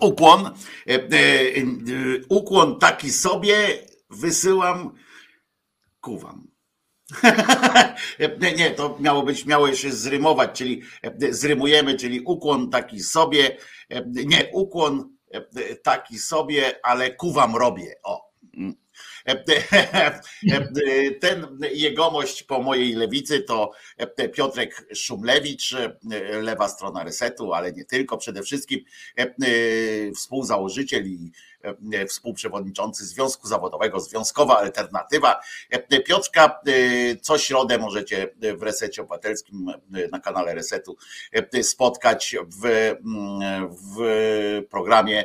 ukłon, ukłon taki sobie wysyłam, kuwam. Nie, to miało się zrymować, czyli zrymujemy, czyli ukłon taki sobie, nie, ukłon taki sobie, ale kuwam robię. O. Ten jegomość po mojej lewicy to Piotrek Szumlewicz, lewa strona Resetu, ale nie tylko, przede wszystkim współzałożyciel i współprzewodniczący Związku Zawodowego Związkowa Alternatywa. Piotrka co środę możecie w Resecie Obywatelskim na kanale Resetu spotkać w programie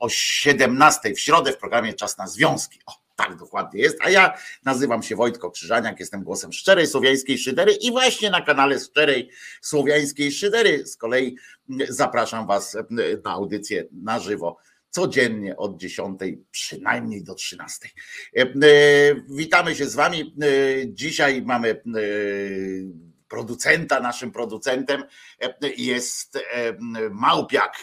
o 17 w środę w programie Czas na Związki. O, tak dokładnie jest. A ja nazywam się Wojtko Krzyżaniak, jestem głosem szczerej słowiańskiej szydery i właśnie na kanale Szczerej Słowiańskiej Szydery z kolei zapraszam was na audycję na żywo codziennie od 10 przynajmniej do 13. Witamy się z wami. Dzisiaj mamy producenta, naszym producentem jest Małpiak.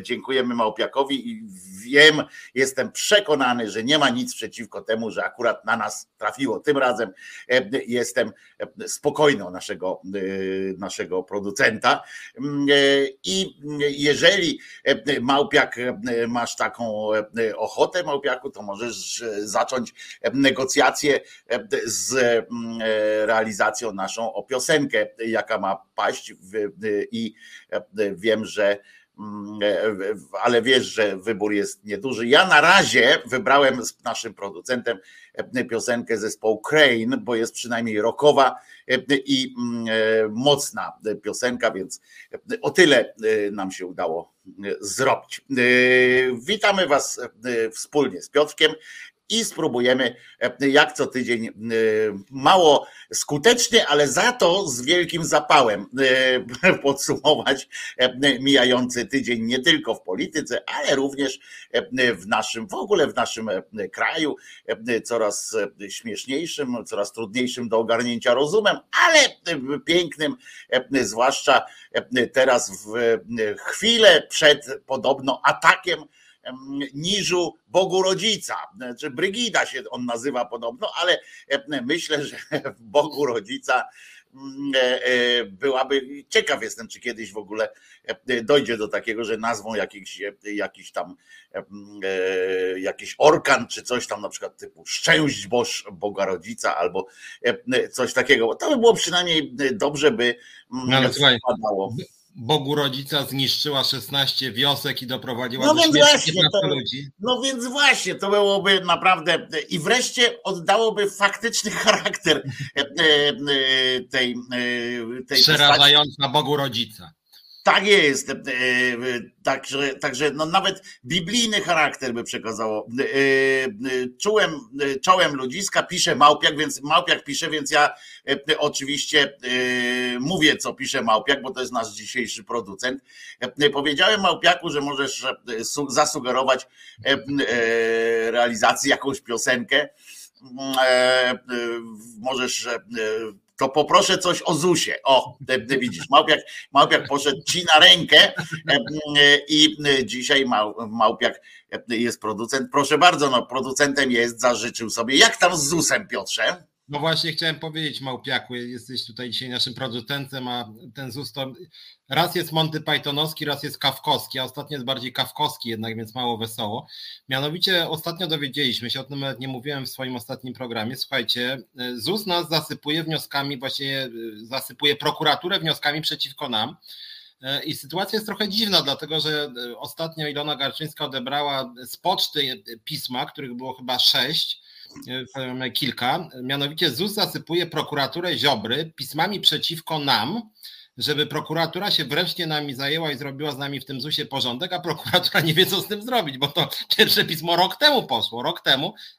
Dziękujemy Małpiakowi i wiem, jestem przekonany, że nie ma nic przeciwko temu, że akurat na nas trafiło. Tym razem jestem spokojny o naszego producenta i jeżeli Małpiak masz taką ochotę, Małpiaku, to możesz zacząć negocjacje z realizacją naszą o piosenkę, jaka ma paść i wiem, że ale wiesz, że wybór jest nieduży. Ja na razie wybrałem z naszym producentem piosenkę zespołu Crane, bo jest przynajmniej rockowa i mocna piosenka, więc o tyle nam się udało zrobić. Witamy was wspólnie z Piotrkiem i spróbujemy jak co tydzień, mało skutecznie, ale za to z wielkim zapałem podsumować mijający tydzień nie tylko w polityce, ale również w ogóle w naszym kraju, coraz śmieszniejszym, coraz trudniejszym do ogarnięcia rozumem, ale pięknym, zwłaszcza teraz w chwilę przed podobno atakiem Niżu Bogurodzica, znaczy Brygida się on nazywa podobno, ale myślę, że Bogurodzica byłaby, ciekaw jestem, czy kiedyś w ogóle dojdzie do takiego, że nazwą jakiś orkan, czy coś tam na przykład typu Szczęść Boż Bogarodzica albo coś takiego, bo to by było przynajmniej dobrze, by spadało. Bogurodzica zniszczyła 16 wiosek i doprowadziła do śmierci 15 ludzi. No więc właśnie, to byłoby naprawdę i wreszcie oddałoby faktyczny charakter tej przerażająca Bogurodzica. Tak jest, także no nawet biblijny charakter by przekazało. Czołem ludziska pisze Małpiak, więc Małpiak pisze, więc ja oczywiście mówię, co pisze Małpiak, bo to jest nasz dzisiejszy producent. Powiedziałem Małpiaku, że możesz zasugerować realizacji jakąś piosenkę. Możesz... to poproszę coś o ZUS-ie. O, widzisz, Małpiak poszedł ci na rękę i dzisiaj Małpiak jest producent. Proszę bardzo, no producentem jest, zażyczył sobie. Jak tam z ZUS-em, Piotrze? No właśnie chciałem powiedzieć, Małpiaku, jesteś tutaj dzisiaj naszym producentem, a ten ZUS to raz jest Monty Pythonowski, raz jest kafkowski, a ostatnio jest bardziej kafkowski jednak, więc mało wesoło. Mianowicie ostatnio dowiedzieliśmy się, o tym nawet nie mówiłem w swoim ostatnim programie, słuchajcie, ZUS nas zasypuje wnioskami, właśnie zasypuje prokuraturę wnioskami przeciwko nam. I sytuacja jest trochę dziwna, dlatego że ostatnio Ilona Garczyńska odebrała z poczty pisma, których było chyba 6, kilka, mianowicie ZUS zasypuje prokuraturę Ziobry pismami przeciwko nam, żeby prokuratura się wreszcie nami zajęła i zrobiła z nami w tym ZUS-ie porządek, a prokuratura nie wie, co z tym zrobić, bo to pierwsze pismo rok temu poszło,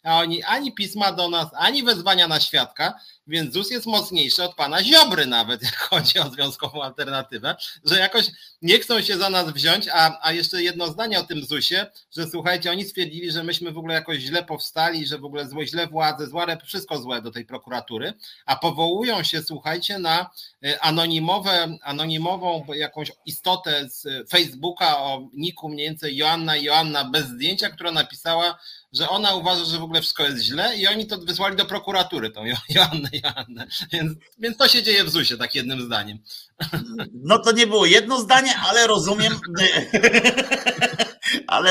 a oni ani pisma do nas, ani wezwania na świadka, więc ZUS jest mocniejszy od pana Ziobry nawet, jak chodzi o związkową alternatywę, że jakoś nie chcą się za nas wziąć, a jeszcze jedno zdanie o tym ZUS-ie, że słuchajcie, oni stwierdzili, że myśmy w ogóle jakoś źle powstali, że w ogóle źle władze, wszystko złe do tej prokuratury, a powołują się, słuchajcie, na anonimową jakąś istotę z Facebooka o niku mniej więcej Joanna bez zdjęcia, która napisała, że ona uważa, że w ogóle wszystko jest źle i oni to wysłali do prokuratury, tą Joannę. Więc to się dzieje w ZUS-ie, tak jednym zdaniem. No to nie było jedno zdanie, ale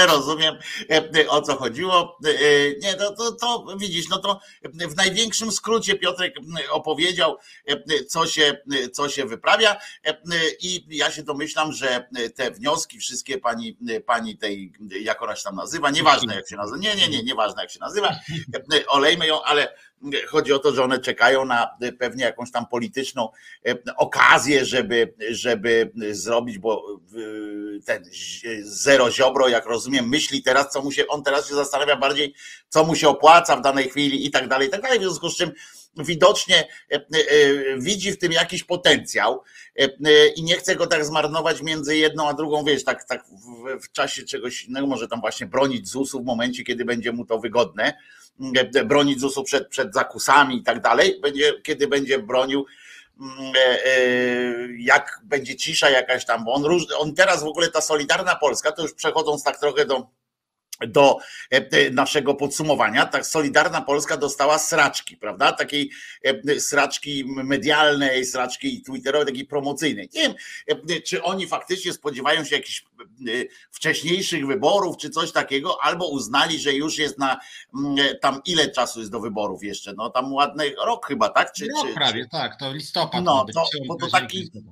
rozumiem, o co chodziło. Nie, to widzisz, no to w największym skrócie Piotrek opowiedział, co się wyprawia i ja się domyślam, że te wnioski wszystkie pani tej, jak ona się tam nazywa, nieważne jak się nazywa, nieważne jak się nazywa, olejmy ją, ale chodzi o to, że one czekają na pewnie jakąś tam polityczną okazję, żeby zrobić, bo ten Zero Ziobro, jak rozumiem, myśli teraz, on teraz się zastanawia bardziej, co mu się opłaca w danej chwili i tak dalej, w związku z czym widocznie widzi w tym jakiś potencjał i nie chce go tak zmarnować między jedną a drugą, wiesz, tak w czasie czegoś innego, może tam właśnie bronić ZUS-u w momencie, kiedy będzie mu to wygodne, bronić ZUS-u przed zakusami i tak dalej, kiedy będzie bronił, jak będzie cisza jakaś tam, bo on teraz w ogóle ta Solidarna Polska, to już przechodząc tak trochę do naszego podsumowania, tak Solidarna Polska dostała sraczki, prawda? Takiej sraczki medialnej, sraczki twitterowej, takiej promocyjnej. Nie wiem, czy oni faktycznie spodziewają się jakichś wcześniejszych wyborów, czy coś takiego, albo uznali, że już jest tam ile czasu jest do wyborów jeszcze? No tam ładny rok chyba, tak? Prawie, tak, to listopad. No,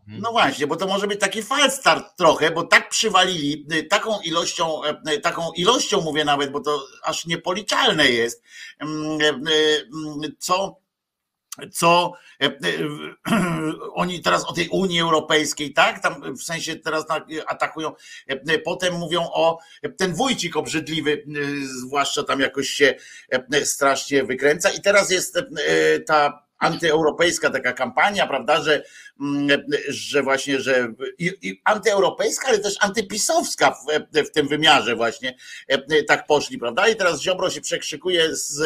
no właśnie, bo to może być taki falstart trochę, bo tak przywalili taką ilością mówię nawet, bo to aż niepoliczalne jest, co oni teraz o tej Unii Europejskiej, tak? Tam w sensie teraz atakują, potem mówią o ten Wójcik obrzydliwy, zwłaszcza tam jakoś się strasznie wykręca i teraz jest ta antyeuropejska taka kampania, prawda, że właśnie, że i antyeuropejska, ale też antypisowska w tym wymiarze właśnie tak poszli, prawda? I teraz Ziobro się przekrzykuje z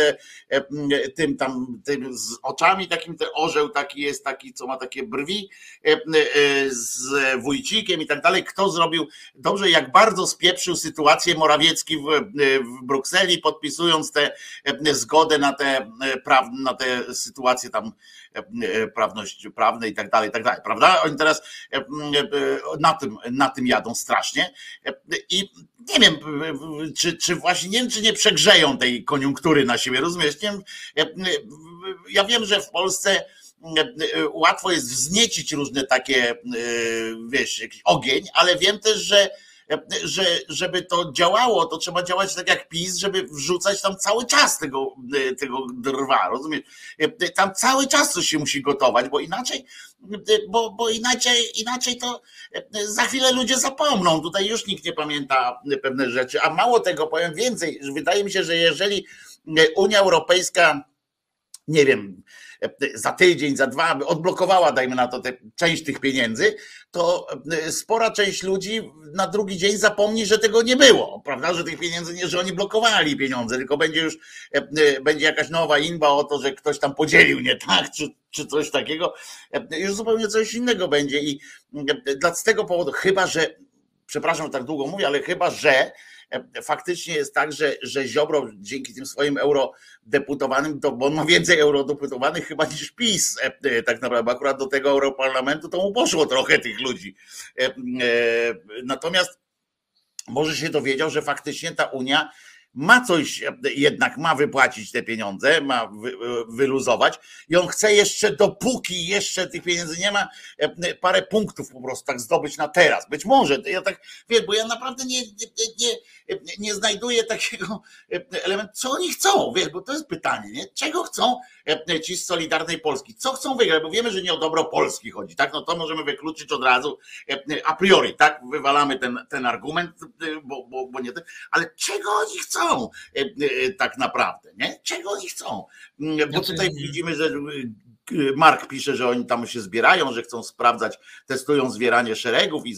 tym z oczami takim, ten orzeł taki jest, taki, co ma takie brwi, z Wójcikiem i tak dalej. Kto zrobił dobrze, jak bardzo spieprzył sytuację Morawiecki w Brukseli, podpisując tę zgodę na tę sytuację tam prawne i tak dalej, prawda? Oni teraz na tym jadą strasznie i nie wiem, czy właśnie, nie wiem, czy nie przegrzeją tej koniunktury na siebie, rozumiesz? Nie wiem, ja wiem, że w Polsce łatwo jest wzniecić różne takie, wiesz, jakiś ogień, ale wiem też, że żeby to działało, to trzeba działać tak jak PiS, żeby wrzucać tam cały czas tego drwa, rozumiesz? Tam cały czas coś się musi gotować, bo inaczej, inaczej to za chwilę ludzie zapomną. Tutaj już nikt nie pamięta pewne rzeczy, a mało tego, powiem więcej, wydaje mi się, że jeżeli Unia Europejska, nie wiem, za tydzień, za dwa, odblokowała, dajmy na to, część tych pieniędzy, to spora część ludzi na drugi dzień zapomni, że tego nie było, prawda, że tych pieniędzy nie, że oni blokowali pieniądze, tylko będzie jakaś nowa inba o to, że ktoś tam podzielił, nie tak, czy coś takiego, już zupełnie coś innego będzie i z tego powodu, chyba że, przepraszam, tak długo mówię, ale chyba że faktycznie jest tak, że Ziobro dzięki tym swoim eurodeputowanym, bo on ma więcej eurodeputowanych chyba niż PiS tak naprawdę, bo akurat do tego europarlamentu to mu poszło trochę tych ludzi. Natomiast może się dowiedział, że faktycznie ta Unia ma coś, jednak ma wypłacić te pieniądze, ma wyluzować i on chce jeszcze, dopóki jeszcze tych pieniędzy nie ma, parę punktów po prostu tak zdobyć na teraz. Być może, ja tak wiem, bo ja naprawdę nie znajduję takiego elementu, co oni chcą, wiesz, bo to jest pytanie, nie? Czego chcą ci z Solidarnej Polski? Co chcą wygrać? Bo wiemy, że nie o dobro Polski chodzi, tak? No to możemy wykluczyć od razu a priori, tak? Wywalamy ten argument, bo nie ten, ale czego oni chcą? Tak naprawdę, nie? Czego oni chcą? Bo tutaj widzimy, że Mark pisze, że oni tam się zbierają, że chcą sprawdzać, testują zwieranie szeregów i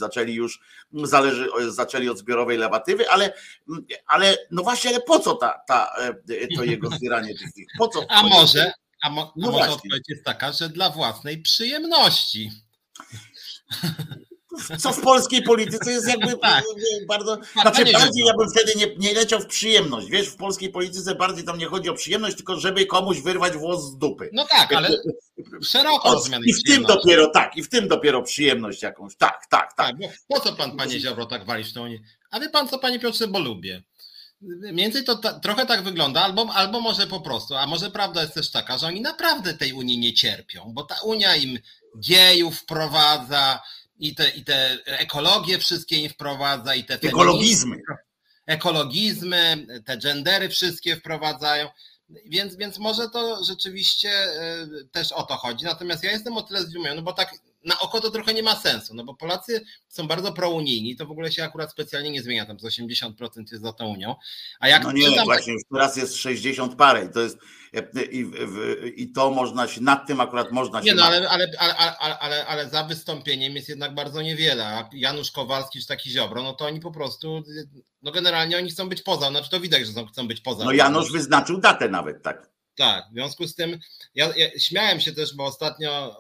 zaczęli od zbiorowej lewatywy, ale no właśnie, ale po co to jego zbieranie tych filmów? Po co? A może odpowiedź jest taka, że dla własnej przyjemności. Co w polskiej polityce jest jakby tak. Bardzo... Znaczy bardziej ja bym wtedy nie leciał w przyjemność. Wiesz, w polskiej polityce bardziej tam nie chodzi o przyjemność, tylko żeby komuś wyrwać włos z dupy. No tak, ale szeroko rozumianej przyjemności. I w tym dopiero przyjemność jakąś. Tak. Po co panie Ziobro tak walisz tą... A wie pan co, panie Piotrze, bo lubię. Mniej więcej to trochę tak wygląda, albo może po prostu, a może prawda jest też taka, że oni naprawdę tej Unii nie cierpią, bo ta Unia im gejów wprowadza, i te ekologie wszystkie im wprowadza, i te ekologizmy, te gendery wszystkie wprowadzają, więc może to rzeczywiście też o to chodzi. Natomiast ja jestem o tyle zdumiony, bo tak na oko to trochę nie ma sensu, no bo Polacy są bardzo prounijni, to w ogóle się akurat specjalnie nie zmienia, tam z 80% jest za tą Unią. A jak właśnie już teraz jest 60 parę i to można się, nad tym akurat można się... Ale za wystąpieniem jest jednak bardzo niewiele, a Janusz Kowalski czy taki Ziobro, no to oni po prostu, no generalnie oni chcą być poza, znaczy to widać, że chcą być poza. No Janusz wyznaczył datę nawet, tak. Tak, w związku z tym ja śmiałem się też, bo ostatnio,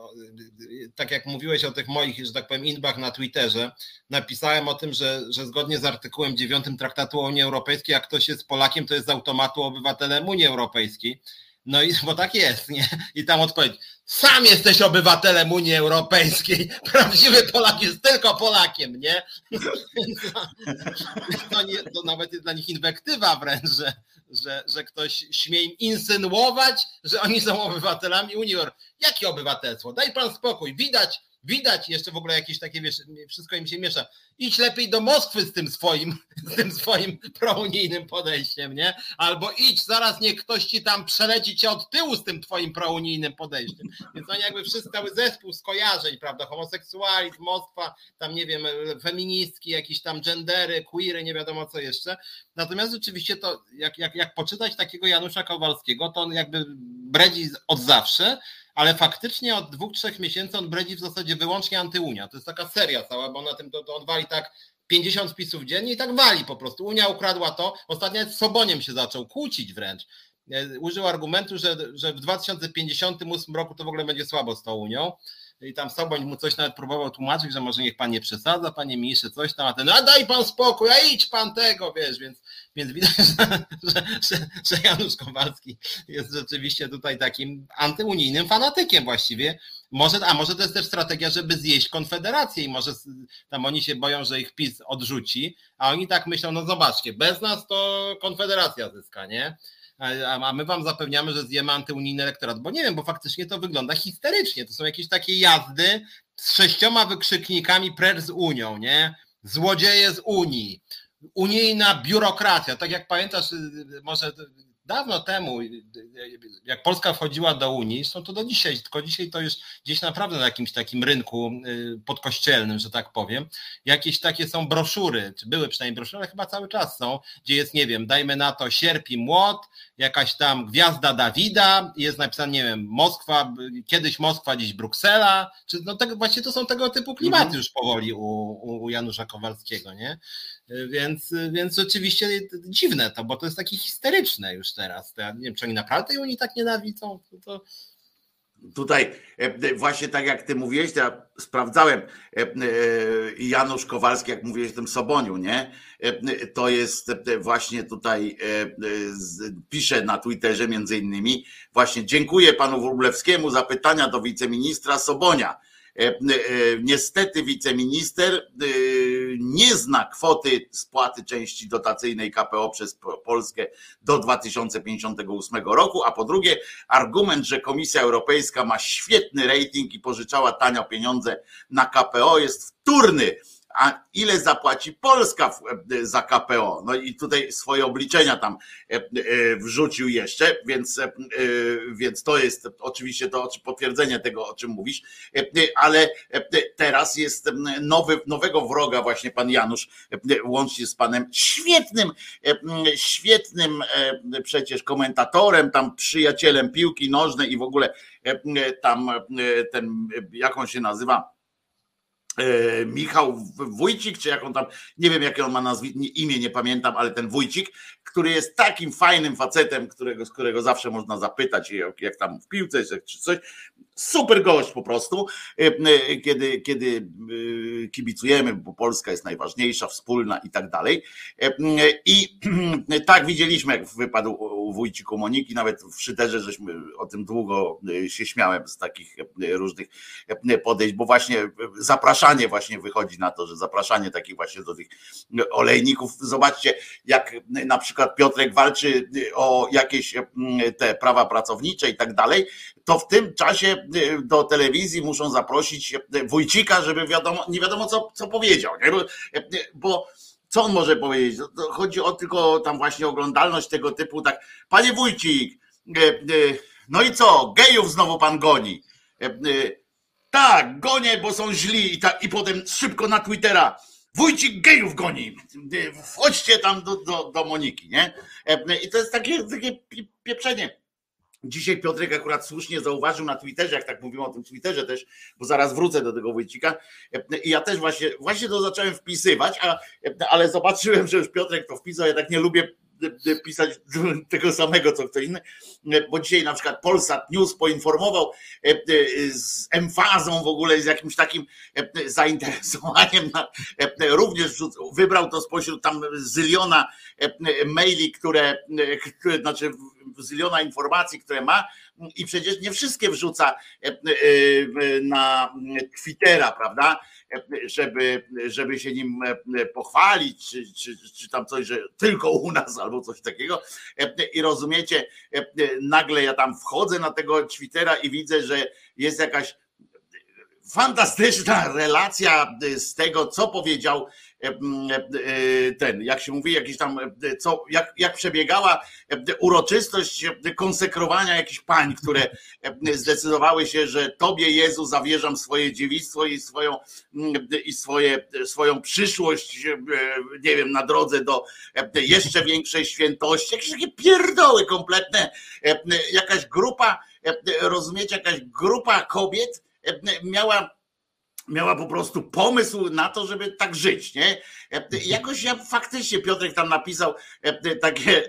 tak jak mówiłeś o tych moich, że tak powiem, inbach na Twitterze, napisałem o tym, że zgodnie z artykułem 9 Traktatu o Unii Europejskiej, jak ktoś jest Polakiem, to jest z automatu obywatelem Unii Europejskiej. No i bo tak jest, nie? I tam odpowiedź: sam jesteś obywatelem Unii Europejskiej, prawdziwy Polak jest tylko Polakiem, nie? To nawet jest dla nich inwektywa wręcz, że ktoś śmie im insynuować, że oni są obywatelami Unii Europejskiej. Jakie obywatelstwo? Daj pan spokój, widać jeszcze w ogóle jakieś takie, wiesz, wszystko im się miesza. Idź lepiej do Moskwy z tym swoim prounijnym podejściem, nie? Albo idź, zaraz niech ktoś ci tam przeleci cię od tyłu z tym twoim prounijnym podejściem. Więc oni jakby wszyscy, cały zespół skojarzeń, prawda? Homoseksualizm, Moskwa, tam nie wiem, feministki, jakieś tam gendery, queery, nie wiadomo co jeszcze. Natomiast oczywiście to, jak poczytać takiego Janusza Kowalskiego, to on jakby bredzi od zawsze, ale faktycznie od 2-3 miesięcy on bredzi w zasadzie wyłącznie antyunia. To jest taka seria cała, bo na tym to on wali tak 50 spisów dziennie i tak wali po prostu. Unia ukradła to. Ostatnio z Soboniem się zaczął kłócić wręcz. Użył argumentu, że w 2058 roku to w ogóle będzie słabo z tą Unią. I tam Soboń mu coś nawet próbował tłumaczyć, że może niech pan nie przesadza, panie ministrze, coś tam, a ten, a daj pan spokój, a idź pan tego, wiesz, więc widać, że Janusz Kowalski jest rzeczywiście tutaj takim antyunijnym fanatykiem właściwie. A może to jest też strategia, żeby zjeść Konfederację i może tam oni się boją, że ich PiS odrzuci, a oni tak myślą, no zobaczcie, bez nas to Konfederacja zyska, nie? A my wam zapewniamy, że zjemy antyunijny elektorat, bo nie wiem, bo faktycznie to wygląda histerycznie. To są jakieś takie jazdy z 6 wykrzyknikami precz z Unią, nie? Złodzieje z Unii, unijna biurokracja. Tak jak pamiętasz, może dawno temu, jak Polska wchodziła do Unii, to do dzisiaj, tylko dzisiaj to już gdzieś naprawdę na jakimś takim rynku podkościelnym, że tak powiem, jakieś takie są broszury, czy były przynajmniej broszury, ale chyba cały czas są, gdzie jest, nie wiem, dajmy na to sierp i młot, jakaś tam gwiazda Dawida, jest napisane, nie wiem, Moskwa, kiedyś Moskwa, dziś Bruksela, czy no tak, właśnie to są tego typu klimaty już powoli u Janusza Kowalskiego, nie? Więc rzeczywiście dziwne to, bo to jest takie histeryczne już teraz. Ja nie wiem, czy oni naprawdę tej Unii tak nienawidzą. To... Tutaj właśnie tak jak ty mówiłeś, to ja sprawdzałem, Janusz Kowalski, jak mówiłeś o tym Soboniu, nie? To jest właśnie tutaj, pisze na Twitterze między innymi, właśnie dziękuję panu Wróblewskiemu za pytania do wiceministra Sobonia. Niestety wiceminister nie zna kwoty spłaty części dotacyjnej KPO przez Polskę do 2058 roku, a po drugie argument, że Komisja Europejska ma świetny rating i pożyczała tanio pieniądze na KPO jest wtórny, a ile zapłaci Polska za KPO. No i tutaj swoje obliczenia tam wrzucił jeszcze, więc to jest oczywiście to potwierdzenie tego, o czym mówisz, ale teraz jest nowego wroga właśnie pan Janusz, łącznie z panem świetnym przecież komentatorem, tam przyjacielem piłki nożnej i w ogóle tam ten, jak on się nazywa, Michał Wójcik, czy jak on tam, nie wiem jakie on ma imię, nie pamiętam, ale ten Wójcik, który jest takim fajnym facetem, z którego zawsze można zapytać, jak tam w piłce jest, czy coś. Super gość po prostu, kiedy kibicujemy, bo Polska jest najważniejsza, wspólna i tak dalej. I tak widzieliśmy, jak wypadł Wójciku Moniki, nawet w Szyderze żeśmy o tym długo się śmiałem z takich różnych podejść, bo właśnie zapraszanie właśnie wychodzi na to, że zapraszanie takich właśnie do tych olejników. Zobaczcie, jak na przykład Piotrek walczy o jakieś te prawa pracownicze i tak dalej, to w tym czasie do telewizji muszą zaprosić Wójcika, żeby nie wiadomo co powiedział, nie? Bo co on może powiedzieć? Chodzi o tylko tam właśnie oglądalność tego typu, tak, panie Wójcik, no i co, gejów znowu pan goni? Tak, gonię, bo są źli, i potem szybko na Twittera, Wójcik gejów goni, wchodźcie tam do Moniki, nie? I to jest takie pieprzenie. Dzisiaj Piotrek akurat słusznie zauważył na Twitterze, jak tak mówimy o tym Twitterze też, bo zaraz wrócę do tego Wójcika. I ja też właśnie to zacząłem wpisywać, ale zobaczyłem, że już Piotrek to wpisał. Ja tak nie lubię pisać tego samego, co kto inny, bo dzisiaj na przykład Polsat News poinformował z emfazą w ogóle, z jakimś takim zainteresowaniem, również wybrał to spośród tam zyliona maili, które znaczy zyliona informacji, które ma, i przecież nie wszystkie wrzuca na Twittera, prawda, żeby się nim pochwalić, czy tam coś, że tylko u nas albo coś takiego. I rozumiecie, nagle ja tam wchodzę na tego Twittera i widzę, że jest jakaś fantastyczna relacja z tego, co powiedział ten, jak się mówi, jakiś tam, jak przebiegała uroczystość konsekrowania jakichś pań, które zdecydowały się, że Tobie, Jezu, zawierzam swoje dziewictwo i swoją przyszłość, nie wiem, na drodze do jeszcze większej świętości. Jakieś takie pierdoły kompletne. Jakaś grupa, rozumiecie, kobiet miała po prostu pomysł na to, żeby tak żyć, nie? Jakoś faktycznie Piotrek tam napisał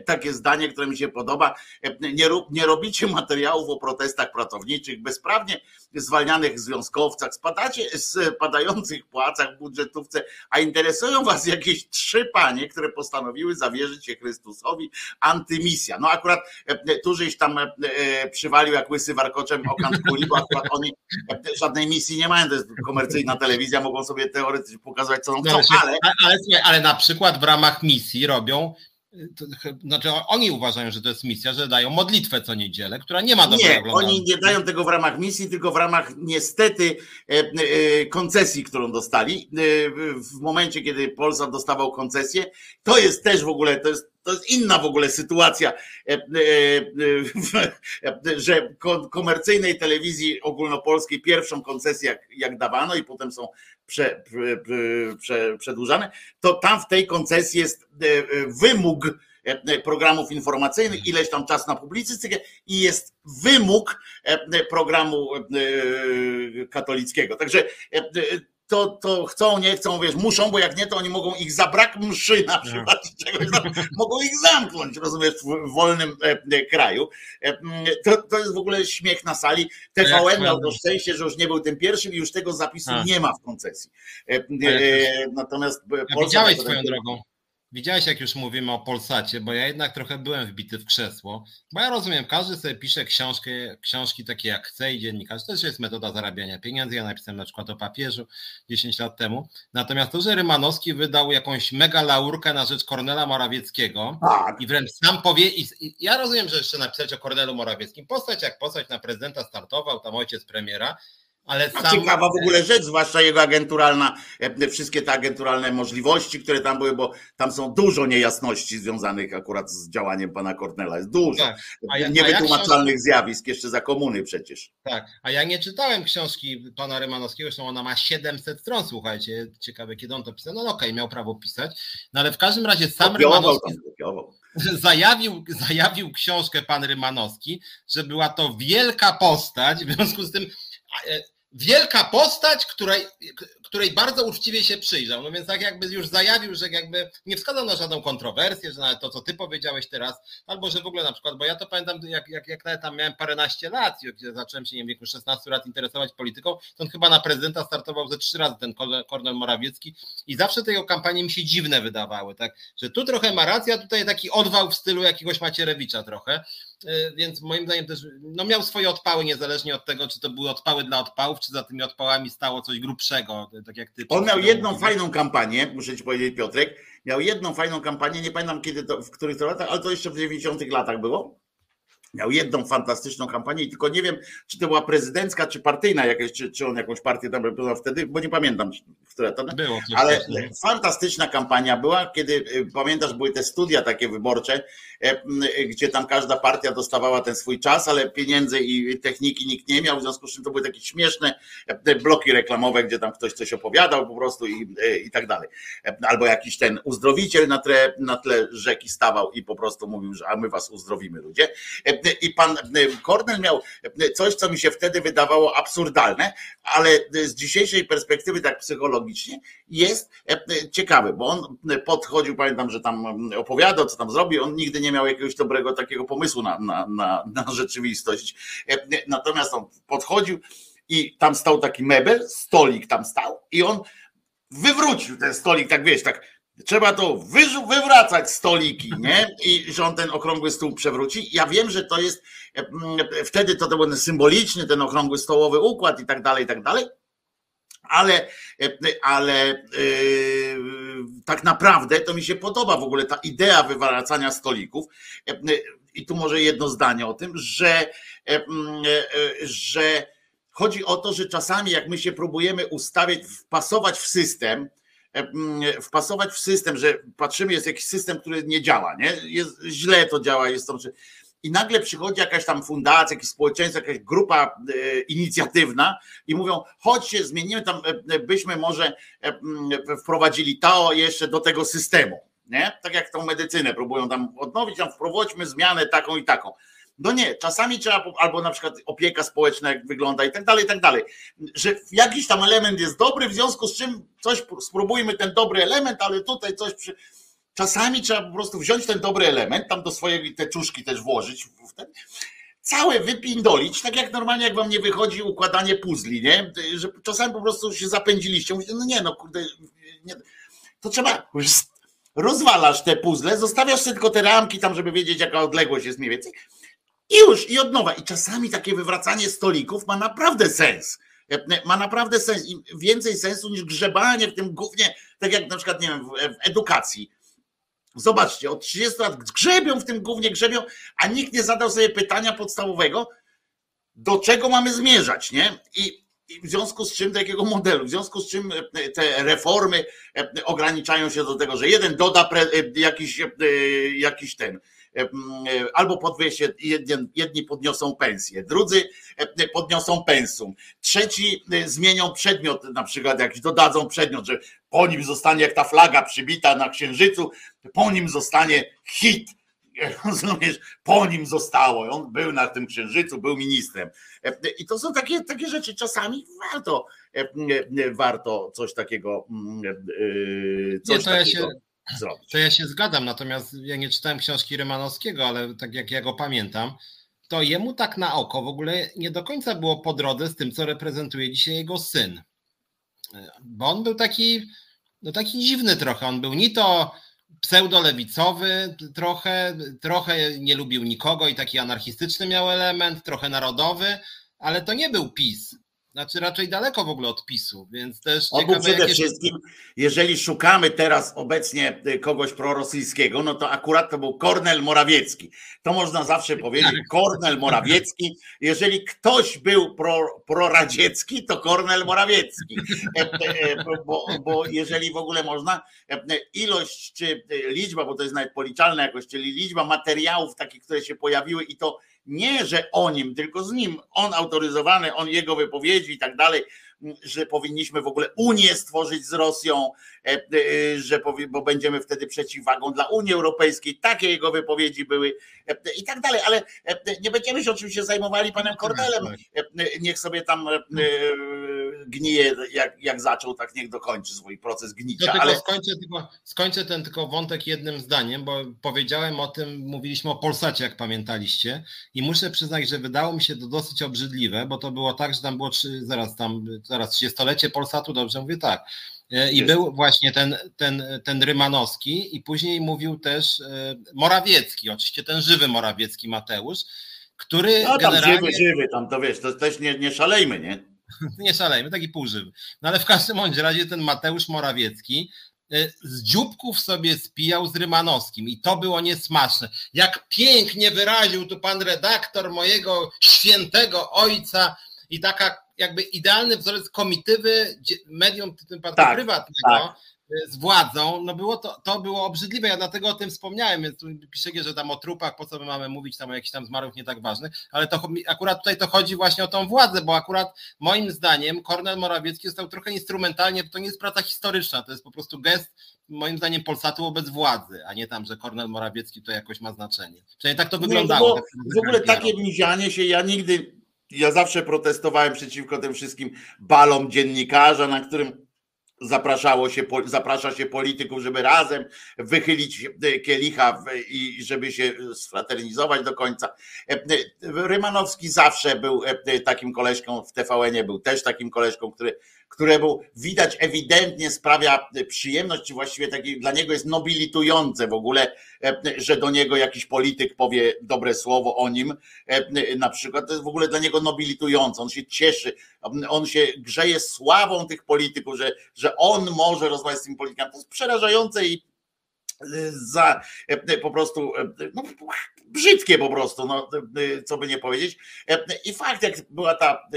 takie zdanie, które mi się podoba. Nie robicie materiałów o protestach pracowniczych, bezprawnie zwalnianych związkowcach, spadających płacach, budżetówce, a interesują was jakieś 3 panie, które postanowiły zawierzyć się Chrystusowi. Antymisja. No akurat tu żeś tam przywalił jak łysy warkoczem o Kantkulli, bo akurat oni żadnej misji nie mają, to jest komercyjna telewizja, mogą sobie teoretycznie pokazać, co chcą, ale na przykład w ramach misji robią, znaczy oni uważają, że to jest misja, że dają modlitwę co niedzielę, która nie ma do oglądania. Oni nie dają tego w ramach misji, tylko w ramach niestety koncesji, którą dostali. W momencie, kiedy Polsat dostawał koncesję, to jest też w ogóle, to jest inna w ogóle sytuacja, że komercyjnej telewizji ogólnopolskiej pierwszą koncesję jak dawano i potem są przedłużane, to tam w tej koncesji jest wymóg programów informacyjnych, ileś tam czas na publicystykę i jest wymóg programu katolickiego. Także to chcą, nie chcą, wiesz, muszą, bo jak nie, to oni mogą ich zabrak mszy na przykład, czegoś tam, mogą ich zamknąć, rozumiesz, w wolnym kraju. To jest w ogóle śmiech na sali. TVN miał to szczęście, że już nie był tym pierwszym i już tego zapisu nie ma w koncesji. Natomiast widziałeś swoją drogą. Widziałeś, jak już mówimy o Polsacie, bo ja jednak trochę byłem wbity w krzesło, bo ja rozumiem, każdy sobie pisze książki takie jak chce i dziennikarz, to też jest metoda zarabiania pieniędzy, ja napisałem na przykład o papieżu 10 lat temu, natomiast to, że Rymanowski wydał jakąś mega laurkę na rzecz Kornela Morawieckiego i wręcz sam ja rozumiem, że jeszcze napisać o Kornelu Morawieckim, postać jak postać na prezydenta startował, tam ojciec premiera, Ale sam... Ciekawa w ogóle rzecz, zwłaszcza jego agenturalna, wszystkie te agenturalne możliwości, które tam były, bo tam są dużo niejasności związanych akurat z działaniem pana Kornela. Jest dużo tak. Niewytłumaczalnych zjawisk jeszcze za komuny przecież. Tak, a ja nie czytałem książki pana Rymanowskiego, zresztą ona ma 700 stron, słuchajcie, ciekawe kiedy on to pisał, no okej, miał prawo pisać, no ale w każdym razie sam kopiował, Rymanowski... Zajawił książkę pan Rymanowski, że była to wielka postać, w związku z tym wielka postać, której bardzo uczciwie się przyjrzał. No więc tak jakby już zajawił, że jakby nie wskazał na żadną kontrowersję, że nawet to, co ty powiedziałeś teraz, albo że w ogóle na przykład, bo ja to pamiętam, jak nawet tam miałem paręnaście lat, jak zacząłem się, nie wiem, w wieku 16 lat interesować polityką, to on chyba na prezydenta startował ze 3 razy ten Kornel Morawiecki i zawsze te jego kampanie mi się dziwne wydawały, tak, że tu trochę ma rację, a tutaj taki odwał w stylu jakiegoś Macierewicza trochę. Więc moim zdaniem też no miał swoje odpały, niezależnie od tego, czy to były odpały dla odpałów, czy za tymi odpałami stało coś grubszego, tak jak ty. On miał jedną fajną kampanię, muszę ci powiedzieć, Piotrek, miał jedną fajną kampanię, nie pamiętam kiedy to, w których to latach, ale to jeszcze w 90-tych latach było. Miał jedną fantastyczną kampanię i tylko nie wiem, czy to była prezydencka, czy partyjna jakaś, czy on jakąś partię tam reprezentował wtedy, bo nie pamiętam, która to było. Ale fantastyczna kampania była, kiedy, pamiętasz, były te studia takie wyborcze, gdzie tam każda partia dostawała ten swój czas, ale pieniędzy i techniki nikt nie miał, w związku z czym to były takie śmieszne bloki reklamowe, gdzie tam ktoś coś opowiadał po prostu i tak dalej. Albo jakiś ten uzdrowiciel na tle rzeki stawał i po prostu mówił, że a my was uzdrowimy, ludzie. I pan Kornel miał coś, co mi się wtedy wydawało absurdalne, ale z dzisiejszej perspektywy tak psychologicznie jest ciekawy, bo on podchodził, pamiętam, że tam opowiadał, co tam zrobił, on nigdy nie miał jakiegoś dobrego takiego pomysłu na rzeczywistość. Natomiast on podchodził i tam stał taki mebel, stolik tam stał i on wywrócił ten stolik, tak wiesz, tak trzeba to wywracać stoliki, nie? I że on ten okrągły stół przewróci. Ja wiem, że to jest, wtedy to był symboliczny, ten okrągły stołowy układ i tak dalej, ale tak naprawdę to mi się podoba w ogóle ta idea wywracania stolików. I tu może jedno zdanie o tym, że chodzi o to, że czasami jak my się próbujemy ustawiać, wpasować w system, że patrzymy, jest jakiś system, który nie działa, nie? Jest, źle to działa, jest to, i nagle przychodzi jakaś tam fundacja, jakieś społeczeństwo, jakaś grupa inicjatywna i mówią, chodź się zmienimy, tam byśmy może wprowadzili to jeszcze do tego systemu, nie? Tak jak tą medycynę próbują tam odnowić, tam wprowadźmy zmianę taką i taką. No nie, czasami trzeba, albo na przykład opieka społeczna jak wygląda i tak dalej, że jakiś tam element jest dobry, w związku z czym coś spróbujmy ten dobry element, ale tutaj coś przy... Czasami trzeba po prostu wziąć ten dobry element, tam do swojej te czuszki też włożyć, całe wypindolić, tak jak normalnie jak wam nie wychodzi układanie puzli, nie? Że czasami po prostu się zapędziliście, mówicie, no nie, no kurde, nie. To trzeba... Rozwalasz te puzzle, zostawiasz tylko te ramki tam, żeby wiedzieć jaka odległość jest mniej więcej. I już, i od nowa. I czasami takie wywracanie stolików ma naprawdę sens. Ma naprawdę sens i więcej sensu niż grzebanie w tym gównie, tak jak na przykład, nie wiem, w edukacji. Zobaczcie, od 30 lat grzebią w tym gównie, a nikt nie zadał sobie pytania podstawowego, do czego mamy zmierzać, nie? I w związku z czym, do jakiego modelu, w związku z czym te reformy ograniczają się do tego, że jeden doda jakiś ten, albo podniesie, jedni podniosą pensję, drudzy podniosą pensum, trzeci zmienią przedmiot, na przykład jakiś dodadzą przedmiot, że po nim zostanie, jak ta flaga przybita na Księżycu, po nim zostanie hit. Rozumiesz, po nim zostało. On był na tym Księżycu, był ministrem. I to są takie rzeczy. Czasami warto coś takiego zrobić. To ja się zgadzam, natomiast ja nie czytałem książki Rymanowskiego, ale tak jak ja go pamiętam, to jemu tak na oko w ogóle nie do końca było po drodze z tym, co reprezentuje dzisiaj jego syn. Bo on był taki dziwny trochę. On był ni to pseudolewicowy trochę nie lubił nikogo i taki anarchistyczny miał element, trochę narodowy, ale to nie był PiS. znaczy raczej daleko w ogóle od PiS-u, więc też ciekawe, przede wszystkim, jeżeli szukamy teraz obecnie kogoś prorosyjskiego, no to akurat to był Kornel Morawiecki. To można zawsze powiedzieć, Kornel Morawiecki. Jeżeli ktoś był proradziecki, to Kornel Morawiecki. Bo jeżeli w ogóle można, ilość czy liczba, bo to jest nawet policzalne jakoś, czyli liczba materiałów takich, które się pojawiły i to nie, że o nim, tylko z nim, on autoryzowany, on jego wypowiedzi i tak dalej, że powinniśmy w ogóle Unię stworzyć z Rosją, że bo będziemy wtedy przeciwwagą dla Unii Europejskiej, takie jego wypowiedzi były i tak dalej, ale nie będziemy się oczywiście zajmowali panem Kornelem, niech sobie tam gnije, jak zaczął, tak niech dokończy swój proces gnicia. Ja ale skończę ten tylko wątek jednym zdaniem, bo powiedziałem o tym, mówiliśmy o Polsacie, jak pamiętaliście, i muszę przyznać, że wydało mi się to dosyć obrzydliwe, bo to było tak, że tam było zaraz 30-lecie Polsatu, dobrze mówię, tak. I jest. Był właśnie ten Rymanowski i później mówił też Morawiecki, oczywiście ten żywy Morawiecki Mateusz, który no, tam generalnie... żywy, tam to wiesz, to też nie szalejmy, nie? Nie szalejmy, taki półżywy. No ale w każdym bądź razie ten Mateusz Morawiecki z dzióbków sobie spijał z Rymanowskim i to było niesmaczne. Jak pięknie wyraził tu pan redaktor mojego świętego ojca i taka jakby idealny wzorec komitywy medium w tym przypadku prywatnego, tak, z władzą, no było to było obrzydliwe, ja dlatego o tym wspomniałem, więc tu piszecie, że tam o trupach, po co my mamy mówić tam o jakichś tam zmarłych nie tak ważnych, ale to akurat tutaj to chodzi właśnie o tą władzę, bo akurat moim zdaniem Kornel Morawiecki został trochę instrumentalnie, to nie jest praca historyczna, to jest po prostu gest moim zdaniem Polsatu wobec władzy, a nie tam, że Kornel Morawiecki to jakoś ma znaczenie. Przynajmniej tak to wyglądało. W ogóle takie mizianie się, ja zawsze protestowałem przeciwko tym wszystkim balom dziennikarza, na którym zaprasza się polityków, żeby razem wychylić kielicha i żeby się sfraternizować do końca. Rymanowski zawsze był takim koleżką, w TVN-ie był też takim koleżką, który był, widać ewidentnie sprawia przyjemność, czy właściwie taki, dla niego jest nobilitujące w ogóle, że do niego jakiś polityk powie dobre słowo o nim, na przykład, to jest w ogóle dla niego nobilitujące, on się cieszy, on się grzeje sławą tych polityków, że on może rozmawiać z tym politykiem, to jest przerażające i po prostu no, brzydkie po prostu, no, co by nie powiedzieć. I fakt, jak była ta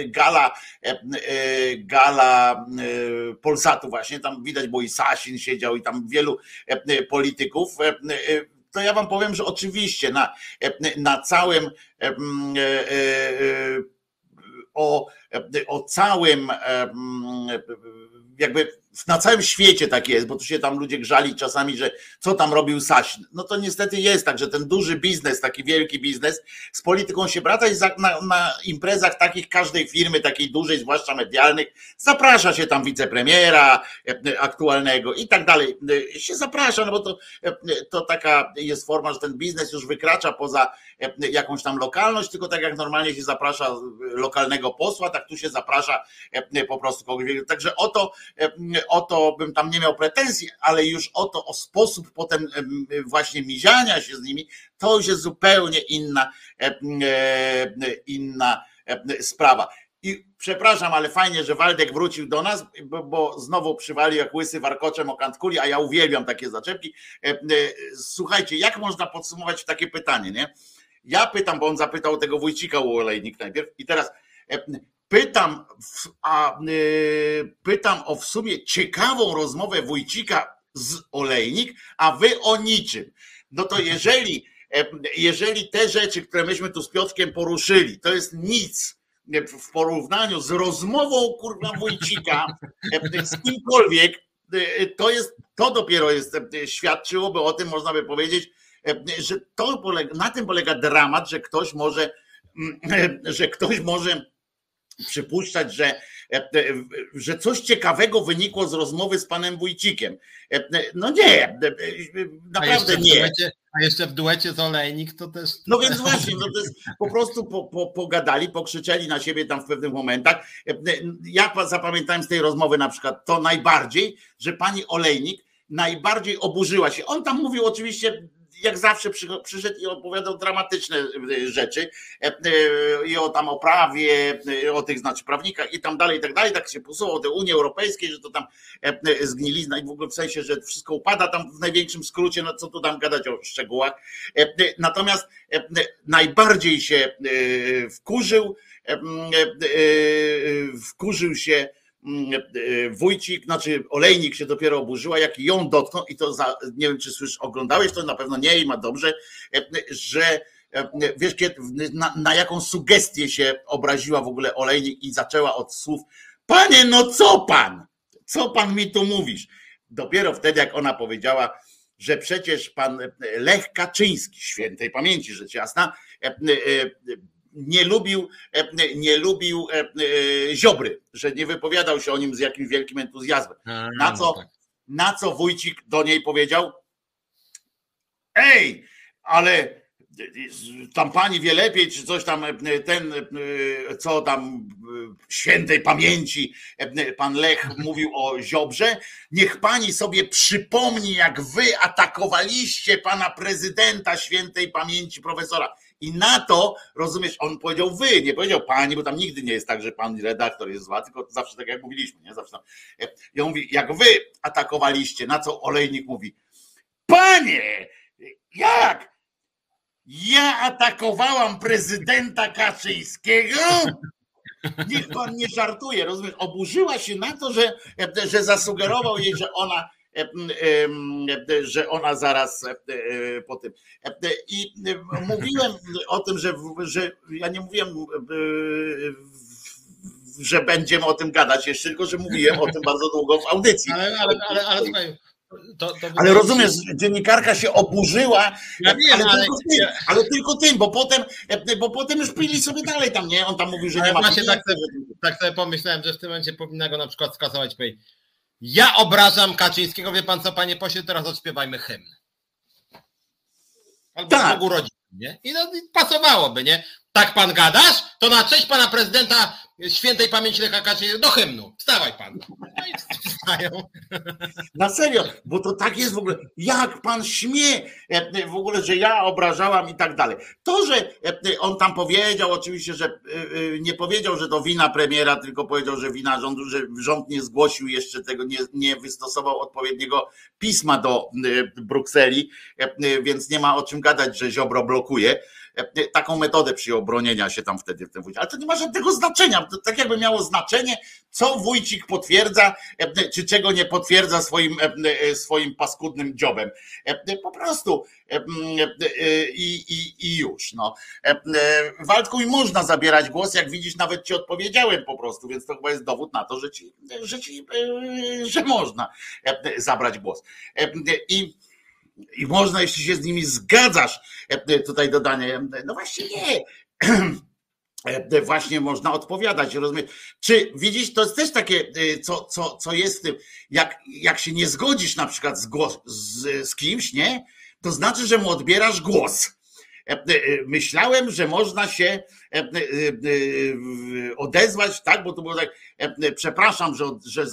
gala Polsatu właśnie, tam widać, bo i Sasin siedział i tam wielu polityków, to ja wam powiem, że oczywiście na całym o całym jakby na całym świecie tak jest, bo tu się tam ludzie grzali czasami, że co tam robił Sasin. No to niestety jest tak, że ten duży biznes, taki wielki biznes z polityką się wraca i na imprezach takich każdej firmy, takiej dużej, zwłaszcza medialnych, zaprasza się tam wicepremiera aktualnego i tak dalej. Się zaprasza, no bo to taka jest forma, że ten biznes już wykracza poza jakąś tam lokalność, tylko tak jak normalnie się zaprasza lokalnego posła, tak tu się zaprasza po prostu kogoś. Także o to bym tam nie miał pretensji, ale już o sposób potem właśnie miziania się z nimi, to już jest zupełnie inna sprawa. I przepraszam, ale fajnie, że Waldek wrócił do nas, bo znowu przywalił jak łysy warkoczem o kantkuli, a ja uwielbiam takie zaczepki. Słuchajcie, jak można podsumować takie pytanie, nie? Ja pytam, bo on zapytał tego Wójcika Olejnik najpierw i teraz... Pytam o w sumie ciekawą rozmowę Wójcika z Olejnik, a wy o niczym. No to jeżeli te rzeczy, które myśmy tu z Piotrkiem poruszyli, to jest nic w porównaniu z rozmową kurwa Wójcika z kimkolwiek, to dopiero jest, świadczyłoby o tym, można by powiedzieć, że na tym polega dramat, że ktoś może przypuszczać, że coś ciekawego wynikło z rozmowy z panem Wójcikiem. No nie, naprawdę nie. A jeszcze w duecie z Olejnik to też... No więc właśnie, to jest, po prostu pogadali, pokrzyczeli na siebie tam w pewnych momentach. Ja zapamiętałem z tej rozmowy na przykład to najbardziej, że pani Olejnik najbardziej oburzyła się. On tam mówił oczywiście... jak zawsze przyszedł i opowiadał dramatyczne rzeczy i o tam o prawie, o tych znaczy prawnikach i tak dalej, tak się posuwało do Unii Europejskiej, że to tam zgnilizna i w ogóle w sensie, że wszystko upada tam w największym skrócie, no co tu tam gadać o szczegółach. Natomiast najbardziej się wkurzył się Wójcik, znaczy Olejnik się dopiero oburzyła, jak ją dotknął i to za, nie wiem czy słyszysz, oglądałeś to, na pewno nie i ma dobrze, że wiesz na jaką sugestię się obraziła w ogóle Olejnik i zaczęła od słów: panie, no co pan mi tu mówisz? Dopiero wtedy jak ona powiedziała, że przecież pan Lech Kaczyński, świętej pamięci rzecz jasna, nie lubił Ziobry, że nie wypowiadał się o nim z jakimś wielkim entuzjazmem. Na co Wójcik do niej powiedział: ej, ale tam pani wie lepiej, czy coś tam, ten, co tam świętej pamięci pan Lech mówił o Ziobrze, niech pani sobie przypomni, jak wy atakowaliście pana prezydenta świętej pamięci profesora. I na to, rozumiesz, on powiedział wy, nie powiedział pani, bo tam nigdy nie jest tak, że pan redaktor jest zła, tylko zawsze tak jak mówiliśmy, nie? Zawsze tam. I on mówi, jak wy atakowaliście, na co Olejnik mówi: panie, jak? Ja atakowałam prezydenta Kaczyńskiego? Niech pan nie żartuje, rozumiesz? Oburzyła się na to, że zasugerował jej, że ona zaraz po tym. I mówiłem o tym, że ja nie mówiłem, że będziemy o tym gadać jeszcze, tylko że mówiłem o tym bardzo długo w audycji. Ale rozumiesz, dziennikarka się oburzyła, ja wiem, tylko tym, bo potem już pili sobie dalej tam, nie? On tam mówił, że nie ma. Właśnie tak sobie pomyślałem, że w tym momencie powinna go na przykład skasować. Ja obrażam Kaczyńskiego, wie pan co, panie pośle, teraz odśpiewajmy hymn. Albo tak. Urodzin, nie? I no, pasowałoby, nie? Tak pan gadasz? To na cześć pana prezydenta świętej pamięci Lecha Kaczyńskiego do hymnu. Wstawaj pan. No i wstają. Na serio, bo to tak jest w ogóle. Jak pan śmie w ogóle, że ja obrażałam i tak dalej. To, że on tam powiedział, oczywiście, że nie powiedział, że to wina premiera, tylko powiedział, że wina rządu, że rząd nie zgłosił jeszcze tego, nie wystosował odpowiedniego pisma do Brukseli, więc nie ma o czym gadać, że Ziobro blokuje. Taką metodę przyjął bronienia się tam wtedy w tym Wójcik. Ale to nie ma żadnego znaczenia. To tak jakby miało znaczenie, co Wójcik potwierdza, czy czego nie potwierdza swoim paskudnym dziobem. Po prostu i już. No. Waldku, i można zabierać głos, jak widzisz, nawet ci odpowiedziałem po prostu, więc to chyba jest dowód na to, że można zabrać głos. I można, jeśli się z nimi zgadzasz, tutaj dodanie, no właśnie nie, właśnie można odpowiadać, rozumiesz? Czy widzisz, to jest też takie, co jest w tym, jak się nie zgodzisz na przykład z kimś, nie, to znaczy, że mu odbierasz głos. Myślałem, że można się odezwać, tak, bo to było tak, przepraszam, że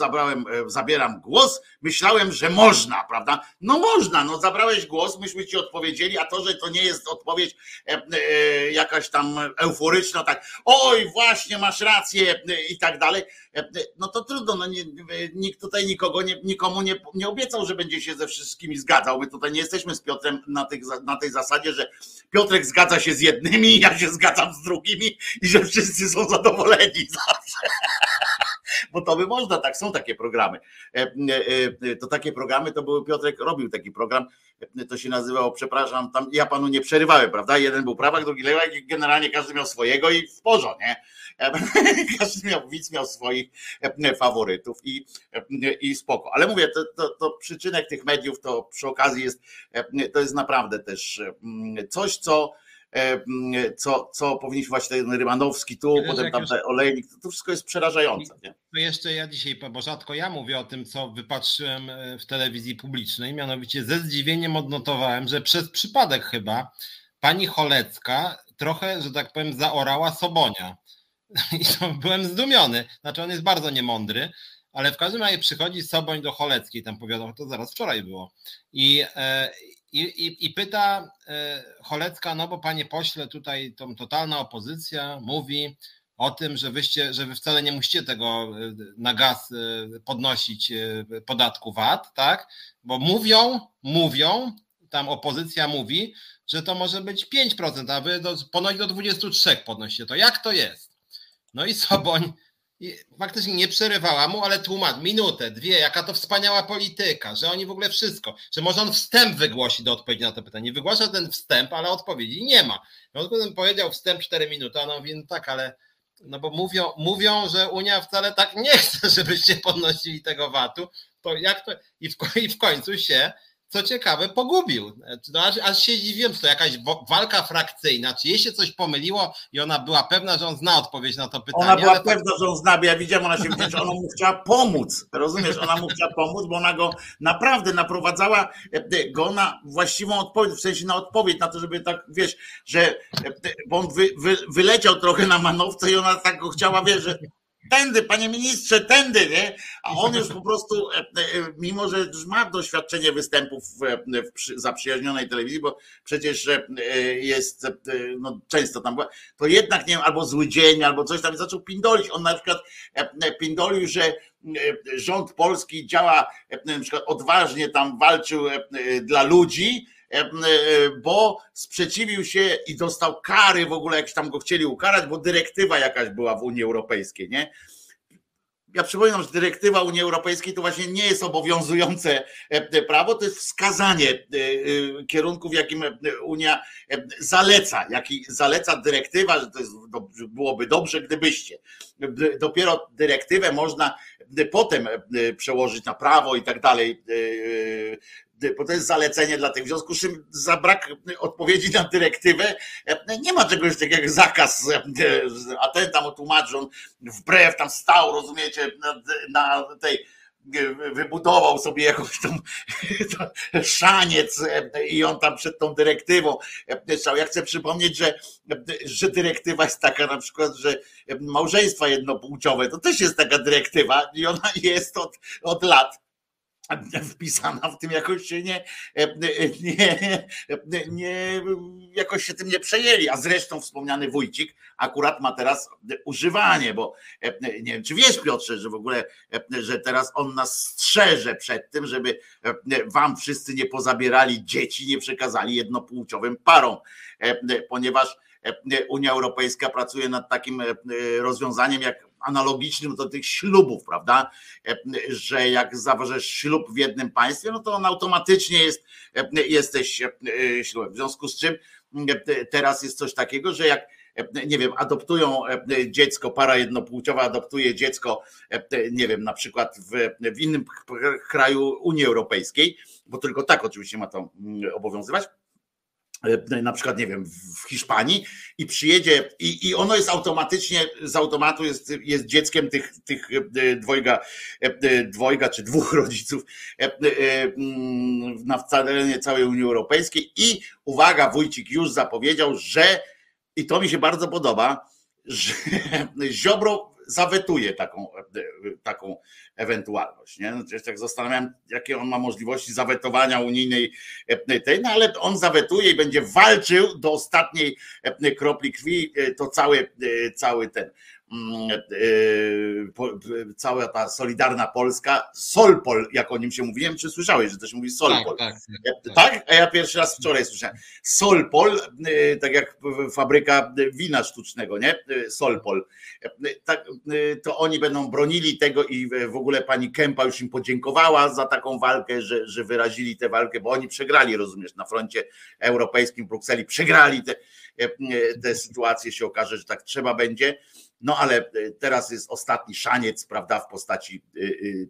zabieram głos, myślałem, że można, prawda? No można, no zabrałeś głos, myśmy ci odpowiedzieli, a to, że to nie jest odpowiedź jakaś tam euforyczna, tak, oj właśnie, masz rację i tak dalej, no to trudno, no nikt tutaj nikomu nie obiecał, że będzie się ze wszystkimi zgadzał, my tutaj nie jesteśmy z Piotrem na tej zasadzie, że Piotrek zgadza się z jednymi, ja się zgadzam z drugimi i że wszyscy są zadowoleni zawsze. Bo to by można, tak, są takie programy. To takie programy, to był Piotrek, robił taki program, to się nazywało, przepraszam, tam ja panu nie przerywałem, prawda? Jeden był prawak, drugi lewak i generalnie każdy miał swojego i w porządku, nie? Każdy widz miał swoich faworytów i spoko. Ale mówię, to przyczynek tych mediów to przy okazji jest, to jest naprawdę też coś, co powinniśmy właśnie, ten Rymanowski tu, wiesz, potem tam ten Olejnik, to wszystko jest przerażające. Nie? To jeszcze ja dzisiaj, bo rzadko ja mówię o tym, co wypatrzyłem w telewizji publicznej, mianowicie ze zdziwieniem odnotowałem, że przez przypadek chyba pani Cholecka trochę, że tak powiem, zaorała Sobonia. I to byłem zdumiony, znaczy on jest bardzo niemądry, ale w każdym razie przychodzi Soboń do Choleckiej, tam powiadomo, to zaraz wczoraj było. I I pyta Cholecka, no bo panie pośle, tutaj totalna opozycja mówi o tym, że wy wcale nie musicie tego na gaz podnosić podatku VAT, tak? Bo mówią, tam opozycja mówi, że to może być 5%, a wy ponoć do 23% podnosicie to. Jak to jest? No i Soboń faktycznie nie przerywała mu, ale tłumacz, minutę, dwie, jaka to wspaniała polityka, że oni w ogóle wszystko, że może on wstęp wygłosi do odpowiedzi na to pytanie. Wygłasza ten wstęp, ale odpowiedzi nie ma. No potem powiedział wstęp 4 minuty, a no mówię, no tak, ale no bo mówią, że Unia wcale tak nie chce, żebyście podnosili tego VAT-u, to jak to... I w końcu się, co ciekawe, pogubił. No, aż się dziwiłem, to jakaś walka frakcyjna. Czy jej się coś pomyliło i ona była pewna, że on zna odpowiedź na to pytanie? Ona była pewna, że on zna, bo ja widziałem, ona się wdzięczy, ona mu chciała pomóc. Rozumiesz, ona mu chciała pomóc, bo ona go naprawdę naprowadzała go na właściwą odpowiedź, w sensie na odpowiedź, na to, żeby tak, wiesz, że bo on wyleciał trochę na manowce i ona tak go chciała, wiesz, że tędy, panie ministrze, tędy, nie? A on już po prostu, mimo że już ma doświadczenie występów w zaprzyjaźnionej telewizji, bo przecież jest, no często tam była, to jednak, nie wiem, albo zły dzień, albo coś tam, zaczął pindolić. On na przykład pindolił, że rząd polski działa, na przykład odważnie tam walczył dla ludzi, bo sprzeciwił się i dostał kary w ogóle, jak tam go chcieli ukarać, bo dyrektywa jakaś była w Unii Europejskiej, nie? Ja przypominam, że dyrektywa Unii Europejskiej to właśnie nie jest obowiązujące prawo, to jest wskazanie kierunku, w jakim Unia zaleca, jaki zaleca dyrektywa, że to jest, byłoby dobrze, gdybyście. Dopiero dyrektywę można potem przełożyć na prawo i tak dalej, bo to jest zalecenie dla tych. W związku z czym za brak odpowiedzi na dyrektywę nie ma czegoś takiego jak zakaz, a ten tam tłumaczy, on wbrew tam stał, rozumiecie, na tej, wybudował sobie jakąś tam szaniec i on tam przed tą dyrektywą stał. Ja chcę przypomnieć, że dyrektywa jest taka na przykład, że małżeństwa jednopłciowe to też jest taka dyrektywa i ona jest od lat wpisana, w tym jakoś się nie jakoś się tym nie przejęli, a zresztą wspomniany Wójcik akurat ma teraz używanie, bo nie wiem, czy wiesz, Piotrze, że w ogóle, że teraz on nas strzeże przed tym, żeby wam wszyscy nie pozabierali dzieci, nie przekazali jednopłciowym parom, ponieważ Unia Europejska pracuje nad takim rozwiązaniem jak analogicznym do tych ślubów, prawda? Że jak zawarzysz ślub w jednym państwie, no to on automatycznie jesteś ślubem. W związku z czym teraz jest coś takiego, że jak, nie wiem, adoptują dziecko, para jednopłciowa adoptuje dziecko, nie wiem, na przykład w innym kraju Unii Europejskiej, bo tylko tak oczywiście ma to obowiązywać, na przykład, nie wiem, w Hiszpanii i przyjedzie i ono jest automatycznie, z automatu jest dzieckiem tych dwojga czy dwóch rodziców na terenie całej Unii Europejskiej i uwaga, Wójcik już zapowiedział, że, i to mi się bardzo podoba, że Ziobro zawetuje taką ewentualność. Nie? Ja się tak zastanawiałem, jakie on ma możliwości zawetowania unijnej tej, no ale on zawetuje i będzie walczył do ostatniej kropli krwi, to cała ta Solidarna Polska, Solpol, jak o nim się mówiłem, czy słyszałeś, że to się mówi Solpol? Tak? A ja pierwszy raz wczoraj słyszałem. Solpol, tak jak fabryka wina sztucznego, nie? Solpol. Tak, to oni będą bronili tego i w ogóle pani Kempa już im podziękowała za taką walkę, że wyrazili tę walkę, bo oni przegrali, rozumiesz, na froncie europejskim w Brukseli, przegrali tę sytuację, się okaże, że tak trzeba będzie. No ale teraz jest ostatni szaniec, prawda, w postaci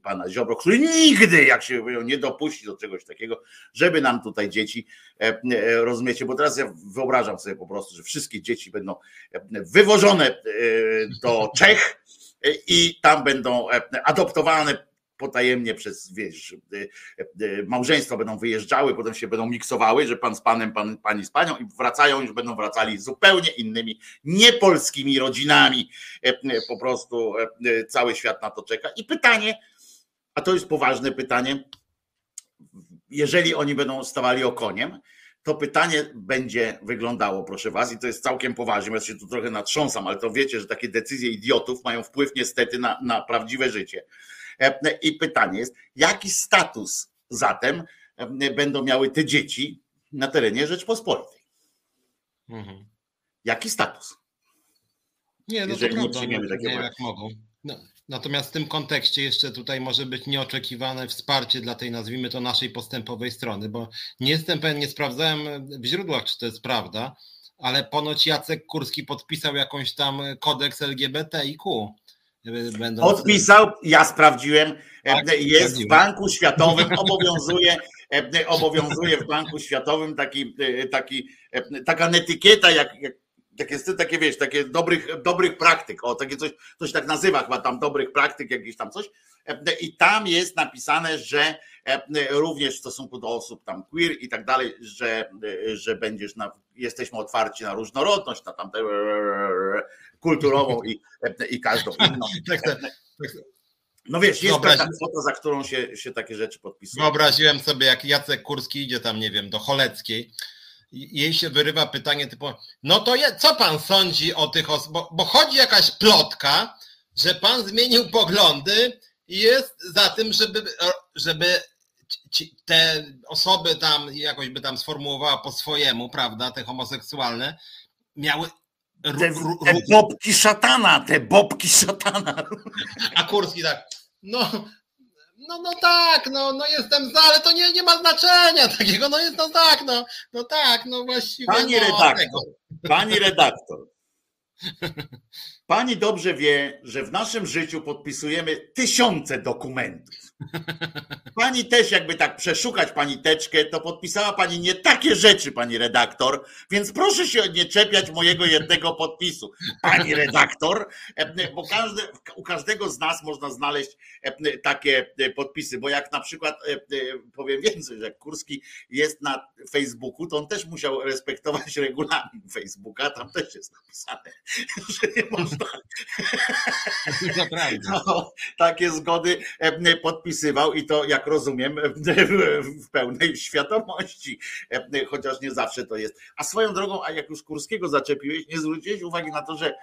pana Ziobro, który nigdy, jak się mówią, nie dopuści do czegoś takiego, żeby nam tutaj dzieci, rozumiecie, bo teraz ja wyobrażam sobie po prostu, że wszystkie dzieci będą wywożone do Czech i tam będą adoptowane potajemnie przez, wiesz, małżeństwa będą wyjeżdżały, potem się będą miksowały, że pan z panem, pani z panią i wracają, już będą wracali zupełnie innymi, niepolskimi rodzinami. Po prostu cały świat na to czeka. I pytanie, a to jest poważne pytanie, jeżeli oni będą stawali okoniem, to pytanie będzie wyglądało, proszę was, i to jest całkiem poważnie, ja się tu trochę natrząsam, ale to wiecie, że takie decyzje idiotów mają wpływ niestety na prawdziwe życie. I pytanie jest, jaki status zatem będą miały te dzieci na terenie Rzeczpospolitej? Mhm. Jaki status? Nie, no jeżeli nie przyjmiemy takiego. Nie, jak mogą. No. Natomiast w tym kontekście jeszcze tutaj może być nieoczekiwane wsparcie dla tej, nazwijmy to, naszej postępowej strony, bo nie jestem pewien, nie sprawdzałem w źródłach, czy to jest prawda, ale ponoć Jacek Kurski podpisał jakąś tam kodeks LGBTIQ. Będąc... Podpisał, ja sprawdziłem, tak, jest w Banku Światowym, obowiązuje w Banku Światowym taka netykieta, jak takie, wiesz, takie dobrych praktyk, o takie coś, to się tak nazywa chyba tam, dobrych praktyk, jakieś tam coś, i tam jest napisane, że również w stosunku do osób tam queer i tak dalej, że będziesz jesteśmy otwarci na różnorodność, na tamtę kulturową i każdą inną. No wiesz, jest taka kwota, za którą się takie rzeczy podpisuje. Wyobraziłem sobie, jak Jacek Kurski idzie tam, nie wiem, do Choleckiej, jej się wyrywa pytanie typu, no to co pan sądzi o tych osobach, bo chodzi jakaś plotka, że pan zmienił poglądy i jest za tym, żeby te osoby tam, jakoś by tam sformułowała po swojemu, prawda, te homoseksualne, miały... Te bobki szatana, A Kurski tak, No tak, jestem za, ale to nie ma znaczenia takiego, właściwie. Pani redaktor, pani dobrze wie, że w naszym życiu podpisujemy tysiące dokumentów. Pani też, jakby tak przeszukać pani teczkę, to podpisała pani nie takie rzeczy, pani redaktor, więc proszę się nie czepiać mojego jednego podpisu, pani redaktor, bo u każdego z nas można znaleźć takie podpisy, bo jak na przykład, powiem więcej, że Kurski jest na Facebooku, to on też musiał respektować regulamin Facebooka, tam też jest napisane, że nie można takie zgody podpisywał, i to, jak rozumiem, w pełnej świadomości, chociaż nie zawsze to jest. A swoją drogą, a jak już Kurskiego zaczepiłeś, nie zwróciłeś uwagi na to, że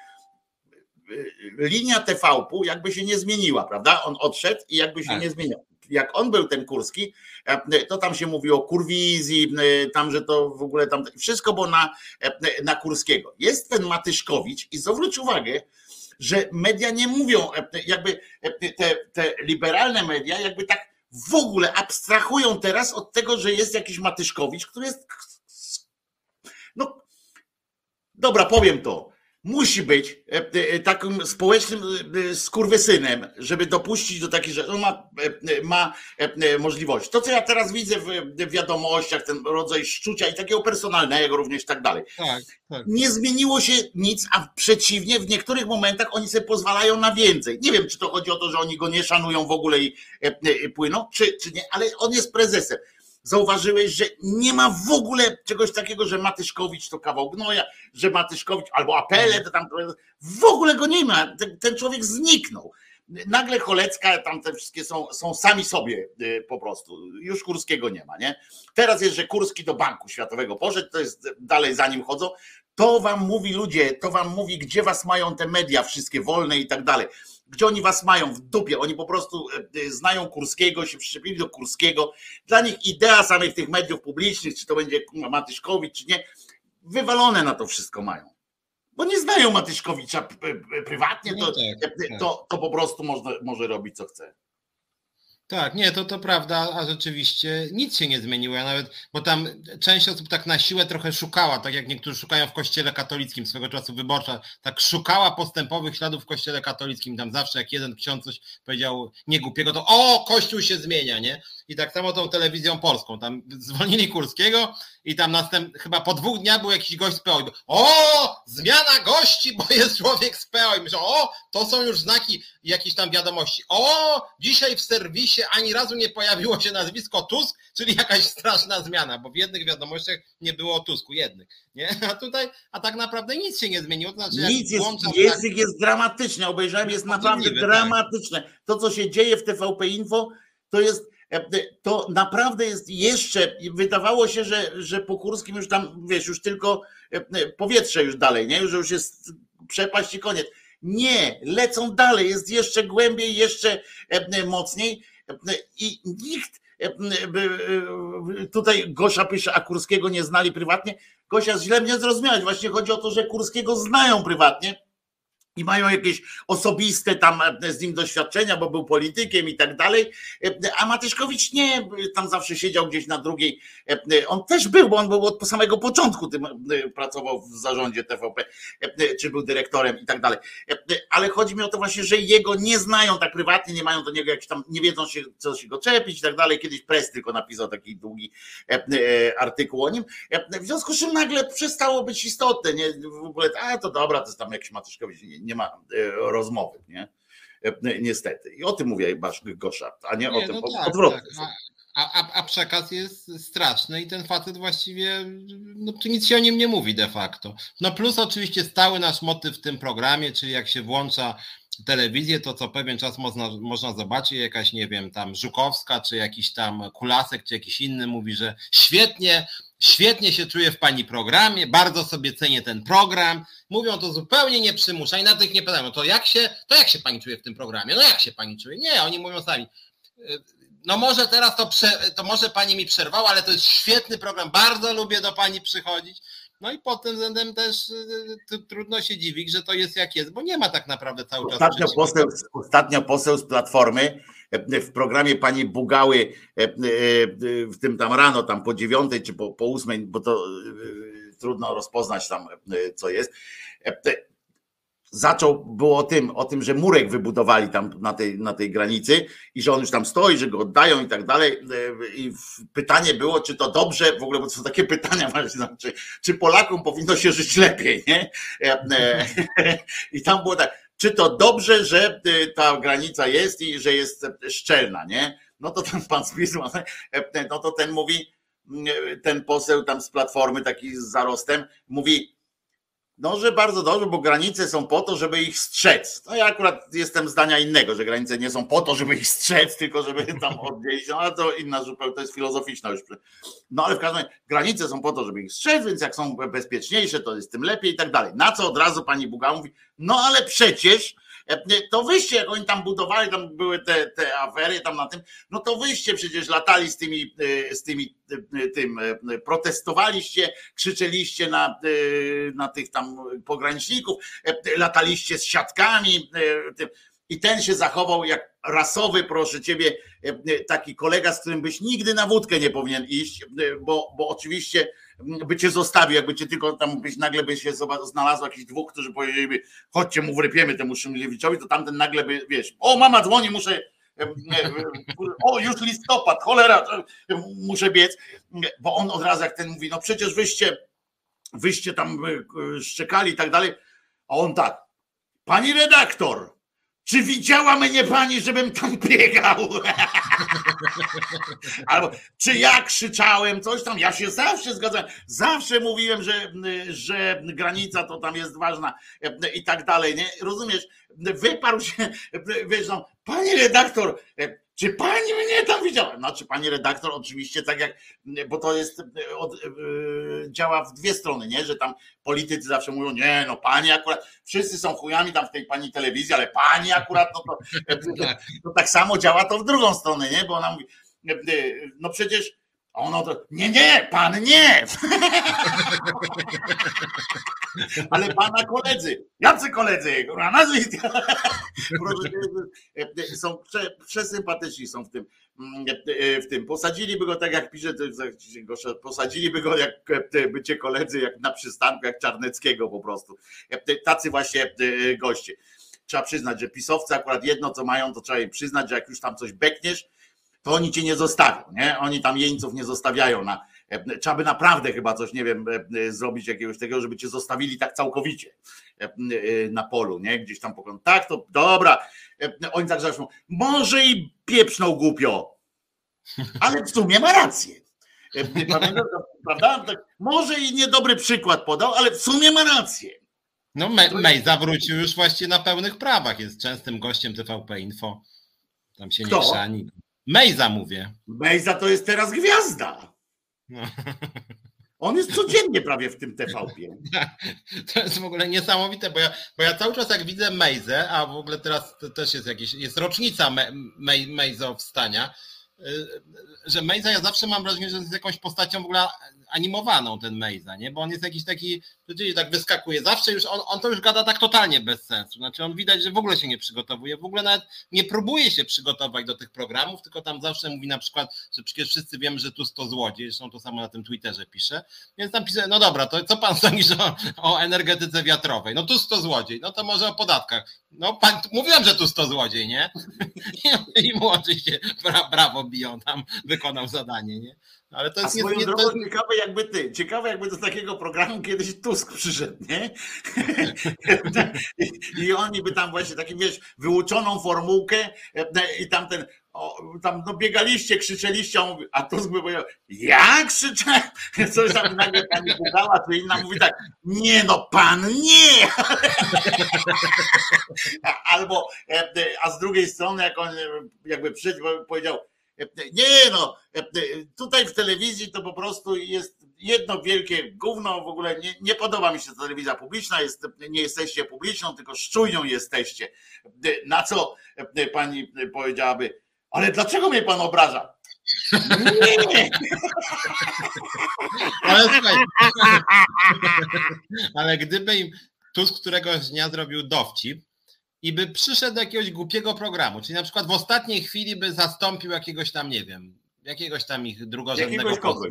linia TVP-u jakby się nie zmieniła, prawda? On odszedł i jakby się nie zmieniał. Jak on był, ten Kurski, to tam się mówiło o kurwizji, tam, że to w ogóle tam, wszystko było na Kurskiego. Jest ten Matyszkowicz i zwróć uwagę, że media nie mówią, jakby te liberalne media jakby tak w ogóle abstrahują teraz od tego, że jest jakiś Matyszkowicz, który jest... No dobra, powiem to. Musi być takim społecznym skurwysynem, żeby dopuścić do takich rzeczy. On ma możliwość. To, co ja teraz widzę w wiadomościach, ten rodzaj szczucia i takiego personalnego również i tak dalej. Tak. Nie zmieniło się nic, a przeciwnie, w niektórych momentach oni sobie pozwalają na więcej. Nie wiem, czy to chodzi o to, że oni go nie szanują w ogóle i płyną, czy nie, ale on jest prezesem. Zauważyłeś, że nie ma w ogóle czegoś takiego, że Matyszkowicz to kawał gnoja, że Matyszkowicz albo Apele, to tam w ogóle go nie ma. Ten człowiek zniknął. Nagle Cholecka, tam te wszystkie są sami sobie po prostu. Już Kurskiego nie ma, nie? Teraz jest, że Kurski do Banku Światowego poszedł, to jest dalej za nim chodzą. To wam mówi ludzie, to wam mówi, gdzie was mają te media wszystkie wolne i tak dalej. Gdzie oni was mają w dupie, oni po prostu znają Kurskiego, się przyczepili do Kurskiego. Dla nich idea samych tych mediów publicznych, czy to będzie Matyszkowicz, czy nie, wywalone na to wszystko mają. Bo nie znają Matyszkowicza prywatnie, to po prostu może robić co chce. Tak, nie, to prawda, a rzeczywiście nic się nie zmieniło, ja nawet, bo tam część osób tak na siłę trochę szukała, tak jak niektórzy szukają w kościele katolickim swego czasu wyborcza, tak szukała postępowych śladów w kościele katolickim, tam zawsze jak jeden ksiądz coś powiedział niegłupiego, to o, kościół się zmienia, nie? I tak samo tą Telewizją Polską, tam zwolnili Kurskiego i tam chyba po 2 dniach był jakiś gość z PO i był, o, zmiana gości, bo jest człowiek z PO i myślał, o, to są już znaki jakichś tam wiadomości, o, dzisiaj w serwisie ani razu nie pojawiło się nazwisko Tusk, czyli jakaś straszna zmiana, bo w jednych wiadomościach nie było o Tusku, jednych. Nie? A tutaj, tak naprawdę nic się nie zmieniło. To znaczy, nic jak włączam, język jest dramatyczny, obejrzałem, jest naprawdę dramatyczne. To, co się dzieje w TVP Info, to jest to naprawdę jest jeszcze, wydawało się, że po Kurskim już tam, wiesz, już tylko powietrze już dalej, nie? Już jest przepaść i koniec. Nie, lecą dalej, jest jeszcze głębiej, jeszcze mocniej i nikt, tutaj Gosia pisze, a Kurskiego nie znali prywatnie. Gosia, źle mnie zrozumiałeś, właśnie chodzi o to, że Kurskiego znają prywatnie i mają jakieś osobiste tam z nim doświadczenia, bo był politykiem i tak dalej, a Matyszkowicz nie, tam zawsze siedział gdzieś na drugiej, on też był, bo on był od samego początku, tym pracował w zarządzie TVP, czy był dyrektorem i tak dalej, ale chodzi mi o to właśnie, że jego nie znają tak prywatnie, nie mają do niego jakichś tam, nie wiedzą się, co się go czepić i tak dalej, kiedyś Press tylko napisał taki długi artykuł o nim, w związku z czym nagle przestało być istotne, nie, w ogóle, a to dobra, to jest tam jakiś Matyszkowicz, nie ma rozmowy, nie? Niestety. I o tym mówię Gosza, a nie o tym no tak, odwrotnie. Tak. A przekaz jest straszny i ten facet właściwie, no czy nic się o nim nie mówi de facto. No plus oczywiście stały nasz motyw w tym programie, czyli jak się włącza telewizję, to co pewien czas można zobaczyć, jakaś, nie wiem, tam Żukowska, czy jakiś tam Kulasek, czy jakiś inny mówi, że świetnie się czuję w pani programie, bardzo sobie cenię ten program. Mówią to zupełnie nie przymusza i na tych nie pytają, to jak się pani czuje w tym programie? No jak się pani czuje? Nie, oni mówią sami. No może teraz to może pani mi przerwała, ale to jest świetny program, bardzo lubię do pani przychodzić. No i pod tym względem też trudno się dziwić, że to jest jak jest, bo nie ma tak naprawdę cały czas... Ostatnio poseł z Platformy w programie pani Bugały, w tym tam rano, tam po 9 czy po 8, bo to trudno rozpoznać tam co jest, było o tym, że murek wybudowali tam na tej granicy i że on już tam stoi, że go oddają i tak dalej. I pytanie było, czy to dobrze, w ogóle, bo to są takie pytania właśnie, czy Polakom powinno się żyć lepiej, nie? I tam było tak, czy to dobrze, że ta granica jest i że jest szczelna, nie? No to tam pan Spis, no to ten mówi, ten poseł tam z Platformy, taki z zarostem, mówi, no, że bardzo dobrze, bo granice są po to, żeby ich strzec. No ja akurat jestem zdania innego, że granice nie są po to, żeby ich strzec, tylko żeby tam oddzielić. No ale to inna zupełnie, to jest filozoficzna już. No ale w każdym razie granice są po to, żeby ich strzec, więc jak są bezpieczniejsze, to jest tym lepiej i tak dalej. Na co od razu pani Buga mówi, no ale przecież to wyście, jak oni tam budowali, tam były te afery tam na tym, no to wyście przecież latali z tymi, protestowaliście, krzyczeliście na tych tam pograniczników, lataliście z siatkami i ten się zachował jak rasowy, proszę ciebie, taki kolega, z którym byś nigdy na wódkę nie powinien iść, bo oczywiście by cię zostawił, jakby cię tylko tam nagle by się znalazło jakichś dwóch, którzy powiedzieliby, chodźcie mu wrypiemy temu Szymlewiczowi, to tamten nagle by, wiesz, o mama dzwoni, muszę, o już listopad, cholera, muszę biec, bo on od razu jak ten mówi, no przecież wyście tam szczekali i tak dalej, a on tak, pani redaktor, czy widziała mnie pani, żebym tam biegał? Albo czy ja krzyczałem coś tam? Ja się zawsze zgadzałem. Zawsze mówiłem, że granica to tam jest ważna i tak dalej. Nie? Rozumiesz? Wyparł się, wiesz, tam, pani redaktor, czy pani mnie tam widziała? Znaczy pani redaktor oczywiście tak jak, bo to jest, działa w dwie strony, nie? Że tam politycy zawsze mówią, nie no pani akurat, wszyscy są chujami tam w tej pani telewizji, ale pani akurat, no to tak samo działa to w drugą stronę, nie? Bo ona mówi, no przecież, a ono to, nie, pan nie. Ale pana koledzy, jacy koledzy, są przesympatyczni są w tym. Posadziliby go tak jak pisze, posadziliby go jak bycie koledzy, jak na przystanku, jak Czarneckiego po prostu. Tacy właśnie goście. Trzeba przyznać, że pisowcy akurat jedno co mają, to trzeba im przyznać, że jak już tam coś bekniesz, to oni cię nie zostawią, nie? Oni tam jeńców nie zostawiają na. Trzeba by naprawdę chyba coś, nie wiem, zrobić jakiegoś tego, żeby cię zostawili tak całkowicie na polu, nie? Gdzieś tam po kąt. Tak, to dobra. Oni tak zawsze mówią, może i pieprzną głupio, ale w sumie ma rację. Pamiętam, prawda? Tak, może i niedobry przykład podał, ale w sumie ma rację. No Mej zawrócił już właściwie na pełnych prawach. Jest częstym gościem TVP Info. Tam się nie szani. Mejza mówię. Mejza to jest teraz gwiazda. No. On jest codziennie prawie w tym TVP. To jest w ogóle niesamowite, bo ja cały czas jak widzę Mejzę, a w ogóle teraz to też jest rocznica Mejzowstania, że Mejza, ja zawsze mam wrażenie, że jest jakąś postacią w ogóle animowaną ten Mejza, nie? Bo on jest jakiś taki, przecież tak wyskakuje, zawsze już, on to już gada tak totalnie bez sensu, znaczy on widać, że w ogóle się nie przygotowuje, w ogóle nawet nie próbuje się przygotować do tych programów, tylko tam zawsze mówi na przykład, że przecież wszyscy wiemy, że tu 100 złodziej, zresztą to samo na tym Twitterze pisze, więc tam pisze, no dobra, to co pan sądzisz o energetyce wiatrowej? No tu 100 złodziej, no to może o podatkach. No pan, mówiłem, że tu 100 złodziej, nie? I młodzi się brawo biją, tam wykonał zadanie, nie? Ale to jest swoją drogą to... ciekawe jakby do takiego programu kiedyś Tusk przyszedł, nie? I oni by tam właśnie takim, wiesz, wyuczoną formułkę i tamten, tam no biegaliście, krzyczeliście, on mówi, a Tusk by powiedział, ja krzyczę? Coś tam nagle pani pukała, to inna mówi tak, nie no pan, nie! Albo, a z drugiej strony, jak on jakby przyszedł, powiedział, nie no, tutaj w telewizji to po prostu jest jedno wielkie gówno, w ogóle nie podoba mi się telewizja publiczna, nie jesteście publiczną, tylko szczujnią jesteście. Na co pani powiedziałaby, ale dlaczego mnie pan obraża? Nie. Ale słuchaj, ale gdyby im Tusk któregoś dnia zrobił dowcip, i by przyszedł do jakiegoś głupiego programu, czyli na przykład w ostatniej chwili by zastąpił jakiegoś tam, nie wiem, jakiegoś tam ich drugorzędnego posła.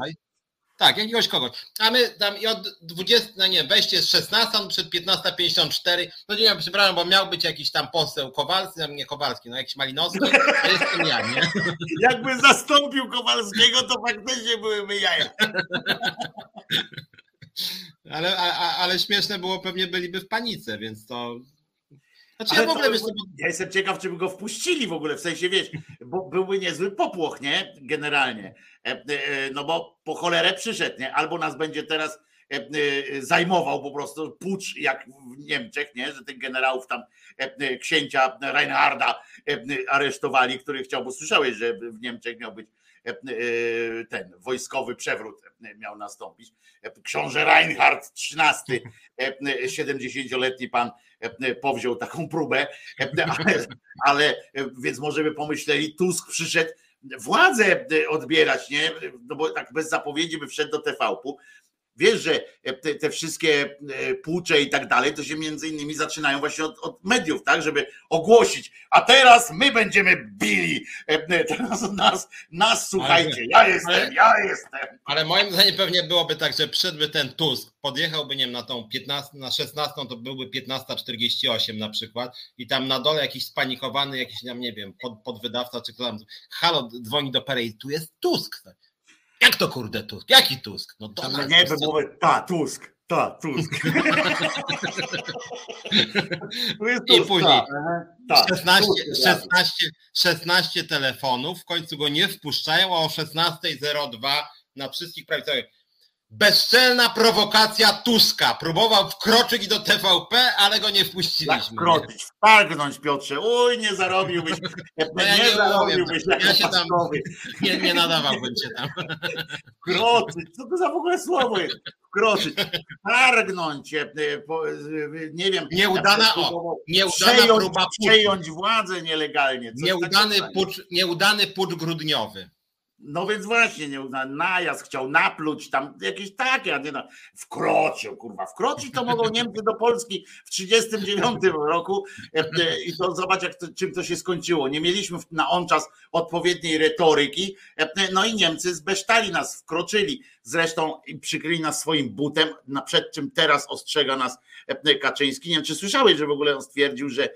Tak, jakiegoś kogoś. A my tam i od 20, no nie, wejście jest 16, przed 15.54, no nie wiem, przepraszam, bo miał być jakiś tam poseł Kowalski, nie Kowalski, no jakiś Malinowski, a jestem ja, nie? Jakby zastąpił Kowalskiego, to faktycznie byłyby jaja. Ale śmieszne było, pewnie byliby w panice, więc to... Znaczy, ja jestem ciekaw, czy by go wpuścili w ogóle, w sensie, wiesz, bo byłby niezły popłoch, nie? Generalnie. No bo po cholerę przyszedł, nie? Albo nas będzie teraz zajmował po prostu pucz, jak w Niemczech, nie? Że tych generałów tam, księcia Reinharda aresztowali, który chciał, bo słyszałeś, że w Niemczech miał być ten wojskowy przewrót miał nastąpić. Książę Reinhard XIII, 70-letni pan powziął taką próbę, ale więc może by pomyśleli, Tusk przyszedł władzę odbierać, nie? No bo tak bez zapowiedzi by wszedł do TVP-u. Wiesz, że te wszystkie pucze i tak dalej, to się między innymi zaczynają właśnie od mediów, tak, żeby ogłosić, a teraz my będziemy bili, teraz nas słuchajcie, ja jestem. Ale moim zdaniem pewnie byłoby tak, że przyszedłby ten Tusk, podjechałby, nie wiem, na tą 15, na 16, to byłby 15:48 na przykład i tam na dole jakiś spanikowany, jakiś tam, nie wiem, podwydawca czy kto tam, halo, dzwoni do Perei, tu jest Tusk. Jak to kurde Tusk? Jaki Tusk? No to nie wiem, mówię, Tusk. I później 16 telefonów, w końcu go nie wpuszczają, a o 16:02 na wszystkich prawicowych. Bezczelna prowokacja Tuska. Próbował wkroczyć do TVP, ale go nie wpuściliśmy. Wkroczyć, wtargnąć, Piotrze. Uj, nie zarobiłbyś. Nie zarobiłbyś. Ja się tam nie nadawałbym się tam. Wkroczyć. Co to za w ogóle słowo jest? Wkroczyć. Wtargnąć. Nie wiem. Nieudana próba przejąć władzę nielegalnie. Nieudany pucz grudniowy. No więc właśnie, najazd chciał napluć, tam jakieś takie, a nie no, wkroczył, kurwa, wkroczyć to mogą Niemcy do Polski w 1939 roku i to zobacz, czym to się skończyło. Nie mieliśmy na on czas odpowiedniej retoryki, no i Niemcy zbesztali nas, wkroczyli, zresztą przykryli nas swoim butem, przed czym teraz ostrzega nas Kaczyński. Nie wiem, czy słyszałeś, że w ogóle on stwierdził, że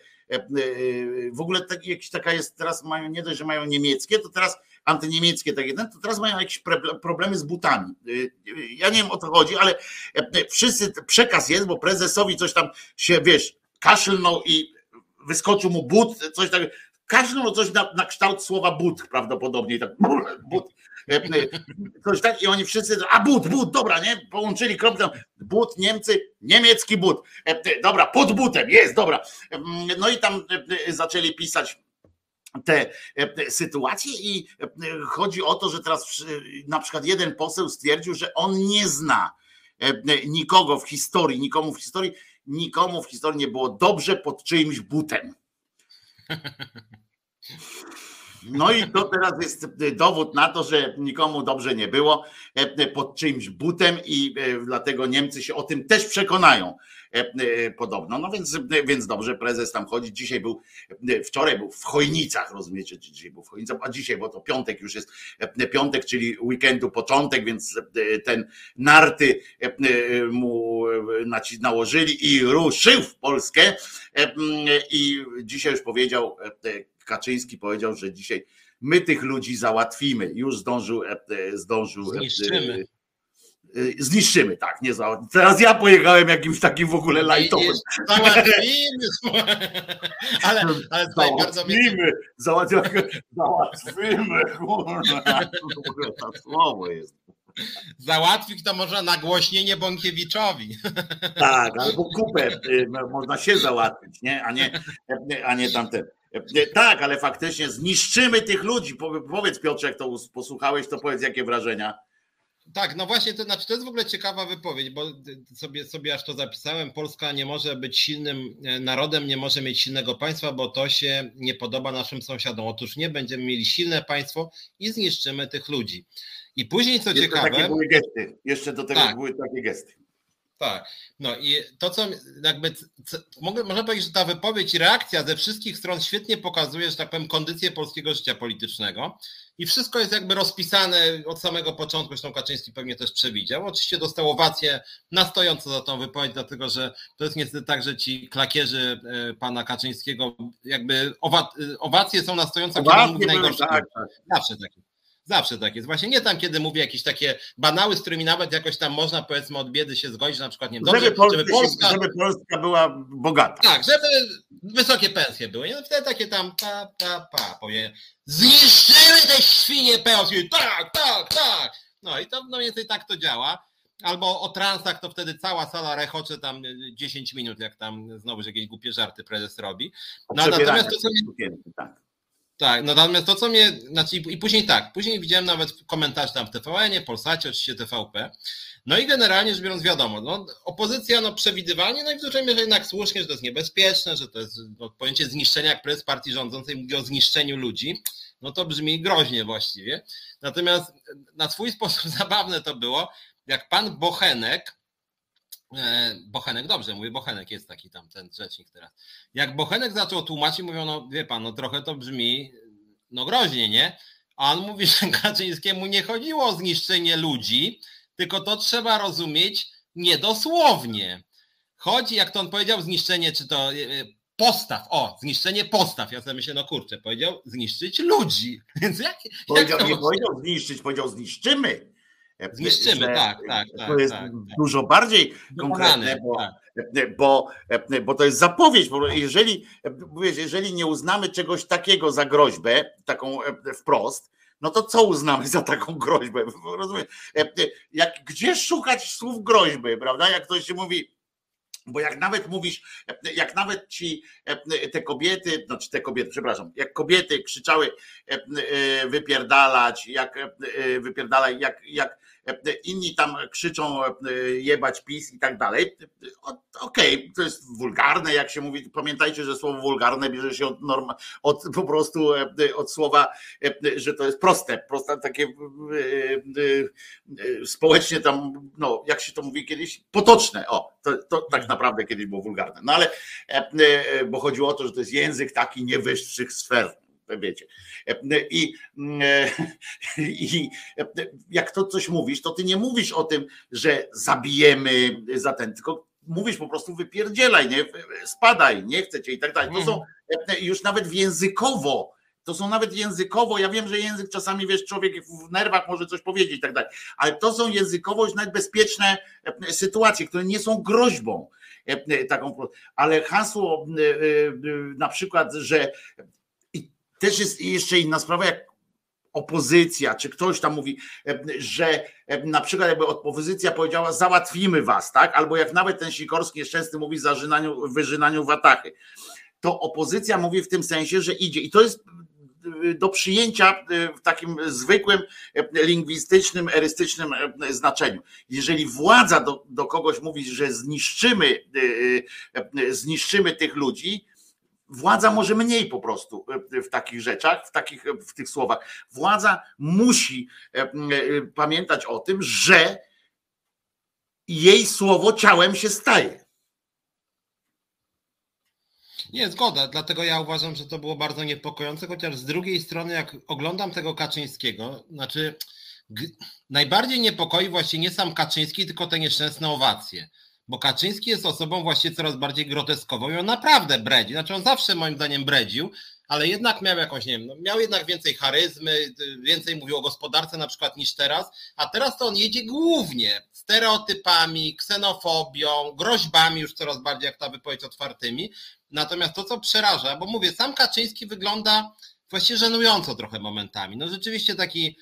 w ogóle jakaś taka jest, teraz mają, nie dość, że mają niemieckie, to teraz antyniemieckie, tak jeden, to teraz mają jakieś problemy z butami. Ja nie wiem o co chodzi, ale wszyscy przekaz jest, bo prezesowi coś tam się, wiesz, kaszlnął i wyskoczył mu but, coś tak, kaszlnął coś na kształt słowa but prawdopodobnie, tak but, coś tak i oni wszyscy, a but, dobra, nie, połączyli kropkę, but, Niemcy, niemiecki but, dobra, pod butem, jest, dobra. No i tam zaczęli pisać te sytuacje i chodzi o to, że teraz na przykład jeden poseł stwierdził, że on nie zna nikogo w historii, nikomu w historii nie było dobrze pod czyimś butem. No i to teraz jest dowód na to, że nikomu dobrze nie było pod czyimś butem i dlatego Niemcy się o tym też przekonają podobno. No więc dobrze, prezes tam chodzi. Wczoraj był w Chojnicach, rozumiecie? Dzisiaj był w Chojnicach, a dzisiaj, bo to piątek już jest, piątek, czyli weekendu początek, więc ten narty mu nałożyli i ruszył w Polskę i dzisiaj już powiedział, Kaczyński powiedział, że dzisiaj my tych ludzi załatwimy. Już zdążył. Zniszczymy, tak. Nie załatwimy. Teraz ja pojechałem jakimś takim w ogóle lajtowym. Ale tutaj bardzo mnie... Załatwimy, kurwa. To słowo jest. Załatwić to można nagłośnienie Bąkiewiczowi. Tak, albo kupę można się załatwić, nie? A nie tamten. Tak, ale faktycznie zniszczymy tych ludzi. Powiedz, Piotrze, jak to posłuchałeś, to powiedz, jakie wrażenia. Tak, no właśnie, to jest w ogóle ciekawa wypowiedź, bo sobie aż to zapisałem. Polska nie może być silnym narodem, nie może mieć silnego państwa, bo to się nie podoba naszym sąsiadom. Otóż nie, będziemy mieli silne państwo i zniszczymy tych ludzi. I później, co ciekawe... Takie były gesty. Jeszcze do tego były takie gesty. Tak, no i to co jakby, można powiedzieć, że ta wypowiedź i reakcja ze wszystkich stron świetnie pokazuje, że tak powiem, kondycję polskiego życia politycznego i wszystko jest jakby rozpisane od samego początku, zresztą Kaczyński pewnie też przewidział. Oczywiście dostał owację na stojąco za tą wypowiedź, dlatego że to jest niestety tak, że ci klakierzy pana Kaczyńskiego jakby owacje są na stojąco, kiedy mówi najgorsze. Tak. Zawsze tak jest. Właśnie nie tam, kiedy mówię jakieś takie banały, z którymi nawet jakoś tam można, powiedzmy, od biedy się zgodzić, na przykład nie wiem, żeby Polska była bogata. Tak, żeby wysokie pensje były. No wtedy takie tam powiem. Zniszczyły te świnie pensje. Tak. No i to mniej więcej tak to działa. Albo o transach to wtedy cała sala rechocze tam 10 minut, jak tam znowu jakieś głupie żarty prezes robi. No natomiast to sobie... Tak, natomiast to co mnie, znaczy i później widziałem nawet komentarz tam w TVN-ie, Polsacie, oczywiście TVP, no i generalnie rzecz biorąc wiadomo, no, opozycja przewidywalnie, no i w dużej mierze jednak słusznie, że to jest niebezpieczne, że to jest pojęcie zniszczenia, jak prezes partii rządzącej mówi o zniszczeniu ludzi, no to brzmi groźnie właściwie, natomiast na swój sposób zabawne to było, jak pan Bochenek, dobrze mówię, Bochenek jest taki tam ten rzecznik teraz. Jak Bochenek zaczął tłumaczyć, mówią, no wie pan, no trochę to brzmi, no groźnie, nie? A on mówi, że Kaczyńskiemu nie chodziło o zniszczenie ludzi, tylko to trzeba rozumieć niedosłownie. Chodzi, jak to on powiedział, zniszczenie, czy to postaw, zniszczenie postaw. Ja sobie myślę, no kurczę, powiedział zniszczyć ludzi. Więc powiedział zniszczyć, powiedział zniszczymy. Zniszczymy, tak. To jest dużo bardziej konkretne, bo to jest zapowiedź. Jeżeli nie uznamy czegoś takiego za groźbę, taką wprost, no to co uznamy za taką groźbę? Rozumiem. Gdzie szukać słów groźby, prawda? Jak ktoś się mówi. Bo jak nawet mówisz, jak nawet ci jak kobiety krzyczały wypierdalać, jak inni tam krzyczą jebać PiS i tak dalej, okej, to jest wulgarne, jak się mówi, pamiętajcie, że słowo wulgarne bierze się po prostu od słowa, że to jest proste takie społecznie tam, no jak się to mówi kiedyś, potoczne, to tak naprawdę kiedyś było wulgarne, no ale bo chodziło o to, że to jest język taki nie wyższych sfer. Wiecie. I jak to coś mówisz, to ty nie mówisz o tym, że zabijemy za ten, tylko mówisz po prostu wypierdzielaj, nie? Spadaj, nie chcecie i tak dalej. To są już nawet językowo. Ja wiem, że język czasami, wiesz, człowiek w nerwach może coś powiedzieć i tak dalej, ale to są językowo już nawet bezpieczne sytuacje, które nie są groźbą. Ale hasło na przykład, że też jest jeszcze inna sprawa, jak opozycja, czy ktoś tam mówi, że na przykład jakby opozycja powiedziała załatwimy was, tak? Albo jak nawet ten Sikorski nieszczęsny mówi wyrzynaniu watachy, to opozycja mówi w tym sensie, że idzie. I to jest do przyjęcia w takim zwykłym, lingwistycznym, erystycznym znaczeniu. Jeżeli władza do kogoś mówi, że zniszczymy tych ludzi, władza może mniej po prostu w takich rzeczach, w tych słowach. Władza musi pamiętać o tym, że jej słowo ciałem się staje. Nie, zgoda, dlatego ja uważam, że to było bardzo niepokojące, chociaż z drugiej strony, jak oglądam tego Kaczyńskiego, znaczy najbardziej niepokoi właśnie nie sam Kaczyński, tylko te nieszczęsne owacje. Bo Kaczyński jest osobą właśnie coraz bardziej groteskową i on naprawdę bredzi. Znaczy on zawsze moim zdaniem bredził, ale jednak miał jakąś, nie wiem, miał jednak więcej charyzmy, więcej mówił o gospodarce na przykład niż teraz, a teraz to on jedzie głównie stereotypami, ksenofobią, groźbami już coraz bardziej, jak ta wypowiedź, otwartymi. Natomiast to, co przeraża, bo mówię, sam Kaczyński wygląda właściwie żenująco trochę momentami. No rzeczywiście taki,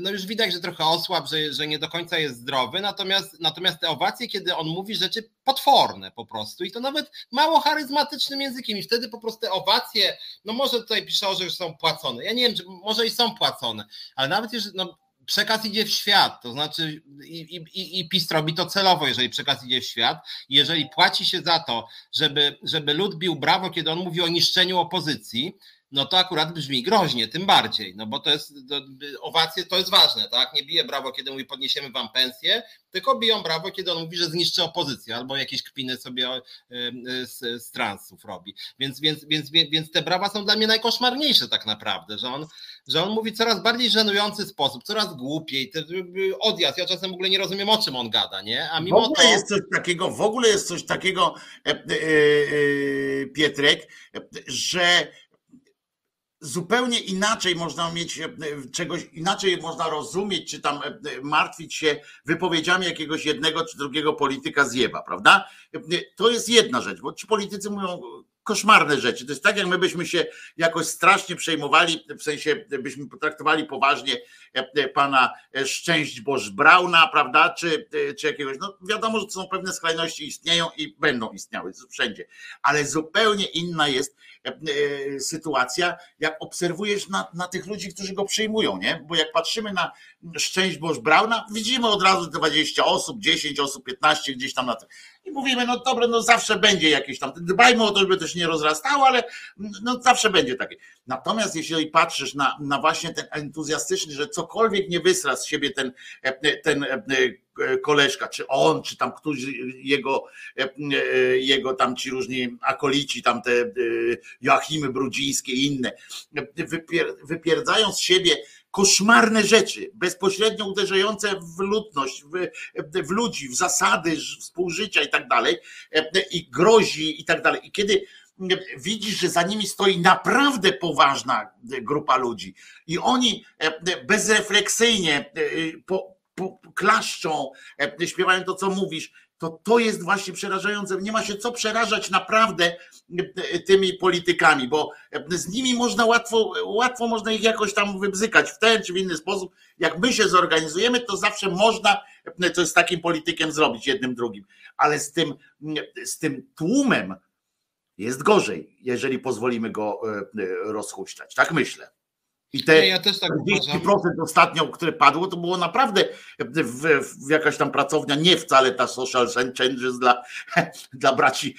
no już widać, że trochę osłab, że nie do końca jest zdrowy, natomiast te owacje, kiedy on mówi rzeczy potworne po prostu i to nawet mało charyzmatycznym językiem i wtedy po prostu te owacje, no może tutaj pisze, że już są płacone. Ja nie wiem, czy może i są płacone, ale nawet jeżeli, no przekaz idzie w świat, to znaczy i PiS robi to celowo, jeżeli przekaz idzie w świat, jeżeli płaci się za to, żeby lud bił brawo, kiedy on mówi o niszczeniu opozycji, no to akurat brzmi groźnie, tym bardziej, no bo to jest, owacje to jest ważne, tak? Nie bije brawo, kiedy mówi podniesiemy wam pensję, tylko biją brawo, kiedy on mówi, że zniszczy opozycję albo jakieś kpiny sobie z transów robi. Więc te brawa są dla mnie najkoszmarniejsze tak naprawdę, że on mówi coraz bardziej żenujący sposób, coraz głupiej, odjazd, ja czasem w ogóle nie rozumiem, o czym on gada, nie? A mimo to... W ogóle jest coś takiego, Pietrek, że zupełnie inaczej można mieć, czegoś inaczej można rozumieć, czy tam martwić się wypowiedziami jakiegoś jednego czy drugiego polityka zjeba, prawda? To jest jedna rzecz, bo ci politycy mówią koszmarne rzeczy. To jest tak, jak my byśmy się jakoś strasznie przejmowali, w sensie byśmy potraktowali poważnie pana Szczęśćboż-Brauna, prawda, czy jakiegoś, no wiadomo, że to są pewne skrajności, istnieją i będą istniały wszędzie, ale zupełnie inna jest sytuacja, jak obserwujesz na tych ludzi, którzy go przyjmują, nie? Bo jak patrzymy na Szczęśćboż-Brauna, widzimy od razu 20 osób, 10 osób, 15 gdzieś tam na tym. I mówimy, no dobra, no zawsze będzie jakieś tam, dbajmy o to, żeby to się nie rozrastało, ale no zawsze będzie takie. Natomiast jeśli patrzysz na właśnie ten entuzjastyczny, że cokolwiek nie wysra z siebie ten koleżka, czy on, czy tam któś jego tam ci różni akolici, tam te Joachimy Brudzińskie i inne, wypierdzają z siebie koszmarne rzeczy, bezpośrednio uderzające w ludność, w ludzi, w zasady współżycia i tak dalej, i grozi i tak dalej. I kiedy widzisz, że za nimi stoi naprawdę poważna grupa ludzi i oni bezrefleksyjnie klaszczą, śpiewają to, co mówisz, to jest właśnie przerażające. Nie ma się co przerażać naprawdę tymi politykami, bo z nimi można łatwo można ich jakoś tam wybzykać w ten czy w inny sposób. Jak my się zorganizujemy, to zawsze można coś z takim politykiem zrobić, jednym drugim. Ale z tym tłumem jest gorzej, jeżeli pozwolimy go rozhuśtać. Tak myślę. I te ja też tak 40% ostatnio, które padło, to było naprawdę w jakaś tam pracownia, nie wcale ta social changes dla braci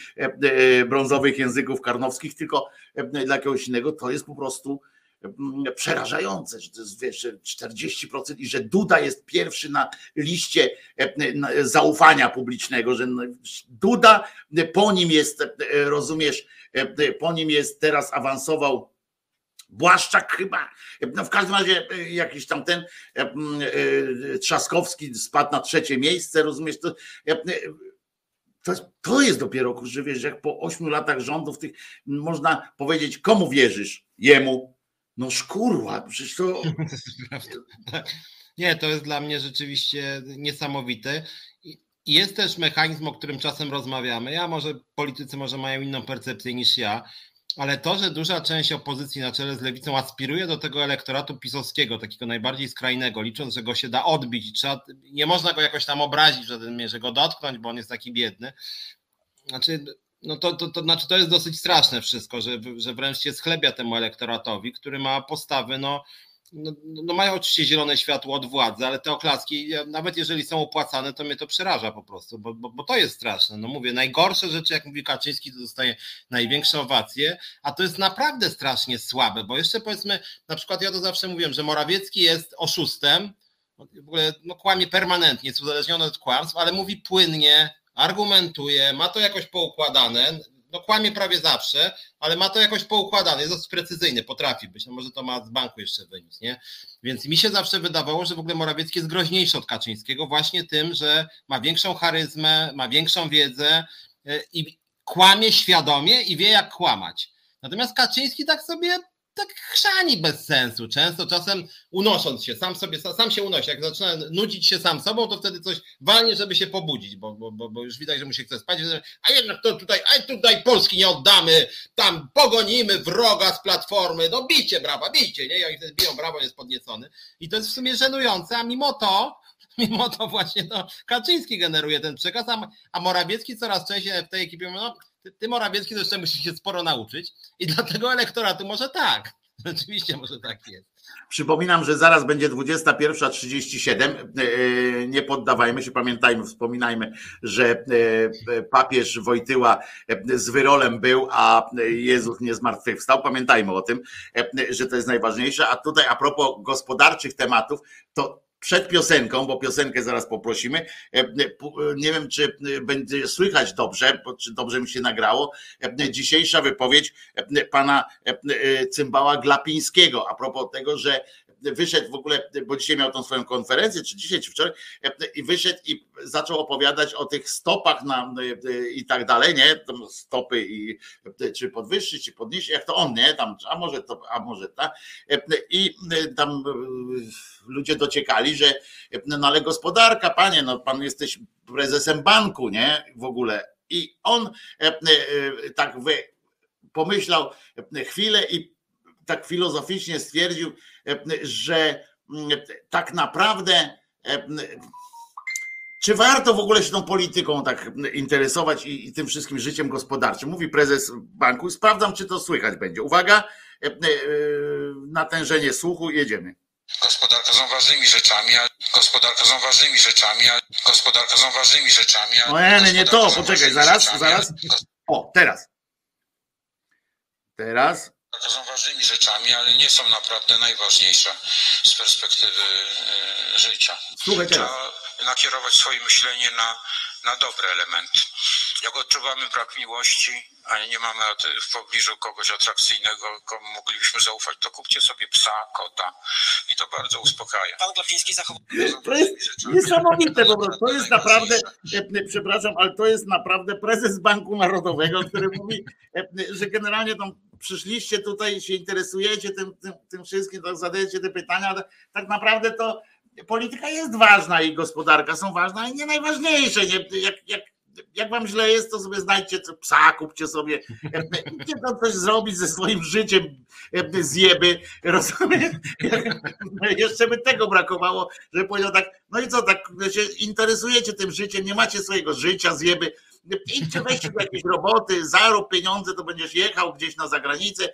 brązowych języków karnowskich, tylko dla jakiegoś innego. To jest po prostu przerażające, że to jest, wiesz, 40% i że Duda jest pierwszy na liście zaufania publicznego, że Duda, po nim jest, rozumiesz, po nim jest, teraz awansował Błaszczak chyba, no w każdym razie jakiś tam ten Trzaskowski spadł na 3 miejsce, rozumiesz, to jest dopiero, że wiesz, jak po 8 latach rządów tych można powiedzieć, komu wierzysz? Jemu. No szkurła, przecież to... Nie, to jest dla mnie rzeczywiście niesamowite. Jest też mechanizm, o którym czasem rozmawiamy. Politycy może mają inną percepcję niż ja, ale to, że duża część opozycji na czele z lewicą aspiruje do tego elektoratu pisowskiego, takiego najbardziej skrajnego, licząc, że go się da odbić i nie można go jakoś tam obrazić w żadnym mierze, go dotknąć, bo on jest taki biedny. Znaczy, no to znaczy to jest dosyć straszne wszystko, że wręcz się schlebia temu elektoratowi, który ma postawy, no mają oczywiście zielone światło od władzy, ale te oklaski, nawet jeżeli są opłacane, to mnie to przeraża po prostu, bo to jest straszne. No mówię, najgorsze rzeczy, jak mówi Kaczyński, to dostaje największe owacje, a to jest naprawdę strasznie słabe, bo jeszcze powiedzmy, na przykład ja to zawsze mówiłem, że Morawiecki jest oszustem, w ogóle kłamie permanentnie, jest uzależniony od kłamstw, ale mówi płynnie, argumentuje, ma to jakoś poukładane, kłamie prawie zawsze, ale ma to jakoś poukładane, jest dosyć precyzyjny, potrafi być, może to ma z banku jeszcze wyniósł, nie? Więc mi się zawsze wydawało, że w ogóle Morawiecki jest groźniejszy od Kaczyńskiego właśnie tym, że ma większą charyzmę, ma większą wiedzę i kłamie świadomie i wie, jak kłamać. Natomiast Kaczyński tak sobie chrzani bez sensu, często, czasem unosząc się, sam się unosi, jak zaczyna nudzić się sam sobą, to wtedy coś walnie, żeby się pobudzić, bo już widać, że mu się chce spać, a jednak to tutaj Polski nie oddamy, tam pogonimy wroga z Platformy, no bijcie brawa, bijcie, nie? I oni wtedy biją brawo, jest podniecony i to jest w sumie żenujące, a mimo to właśnie Kaczyński generuje ten przekaz, a Morawiecki coraz częściej w tej ekipie mówi, Ty Morawiecki jeszcze musisz się sporo nauczyć i dlatego elektoratu może tak. Rzeczywiście może tak jest. Przypominam, że zaraz będzie 21:37. Nie poddawajmy się, pamiętajmy, wspominajmy, że papież Wojtyła z wyrolem był, a Jezus nie zmartwychwstał. Pamiętajmy o tym, że to jest najważniejsze. A tutaj a propos gospodarczych tematów, to przed piosenką, bo piosenkę zaraz poprosimy, nie wiem, czy będzie słychać dobrze, czy dobrze mi się nagrało, dzisiejsza wypowiedź pana Cymbała Glapińskiego a propos tego, że wyszedł w ogóle, bo dzisiaj miał tą swoją konferencję, czy dzisiaj, czy wczoraj, i wyszedł i zaczął opowiadać o tych stopach i tak dalej, nie? Stopy i czy podwyższyć, czy podnieść, jak to on, nie? Tam, a może ta. I tam ludzie dociekali, że ale gospodarka, panie, pan jesteś prezesem banku, nie? W ogóle. I on tak pomyślał chwilę i tak filozoficznie stwierdził, że tak naprawdę czy warto w ogóle się tą polityką tak interesować i tym wszystkim życiem gospodarczym? Mówi prezes banku. Sprawdzam, czy to słychać będzie. Uwaga, natężenie słuchu, jedziemy. Gospodarka są ważnymi rzeczami. Nie to, poczekaj, zaraz. O, teraz. Są ważnymi rzeczami, ale nie są naprawdę najważniejsze z perspektywy życia. Trzeba nakierować swoje myślenie na dobre elementy. Jak odczuwamy brak miłości, a nie mamy w pobliżu kogoś atrakcyjnego, komu moglibyśmy zaufać, to kupcie sobie psa, kota i to bardzo uspokaja. Pan Glapiński zachował... To jest niesamowite, to jest naprawdę, przepraszam, ale to jest naprawdę prezes Banku Narodowego, który mówi, że generalnie tam przyszliście tutaj, się interesujecie tym wszystkim, to zadajecie te pytania, ale tak naprawdę to polityka jest ważna i gospodarka są ważne, ale nie najważniejsze. Jak wam źle jest, to sobie znajdźcie psa, kupcie sobie, idźcie tam coś zrobić ze swoim życiem, zjeby, rozumiesz? Jeszcze by tego brakowało, żeby powiedział tak, no i co, tak się interesujecie tym życiem, nie macie swojego życia, zjeby, idźcie, weźcie do jakiejś roboty, zarób pieniądze, to będziesz jechał gdzieś na zagranicę,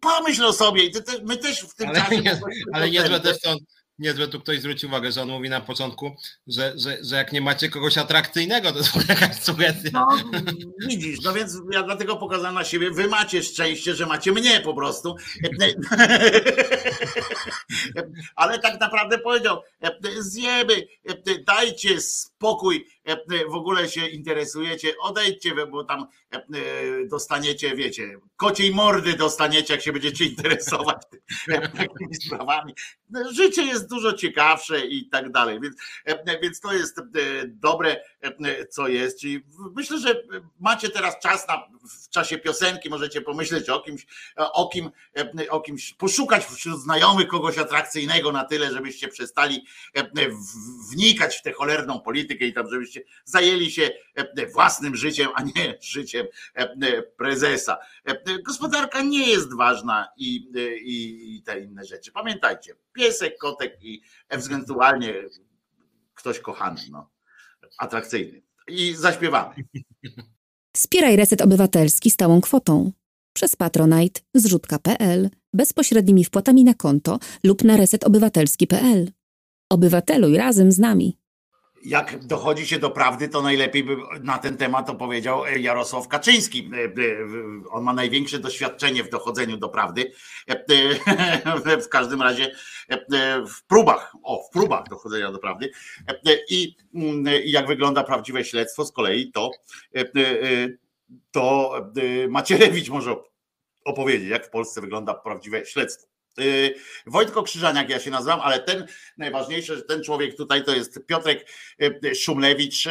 pomyśl o sobie, my też w tym czasie... Ale niezłe też są... Niezłe, tu ktoś zwrócił uwagę, że on mówi na początku, że jak nie macie kogoś atrakcyjnego, to jest jakaś sugestia. Widzisz, więc ja dlatego pokazałem na siebie, wy macie szczęście, że macie mnie po prostu. Ale tak naprawdę powiedział, zjeby, dajcie spokój, w ogóle się interesujecie, odejdźcie, bo tam dostaniecie, wiecie, kociej mordy dostaniecie, jak się będziecie interesować takimi sprawami. Życie jest dużo ciekawsze i tak dalej, więc to jest dobre, co jest. I myślę, że macie teraz czas w czasie piosenki, możecie pomyśleć o kimś, poszukać wśród znajomych kogoś atrakcyjnego na tyle, żebyście przestali wnikać w tę cholerną politykę i tam, żebyście zajęli się własnym życiem, a nie życiem prezesa. Gospodarka nie jest ważna i te inne rzeczy. Pamiętajcie, piesek, kotek i ewentualnie ktoś kochany, atrakcyjny. I zaśpiewamy. Wspieraj Reset Obywatelski stałą kwotą. Przez Patronite, zrzutka.pl, bezpośrednimi wpłatami na konto lub na resetobywatelski.pl. Obywateluj razem z nami. Jak dochodzi się do prawdy, to najlepiej by na ten temat opowiedział Jarosław Kaczyński. On ma największe doświadczenie w dochodzeniu do prawdy. W każdym razie w próbach dochodzenia do prawdy. I jak wygląda prawdziwe śledztwo z kolei, to Macierewicz może opowiedzieć, jak w Polsce wygląda prawdziwe śledztwo. Wojtko Krzyżaniak ja się nazywam, ale ten najważniejsze, że ten człowiek tutaj to jest Piotrek Szumlewicz,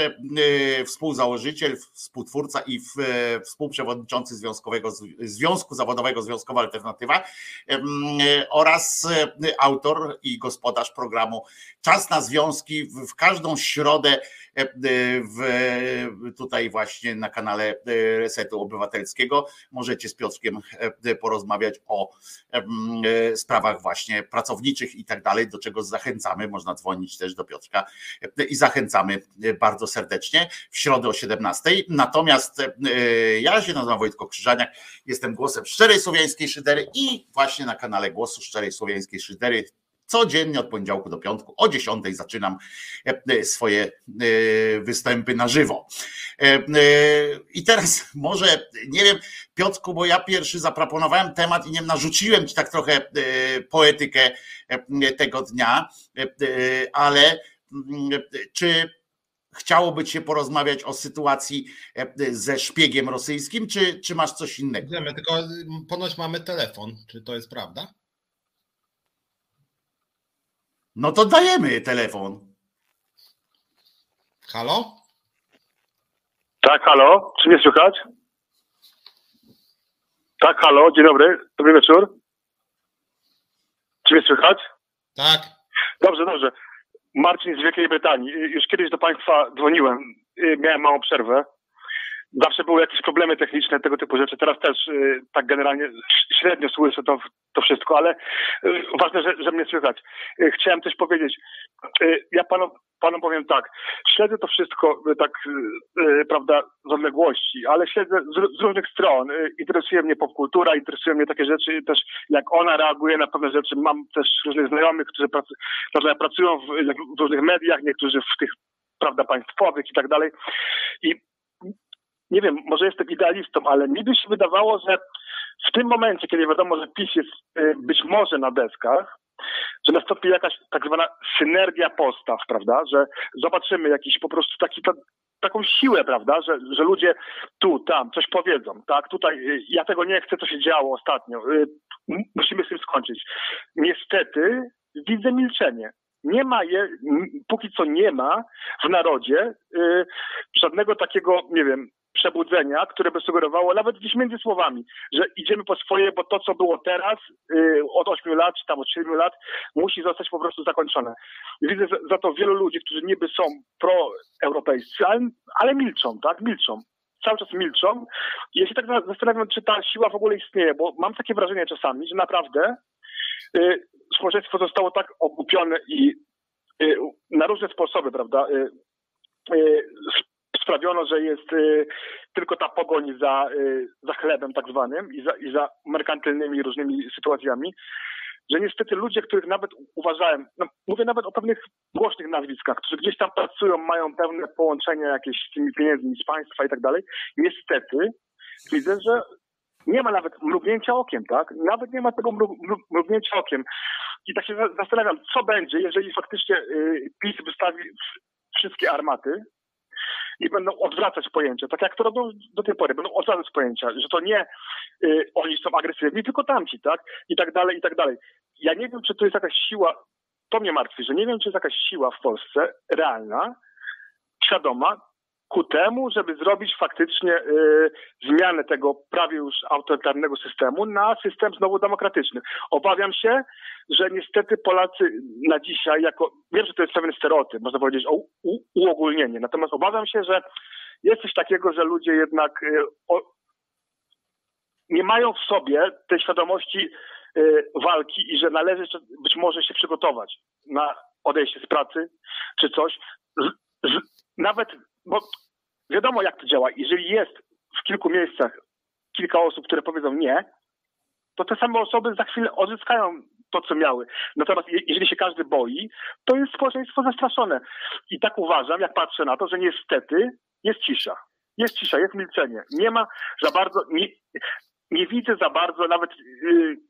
współzałożyciel, współtwórca i współprzewodniczący Związku Zawodowego Związkowa Alternatywa oraz autor i gospodarz programu Czas na Związki w każdą środę tutaj właśnie na kanale Resetu Obywatelskiego. Możecie z Piotrkiem porozmawiać o sprawach właśnie pracowniczych i tak dalej, do czego zachęcamy. Można dzwonić też do Piotrka i zachęcamy bardzo serdecznie w środę o 17:00. Natomiast ja się nazywam Wojtko Krzyżaniak, jestem głosem Szczerej Słowiańskiej Szydery i właśnie na kanale Głosu Szczerej Słowiańskiej Szydery codziennie od poniedziałku do piątku o 10:00 zaczynam swoje występy na żywo. I teraz może, nie wiem, Piotrku, bo ja pierwszy zaproponowałem temat i nie narzuciłem ci tak trochę poetykę tego dnia, ale czy chciałoby ci się porozmawiać o sytuacji ze szpiegiem rosyjskim, czy masz coś innego? Wiemy, tylko ponoć mamy telefon, czy to jest prawda? No to dajemy telefon. Halo? Tak, halo. Czy mnie słychać? Tak, halo. Dzień dobry. Dobry wieczór. Czy mnie słychać? Tak. Dobrze. Marcin z Wielkiej Brytanii. Już kiedyś do Państwa dzwoniłem. Miałem małą przerwę. Zawsze były jakieś problemy techniczne, tego typu rzeczy. Teraz też tak generalnie średnio słyszę to wszystko, ale ważne, że mnie słychać. Chciałem coś powiedzieć. Ja panom powiem tak. Śledzę to wszystko tak, prawda, z odległości, ale śledzę z różnych stron. Interesuje mnie popkultura, interesują mnie takie rzeczy też, jak ona reaguje na pewne rzeczy. Mam też różnych znajomych, którzy pracują w różnych mediach, niektórzy w tych, prawda, państwowych i tak dalej. I nie wiem, może jestem idealistą, ale mi by się wydawało, że w tym momencie, kiedy wiadomo, że PiS jest być może na deskach, że nastąpi jakaś tak zwana synergia postaw, prawda, że zobaczymy jakiś po prostu taką siłę, prawda, że ludzie tu, tam coś powiedzą, tak, tutaj ja tego nie chcę, co się działo ostatnio, musimy z tym skończyć. Niestety widzę milczenie. Nie ma póki co nie ma w narodzie żadnego takiego, nie wiem, przebudzenia, które by sugerowało nawet gdzieś między słowami, że idziemy po swoje, bo to, co było teraz, od 8 lat, czy tam od 7 lat, musi zostać po prostu zakończone. Widzę za to wielu ludzi, którzy niby są proeuropejscy, ale milczą, tak? Milczą. Cały czas milczą. I ja się tak zastanawiam, czy ta siła w ogóle istnieje, bo mam takie wrażenie czasami, że naprawdę społeczeństwo zostało tak ogłupione i na różne sposoby, prawda, sprawiono, że jest tylko ta pogoń za chlebem tak zwanym i za merkantylnymi różnymi sytuacjami, że niestety ludzie, których nawet uważałem, no, mówię nawet o pewnych głośnych nazwiskach, którzy gdzieś tam pracują, mają pewne połączenia jakieś z tymi pieniędzmi z państwa i tak dalej, niestety widzę, że nie ma nawet mrugnięcia okiem, tak? Nawet nie ma tego mrugnięcia okiem. I tak się zastanawiam, co będzie, jeżeli faktycznie PiS wystawi wszystkie armaty i będą odwracać pojęcia, tak jak to robią do tej pory, będą odwracać pojęcia, że to nie oni są agresywni, tylko tamci, tak? I tak dalej, i tak dalej. Ja nie wiem, czy to jest jakaś siła, to mnie martwi, że nie wiem, czy jest jakaś siła w Polsce realna, świadoma, ku temu, żeby zrobić faktycznie zmianę tego prawie już autorytarnego systemu na system znowu demokratyczny. Obawiam się, że niestety Polacy na dzisiaj, wiem, że to jest pewien stereotyp, można powiedzieć o uogólnienie, natomiast obawiam się, że jest coś takiego, że ludzie jednak nie mają w sobie tej świadomości walki i że należy być może się przygotować na odejście z pracy czy coś. Nawet, bo wiadomo, jak to działa. Jeżeli jest kilku miejscach kilka osób, które powiedzą nie, to te same osoby za chwilę odzyskają to, co miały. Natomiast jeżeli się każdy boi, to jest społeczeństwo zastraszone. I tak uważam, jak patrzę na to, że niestety jest cisza. Jest cisza, jest milczenie. Nie ma za bardzo... Nie widzę za bardzo, nawet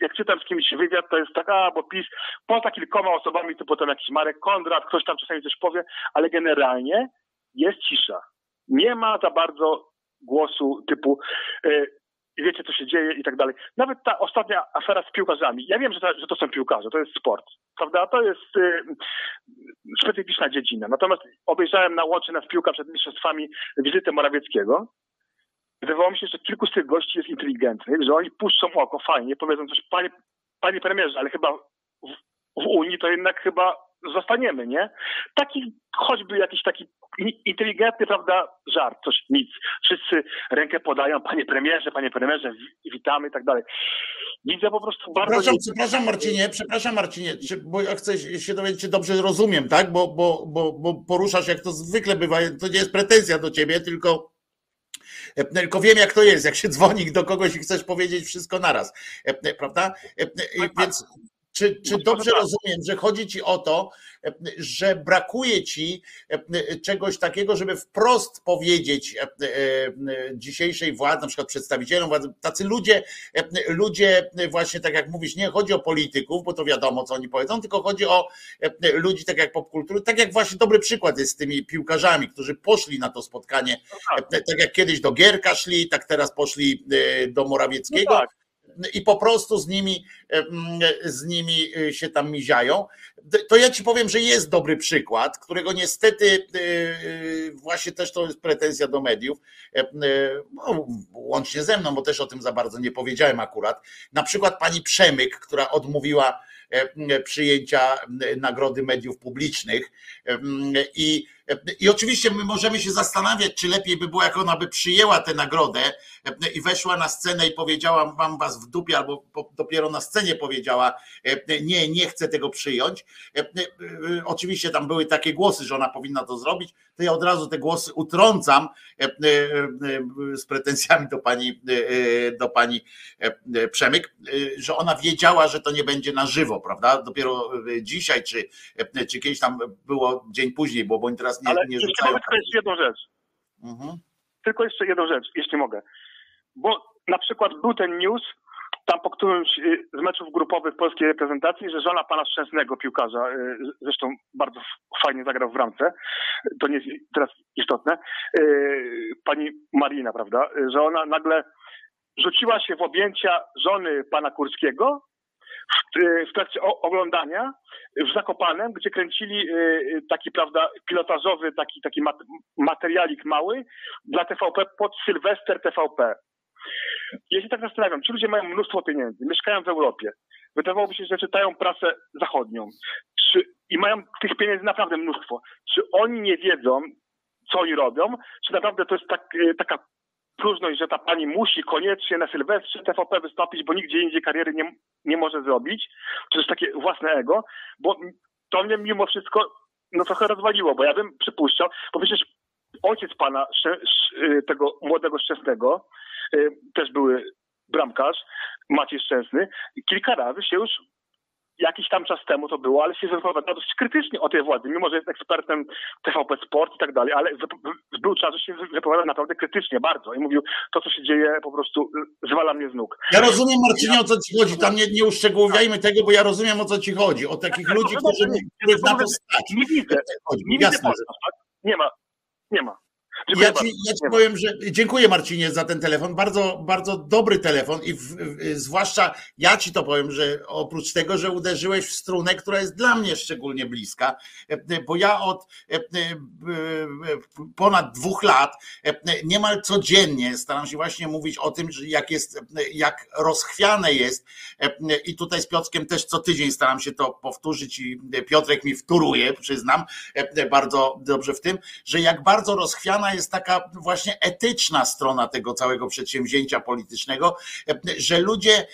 jak czytam z kimś wywiad, to jest taka, bo PiS poza kilkoma osobami, to potem jakiś Marek Kondrat, ktoś tam czasami coś powie, ale generalnie jest cisza. Nie ma za bardzo głosu typu wiecie, co się dzieje i tak dalej. Nawet ta ostatnia afera z piłkarzami. Ja wiem, że to są piłkarze, to jest sport, prawda? To jest specyficzna dziedzina. Natomiast obejrzałem na Łodzi na piłkę przed mistrzostwami wizytę Morawieckiego. Wydawało mi się, że kilku z tych gości jest inteligentnych, że oni puszczą oko, fajnie, powiedzą coś, panie premierze, ale chyba w Unii to jednak chyba zostaniemy, nie? Taki choćby jakiś taki inteligentny, prawda, żart, coś, nic. Wszyscy rękę podają, panie premierze, witamy i tak dalej. Widzę po prostu bardzo... Przepraszam Marcinie, bo ja chcę się dowiedzieć, czy dobrze rozumiem, tak? Bo poruszasz, jak to zwykle bywa, to nie jest pretensja do ciebie, tylko wiem, jak to jest, jak się dzwoni do kogoś i chcesz powiedzieć wszystko naraz, prawda? Więc czy dobrze rozumiem, że chodzi ci o to, że brakuje ci czegoś takiego, żeby wprost powiedzieć dzisiejszej władzy, na przykład przedstawicielom władzy, tacy ludzie właśnie tak jak mówisz, nie chodzi o polityków, bo to wiadomo, co oni powiedzą, tylko chodzi o ludzi tak jak popkultury, tak jak właśnie dobry przykład jest z tymi piłkarzami, którzy poszli na to spotkanie, tak jak kiedyś do Gierka szli, tak teraz poszli do Morawieckiego. No tak. I po prostu z nimi się tam miziają, to ja ci powiem, że jest dobry przykład, którego niestety właśnie też to jest pretensja do mediów, łącznie ze mną, bo też o tym za bardzo nie powiedziałem akurat. Na przykład pani Przemyk, która odmówiła przyjęcia Nagrody Mediów Publicznych i oczywiście my możemy się zastanawiać, czy lepiej by było, jak ona by przyjęła tę nagrodę i weszła na scenę i powiedziała, mam was w dupie, albo dopiero na scenie powiedziała, nie chcę tego przyjąć. Oczywiście tam były takie głosy, że ona powinna to zrobić, to ja od razu te głosy utrącam z pretensjami do pani Przemyk, że ona wiedziała, że to nie będzie na żywo, prawda? Dopiero dzisiaj, czy kiedyś tam było dzień później, bo oni teraz nie rzucają. Tylko jeszcze jedną rzecz. Mhm. Tylko jeszcze jedną rzecz, jeśli mogę. Bo na przykład był ten news tam po którymś z meczów grupowych polskiej reprezentacji, że żona pana Szczęsnego, piłkarza, zresztą bardzo fajnie zagrał w bramce, to nie jest teraz istotne, pani Marina, prawda, że ona nagle rzuciła się w objęcia żony pana Kurskiego w trakcie oglądania w Zakopanem, gdzie kręcili taki, prawda, pilotażowy taki materialik mały dla TVP pod Sylwester TVP. Ja się tak zastanawiam, ci ludzie mają mnóstwo pieniędzy, mieszkają w Europie, wydawałoby się, że czytają prasę zachodnią i mają tych pieniędzy naprawdę mnóstwo. Czy oni nie wiedzą, co oni robią? Czy naprawdę to jest taka próżność, że ta pani musi koniecznie na Sylwestrze TVP wystąpić, bo nigdzie indziej kariery nie może zrobić? To jest takie własne ego, bo to mnie mimo wszystko trochę rozwaliło, bo ja bym przypuszczał, bo przecież ojciec pana, tego młodego Szczęsnego, też były bramkarz, Maciej Szczęsny, kilka razy się już, jakiś tam czas temu to było, ale się wypowiadał dość krytycznie o tej władzy, mimo że jest ekspertem TVP Sport i tak dalej, ale był czas, że się wypowiadał naprawdę krytycznie bardzo i mówił, to co się dzieje po prostu zwala mnie z nóg. Ja rozumiem, Marcinie, o co ci chodzi, tam nie uszczegółowiajmy tego, bo ja rozumiem, o co ci chodzi, o takich ludzi, którzy na to stać. Nie widzę, tak? Nie ma. Ja ci powiem, że dziękuję, Marcinie, za ten telefon. Bardzo, bardzo dobry telefon i zwłaszcza ja ci to powiem, że oprócz tego, że uderzyłeś w strunę, która jest dla mnie szczególnie bliska, bo ja od ponad 2 lat niemal codziennie staram się właśnie mówić o tym, że jak rozchwiane jest i tutaj z Piotrkiem też co tydzień staram się to powtórzyć i Piotrek mi wtóruje, przyznam, bardzo dobrze w tym, że jak bardzo rozchwiana strona jest taka właśnie etyczna strona tego całego przedsięwzięcia politycznego, że ludzie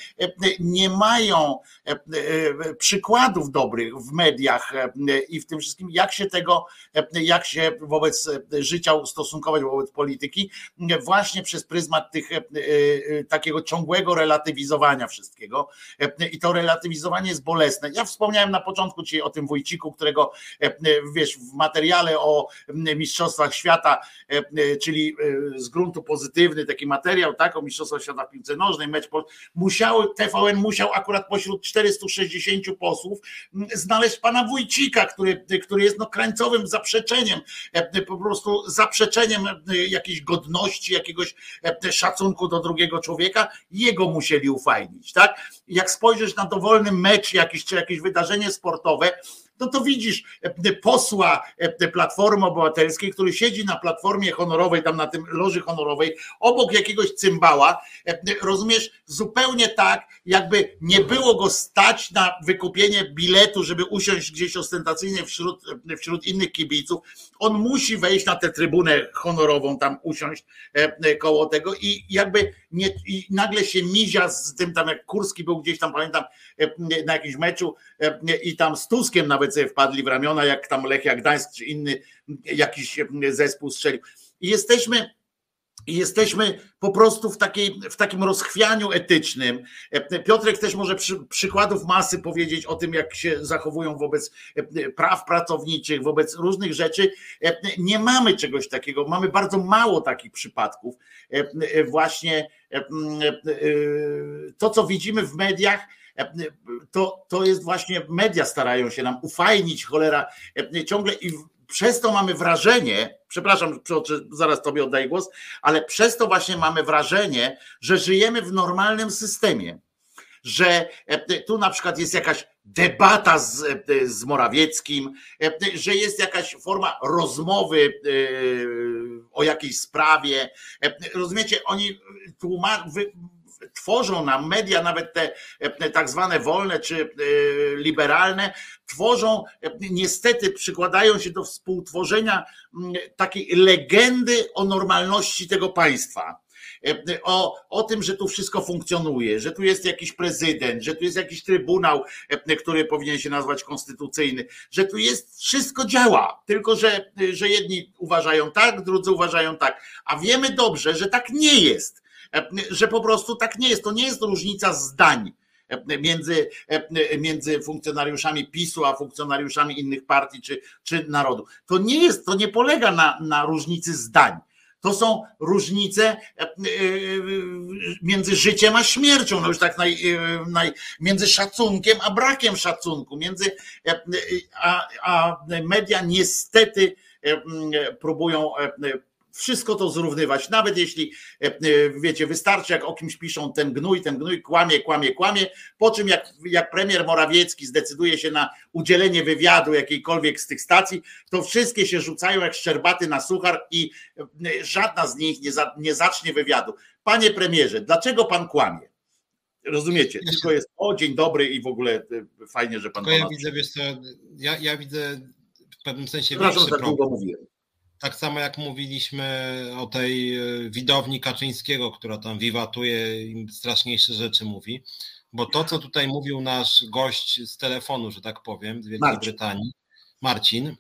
nie mają przykładów dobrych w mediach i w tym wszystkim, jak się wobec życia ustosunkować, wobec polityki, właśnie przez pryzmat tych takiego ciągłego relatywizowania wszystkiego. I to relatywizowanie jest bolesne. Ja wspomniałem na początku dzisiaj o tym Wójciku, którego wiesz, w materiale o Mistrzostwach Świata, czyli z gruntu pozytywny taki materiał, tak, o Mistrzostwach Świata w piłce nożnej, mecz TVN musiał akurat pośród 460 posłów znaleźć pana Wójcika, który jest no krańcowym zaprzeczeniem, po prostu zaprzeczeniem jakiejś godności, jakiegoś szacunku do drugiego człowieka. Jego musieli ufajnić, tak? Jak spojrzysz na dowolny mecz jakiś, czy jakieś wydarzenie sportowe, no to widzisz posła Platformy Obywatelskiej, który siedzi na platformie honorowej, tam na tym loży honorowej, obok jakiegoś cymbała, rozumiesz, zupełnie tak, jakby nie było go stać na wykupienie biletu, żeby usiąść gdzieś ostentacyjnie wśród innych kibiców. On musi wejść na tę trybunę honorową, tam usiąść koło tego i jakby nie, i nagle się mizia z tym, tam jak Kurski był gdzieś tam, pamiętam, na jakimś meczu i tam z Tuskiem nawet sobie wpadli w ramiona, jak tam Lechia Gdańsk czy inny jakiś zespół strzelił. I jesteśmy po prostu w takim rozchwianiu etycznym. Piotrek też może przykładów masy powiedzieć o tym, jak się zachowują wobec praw pracowniczych, wobec różnych rzeczy. Nie mamy czegoś takiego, mamy bardzo mało takich przypadków. Właśnie to, co widzimy w mediach, to jest właśnie, media starają się nam ufajnić, cholera, ciągle i przez to mamy wrażenie, przepraszam, zaraz tobie oddaję głos, ale przez to właśnie mamy wrażenie, że żyjemy w normalnym systemie, że tu na przykład jest jakaś debata z Morawieckim, że jest jakaś forma rozmowy o jakiejś sprawie, rozumiecie, oni tworzą nam media, nawet te tak zwane wolne czy liberalne, tworzą, niestety przykładają się do współtworzenia takiej legendy o normalności tego państwa. O tym, że tu wszystko funkcjonuje, że tu jest jakiś prezydent, że tu jest jakiś trybunał, który powinien się nazwać konstytucyjny, że tu jest, wszystko działa, tylko że jedni uważają tak, drudzy uważają tak, a wiemy dobrze, że tak nie jest. Że po prostu tak nie jest. To nie jest różnica zdań między funkcjonariuszami PiS-u a funkcjonariuszami innych partii czy narodu. To nie jest, to nie polega na różnicy zdań. To są różnice między życiem a śmiercią, no już tak między szacunkiem a brakiem szacunku, a media niestety próbują wszystko to zrównywać, nawet jeśli, wiecie, wystarczy, jak o kimś piszą, ten gnój, kłamie, po czym jak premier Morawiecki zdecyduje się na udzielenie wywiadu jakiejkolwiek z tych stacji, to wszystkie się rzucają jak szczerbaty na suchar i żadna z nich nie zacznie wywiadu. Panie premierze, dlaczego pan kłamie? Rozumiecie, tylko jest dzień dobry i w ogóle fajnie, że pan kłamie. Ja widzę w pewnym sensie większy problem. Tak samo jak mówiliśmy o tej widowni Kaczyńskiego, która tam wiwatuje i straszniejsze rzeczy mówi, bo to, co tutaj mówił nasz gość z telefonu, że tak powiem, z Wielkiej Brytanii, Marcin,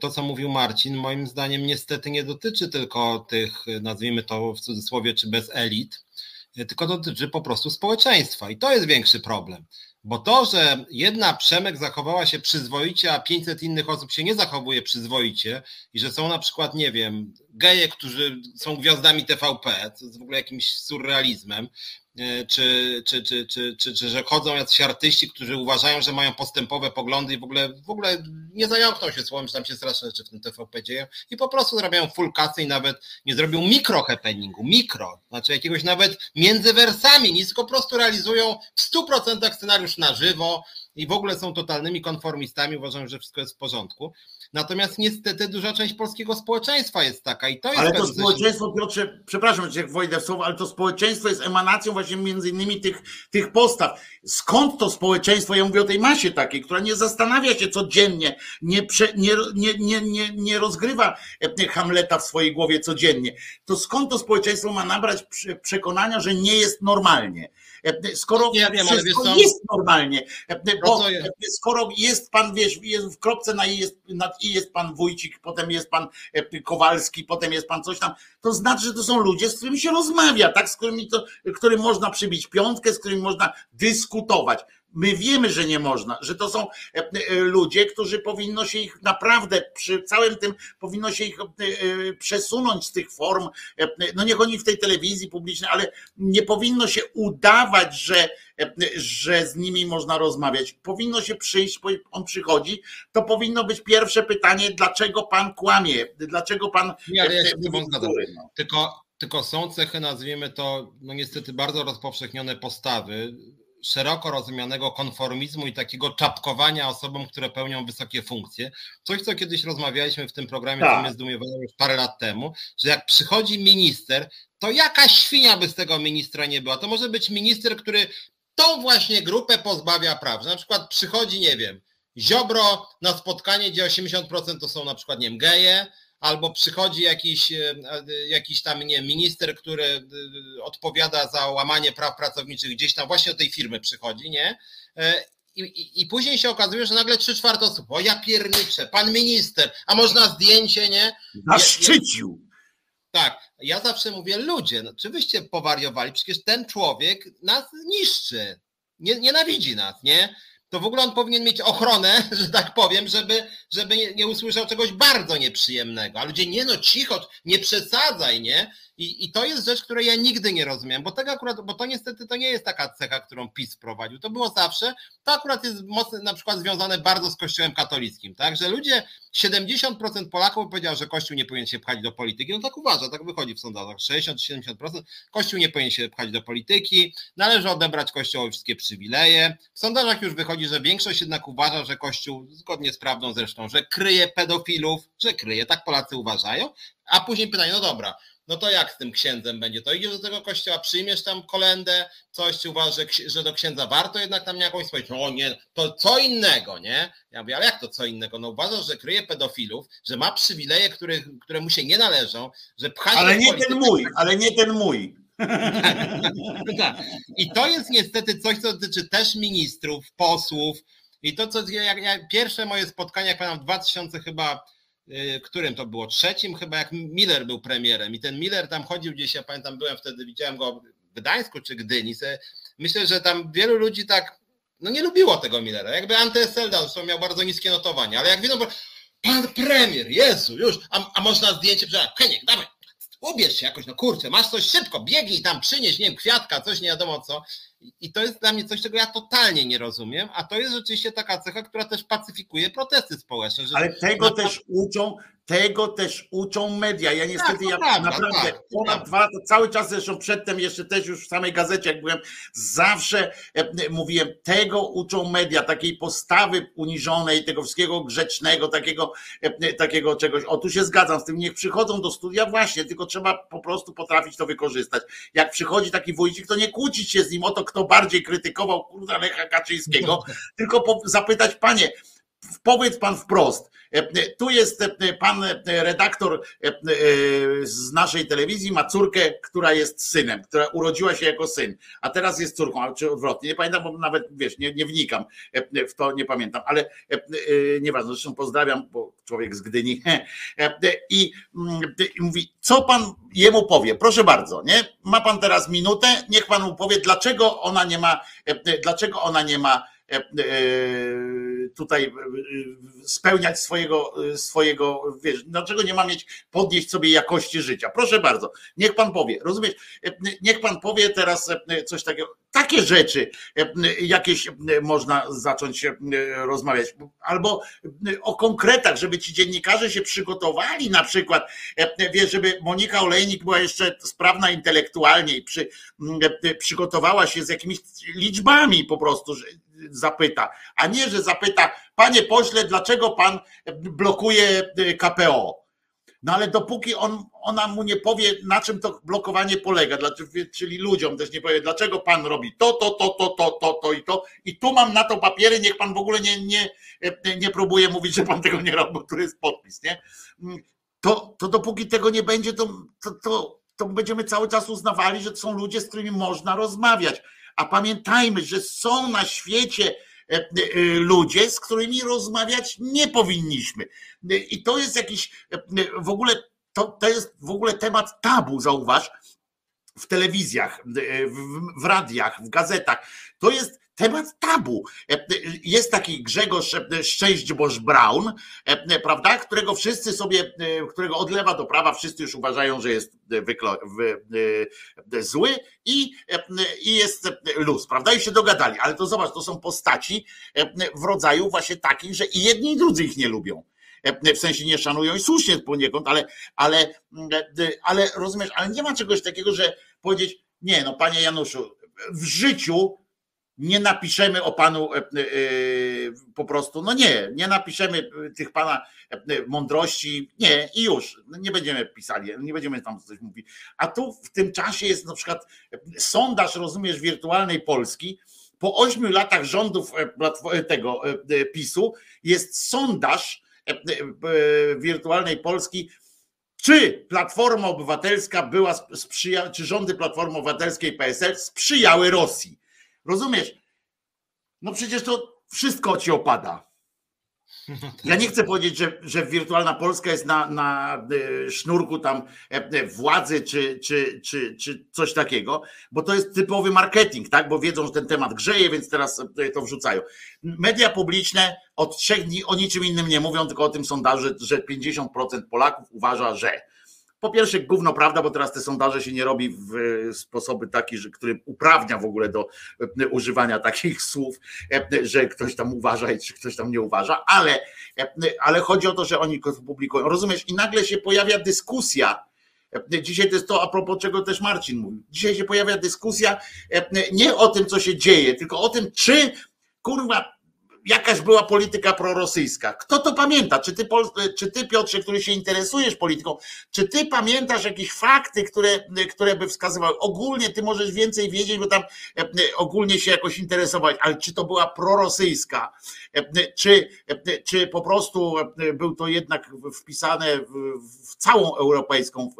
to co mówił Marcin, moim zdaniem niestety nie dotyczy tylko tych, nazwijmy to w cudzysłowie, czy bez elit, tylko dotyczy po prostu społeczeństwa i to jest większy problem. Bo to, że jedna Przemek zachowała się przyzwoicie, a 500 innych osób się nie zachowuje przyzwoicie i że są na przykład, nie wiem, geje, którzy są gwiazdami TVP, co jest w ogóle jakimś surrealizmem, czy że chodzą jacyś artyści, którzy uważają, że mają postępowe poglądy i w ogóle nie zająkną się słowem, że tam się straszne rzeczy w tym TVP dzieją i po prostu zrobią full kasy i nawet nie zrobią mikro-happeningu, znaczy jakiegoś nawet między wersami, nic, tylko po prostu realizują w 100% scenariusz na żywo, i w ogóle są totalnymi konformistami, uważają, że wszystko jest w porządku. Natomiast niestety duża część polskiego społeczeństwa jest taka i to jest... Ale to społeczeństwo, Piotrze, przepraszam, że wejdę w słowo, ale to społeczeństwo jest emanacją właśnie między innymi tych postaw. Skąd to społeczeństwo, ja mówię o tej masie takiej, która nie zastanawia się codziennie, nie rozgrywa Hamleta w swojej głowie codziennie, to skąd to społeczeństwo ma nabrać przekonania, że nie jest normalnie? Skoro nie wiem, wszystko ale jest normalnie, bo jest. Skoro jest pan, wiesz, jest w kropce na i jest pan Wójcik, potem jest pan Kowalski, potem jest pan coś tam, to znaczy, że to są ludzie, z którymi się rozmawia, tak, którym można przybić piątkę, z którymi można dyskutować. My wiemy, że nie można, że to są ludzie, którzy powinno się ich naprawdę przy całym tym, powinno się ich przesunąć z tych form, no niech oni w tej telewizji publicznej, ale nie powinno się udawać, że z nimi można rozmawiać. Powinno się przyjść, bo on przychodzi, to powinno być pierwsze pytanie, dlaczego pan kłamie, dlaczego pan... Nie, ale ja się tylko są cechy, nazwijmy to, no niestety bardzo rozpowszechnione postawy, szeroko rozumianego konformizmu i takiego czapkowania osobom, które pełnią wysokie funkcje. Coś, co kiedyś rozmawialiśmy w tym programie, co mnie zdumiewało już parę lat temu, że jak przychodzi minister, to jaka świnia by z tego ministra nie była. To może być minister, który tą właśnie grupę pozbawia praw. Że na przykład przychodzi, nie wiem, Ziobro na spotkanie, gdzie 80% to są na przykład, nie wiem, geje, albo przychodzi jakiś tam, nie, minister, który odpowiada za łamanie praw pracowniczych, gdzieś tam właśnie do tej firmy przychodzi, nie? I później się okazuje, że nagle 3/4 osób, o ja pierniczę, pan minister, a można zdjęcie, nie? Naszczycił. Tak, ja zawsze mówię, ludzie, no, czy wyście powariowali, przecież ten człowiek nas niszczy, nienawidzi nas, nie? To w ogóle on powinien mieć ochronę, że tak powiem, żeby nie usłyszał czegoś bardzo nieprzyjemnego. A ludzie, nie no, cicho, nie przesadzaj, nie? I to jest rzecz, której ja nigdy nie rozumiem, bo tego akurat, bo to niestety to nie jest taka cecha, którą PiS wprowadził. To było zawsze, to akurat jest mocno na przykład związane bardzo z Kościołem katolickim, tak? Że ludzie, 70% Polaków powiedział, że Kościół nie powinien się pchać do polityki. No tak uważa, tak wychodzi w sondażach, 60-70%. Kościół nie powinien się pchać do polityki, należy odebrać Kościołowi wszystkie przywileje. W sondażach już wychodzi, że większość jednak uważa, że Kościół, zgodnie z prawdą zresztą, że kryje pedofilów, że kryje, tak Polacy uważają. A później pytanie, no dobra, no to jak z tym księdzem będzie? To idziesz do tego kościoła, przyjmiesz tam kolędę, coś, czy uważasz, że do księdza warto jednak tam jakąś spojrzeć? O nie, to co innego, nie? Ja mówię, ale jak to co innego? No uważasz, że kryje pedofilów, że ma przywileje, które mu się nie należą, że pchać... Ale nie ten mój, ale nie ten mój. Tak. I to jest niestety coś, co dotyczy też ministrów, posłów i to, co ja pierwsze moje spotkanie, jak pamiętam, w 2000 chyba... którym to było, trzecim chyba, jak Miller był premierem i ten Miller tam chodził gdzieś, ja pamiętam byłem wtedy, widziałem go w Gdańsku czy Gdyni, myślę, że tam wielu ludzi tak, no nie lubiło tego Millera, jakby anty-SLD, zresztą miał bardzo niskie notowania, ale jak widzą, pan premier, Jezu, już, a można zdjęcie, Heniek, dawaj, ubierz się jakoś, no kurczę, masz coś szybko, biegnij tam, przynieś, nie wiem, kwiatka, coś nie wiadomo co. I to jest dla mnie coś, czego ja totalnie nie rozumiem, a to jest rzeczywiście taka cecha, która też pacyfikuje protesty społeczne. Ale tego też uczą media. Ja niestety, naprawdę ponad 2 lata, cały czas zresztą przedtem jeszcze też już w samej gazecie, jak byłem, zawsze mówiłem, tego uczą media, takiej postawy uniżonej, tego wszystkiego grzecznego, takiego czegoś. O, tu się zgadzam z tym, niech przychodzą do studia właśnie, tylko trzeba po prostu potrafić to wykorzystać. Jak przychodzi taki Wójcik, to nie kłócić się z nim o to, kto bardziej krytykował kurwa Lecha Kaczyńskiego, tylko zapytać, panie, powiedz pan wprost, tu jest pan redaktor z naszej telewizji, ma córkę, która jest synem, która urodziła się jako syn, a teraz jest córką, ale czy odwrotnie, nie pamiętam, bo nawet wiesz, nie wnikam w to, nie pamiętam, ale nieważne, zresztą pozdrawiam, bo człowiek z Gdyni i mówi, co pan jemu powie, proszę bardzo, nie? Ma pan teraz minutę, niech pan mu powie, dlaczego ona nie ma tutaj spełniać swojego, wiesz, dlaczego nie ma podnieść sobie jakości życia. Proszę bardzo, niech pan powie, rozumiesz? Niech pan powie teraz coś takiego. Takie rzeczy jakieś można zacząć rozmawiać. Albo o konkretach, żeby ci dziennikarze się przygotowali na przykład, wiesz, żeby Monika Olejnik była jeszcze sprawna intelektualnie i przygotowała się z jakimiś liczbami po prostu, zapyta, a nie, że zapyta: panie pośle, dlaczego pan blokuje KPO? No ale dopóki ona mu nie powie, na czym to blokowanie polega, czyli ludziom też nie powie, dlaczego pan robi to i tu mam na to papiery, niech pan w ogóle nie próbuje mówić, że pan tego nie robi, bo tu jest podpis, nie? To dopóki tego nie będzie, to będziemy cały czas uznawali, że to są ludzie, z którymi można rozmawiać. A pamiętajmy, że są na świecie ludzie, z którymi rozmawiać nie powinniśmy. I to jest jakiś w ogóle, to jest w ogóle temat tabu, zauważ, w telewizjach, w radiach, w gazetach. To jest temat tabu. Jest taki Grzegorz Szczęśćbosz-Braun, prawda, którego wszyscy sobie, którego od lewa do prawa wszyscy już uważają, że jest zły i jest luz, prawda? I się dogadali. Ale to zobacz, to są postaci w rodzaju właśnie takich, że i jedni i drudzy ich nie lubią. W sensie nie szanują i słusznie poniekąd, ale rozumiesz, ale nie ma czegoś takiego, że powiedzieć: nie, no panie Januszu, w życiu nie napiszemy o panu po prostu, no nie napiszemy tych pana mądrości, nie, i już, nie będziemy pisali, nie będziemy tam coś mówić. A tu w tym czasie jest na przykład sondaż, rozumiesz, wirtualnej Polski. Po 8 latach rządów tego PiSu jest sondaż wirtualnej Polski, czy Platforma Obywatelska czy rządy Platformy Obywatelskiej PSL sprzyjały Rosji. Rozumiesz? No przecież to wszystko ci opada. Ja nie chcę powiedzieć, że wirtualna Polska jest na sznurku tam władzy czy coś takiego, bo to jest typowy marketing, tak? Bo wiedzą, że ten temat grzeje, więc teraz to wrzucają. Media publiczne od 3 dni o niczym innym nie mówią, tylko o tym sondażu, że 50% Polaków uważa, że. Po pierwsze, gówno prawda, bo teraz te sondaże się nie robi w sposób taki, który uprawnia w ogóle do używania takich słów, że ktoś tam uważa i czy ktoś tam nie uważa, ale chodzi o to, że oni go publikują. Rozumiesz? I nagle się pojawia dyskusja. Dzisiaj to jest to, a propos czego też Marcin mówił. Dzisiaj się pojawia dyskusja nie o tym, co się dzieje, tylko o tym, czy kurwa jakaś była polityka prorosyjska. Kto to pamięta? Czy ty, Piotrze, który się interesujesz polityką, czy ty pamiętasz jakieś fakty, które by wskazywały? Ogólnie ty możesz więcej wiedzieć, bo tam ogólnie się jakoś interesować, ale czy to była prorosyjska? Czy po prostu był to jednak wpisane w całą europejską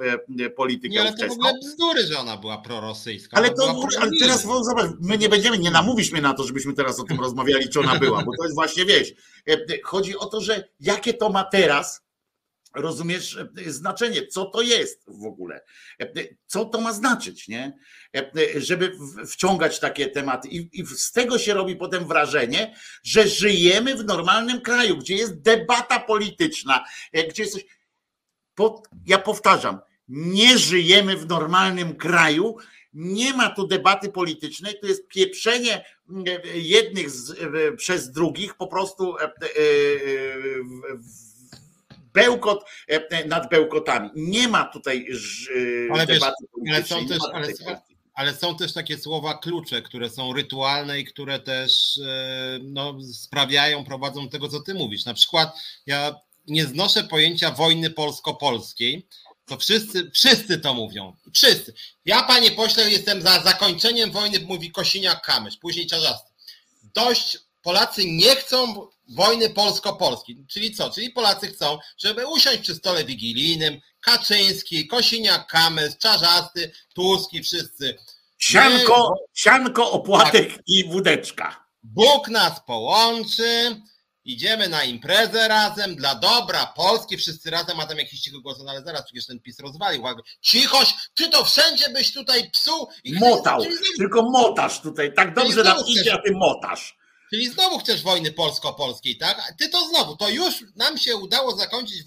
politykę? Nie, ale to w ogóle bzdury, że ona była prorosyjska. Ale teraz zobacz, my nie namówisz mnie na to, żebyśmy teraz o tym rozmawiali, czy ona była, bo to jest właśnie, wieś. Chodzi o to, że jakie to ma teraz, rozumiesz, znaczenie, co to jest w ogóle, co to ma znaczyć, nie? Żeby wciągać takie tematy i z tego się robi potem wrażenie, że żyjemy w normalnym kraju, gdzie jest debata polityczna, gdzie jest coś... Ja powtarzam, nie żyjemy w normalnym kraju, nie ma tu debaty politycznej, to jest pieprzenie jednych przez drugich, po prostu bełkot nad bełkotami. Nie ma tutaj debaty politycznej. Ale są też takie słowa klucze, które są rytualne i które też sprawiają, prowadzą do tego, co ty mówisz. Na przykład ja nie znoszę pojęcia wojny polsko-polskiej. To wszyscy to mówią. Wszyscy. Ja, panie pośle, jestem za zakończeniem wojny, mówi Kosiniak-Kamysz, później Czarzasty. Dość, Polacy nie chcą wojny polsko-polskiej. Czyli co? Czyli Polacy chcą, żeby usiąść przy stole wigilijnym, Kaczyński, Kosiniak-Kamysz, Czarzasty, Tusk i wszyscy. Sianko, opłatek, tak. I wódeczka. Bóg nas połączy. Idziemy na imprezę razem, dla dobra Polski, wszyscy razem, a tam jakiś cichy głos, ale zaraz przecież ten PiS rozwalił. Cichość, ty to wszędzie byś tutaj psuł. I motał, tylko motasz tutaj, tak dobrze nam idzie, a ty motasz. Czyli znowu chcesz wojny polsko-polskiej, tak? A ty to znowu, to już nam się udało zakończyć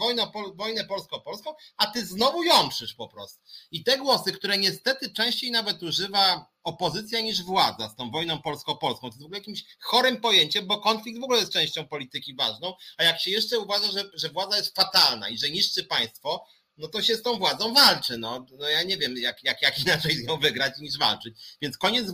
wojnę polsko-polską, a ty znowu jątrzysz po prostu. I te głosy, które niestety częściej nawet używa opozycja niż władza z tą wojną polsko-polską, to jest w ogóle jakimś chorym pojęciem, bo konflikt w ogóle jest częścią polityki ważną, a jak się jeszcze uważa, że władza jest fatalna i że niszczy państwo, no to się z tą władzą walczy. No ja nie wiem, jak inaczej ją wygrać niż walczyć. Więc koniec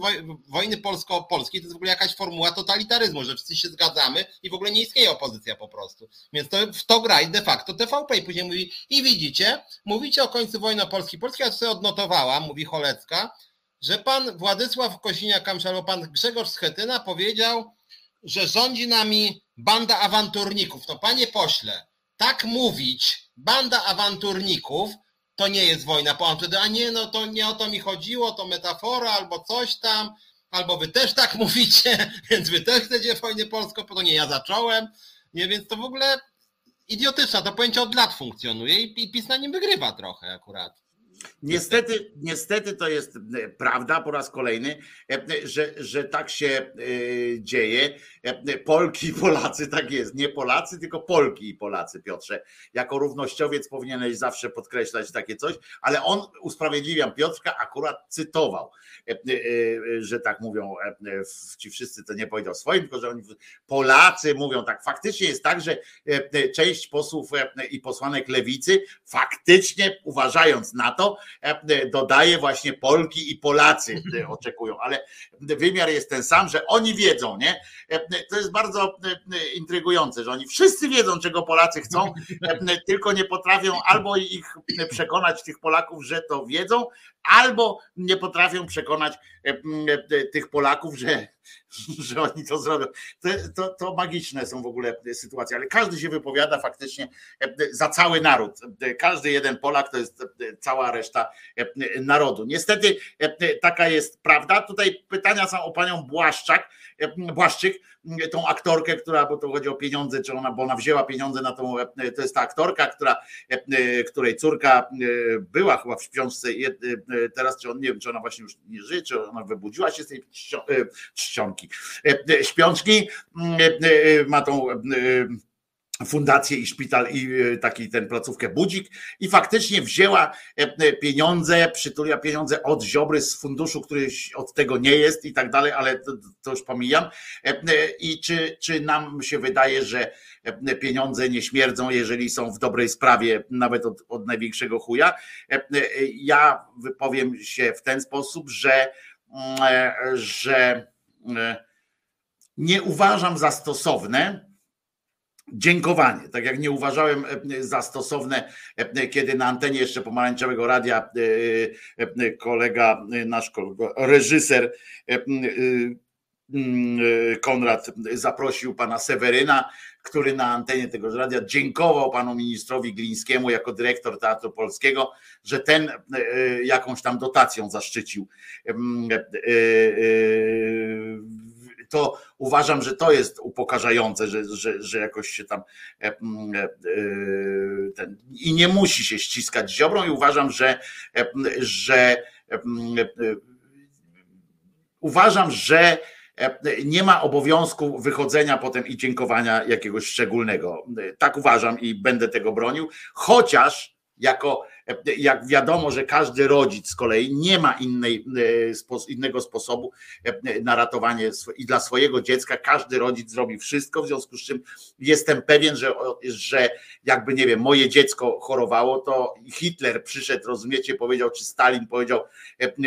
wojny polsko-polskiej to jest w ogóle jakaś formuła totalitaryzmu, że wszyscy się zgadzamy i w ogóle nie istnieje opozycja po prostu. Więc w to gra de facto TVP i później mówi i widzicie, mówicie o końcu wojny polskiej, ja sobie odnotowała, mówi Cholecka, że pan Władysław Kosiniak-Kamysz albo pan Grzegorz Schetyna powiedział, że rządzi nami banda awanturników. No panie pośle, tak mówić, banda awanturników, to nie jest wojna. Pan wtedy, a nie, no to nie o to mi chodziło, to metafora albo coś tam, albo wy też tak mówicie, więc wy też chcecie wojny polsko, bo to nie ja zacząłem. Nie, więc to w ogóle idiotyczna, to pojęcie od lat funkcjonuje i PiS na nim wygrywa trochę akurat. Niestety to jest prawda po raz kolejny, że tak się dzieje. Polki i Polacy, tak jest. Nie Polacy, tylko Polki i Polacy, Piotrze. Jako równościowiec powinieneś zawsze podkreślać takie coś, ale on, usprawiedliwiam Piotrka, akurat cytował, że tak mówią ci wszyscy, to nie powiedział swoim, tylko że oni Polacy mówią tak. Faktycznie jest tak, że część posłów i posłanek lewicy faktycznie, uważając na to, dodaje właśnie Polki i Polacy oczekują, ale wymiar jest ten sam, że oni wiedzą, nie? To jest bardzo intrygujące, że oni wszyscy wiedzą, czego Polacy chcą, tylko nie potrafią albo ich przekonać, tych Polaków, że to wiedzą, albo nie potrafią przekonać tych Polaków, że oni to zrobią. To magiczne są w ogóle sytuacje, ale każdy się wypowiada faktycznie za cały naród. Każdy jeden Polak to jest cała reszta narodu. Niestety taka jest prawda. Tutaj pytania są o panią Błaszczyk, tą aktorkę, która, bo to chodzi o pieniądze, czy ona, bo ona wzięła pieniądze na tą, to jest ta aktorka, której córka była chyba w śpiączce teraz, czy on, nie wiem, czy ona właśnie już nie żyje, czy ona wybudziła się z tej śpiączki, ma tą fundację i szpital i taki ten placówkę Budzik i faktycznie wzięła pieniądze, przytuliła pieniądze od Ziobry z funduszu, który od tego nie jest i tak dalej, ale to już pomijam. I czy nam się wydaje, że pieniądze nie śmierdzą, jeżeli są w dobrej sprawie, nawet od największego chuja? Ja wypowiem się w ten sposób, że nie uważam za stosowne dziękowanie, tak jak nie uważałem za stosowne, kiedy na antenie jeszcze Pomarańczowego Radia kolega, nasz reżyser Konrad zaprosił pana Seweryna, który na antenie tego radia dziękował panu ministrowi Glińskiemu jako dyrektor Teatru Polskiego, że ten jakąś tam dotacją zaszczycił. To uważam, że to jest upokarzające, że jakoś się tam i nie musi się ściskać Ziobrą i uważam, że nie ma obowiązku wychodzenia potem i dziękowania jakiegoś szczególnego. Tak uważam i będę tego bronił, chociaż jak wiadomo, że każdy rodzic z kolei nie ma innego sposobu na ratowanie i dla swojego dziecka, każdy rodzic zrobi wszystko, w związku z czym jestem pewien, że jakby, nie wiem, moje dziecko chorowało, to Hitler przyszedł, rozumiecie, powiedział, czy Stalin powiedział,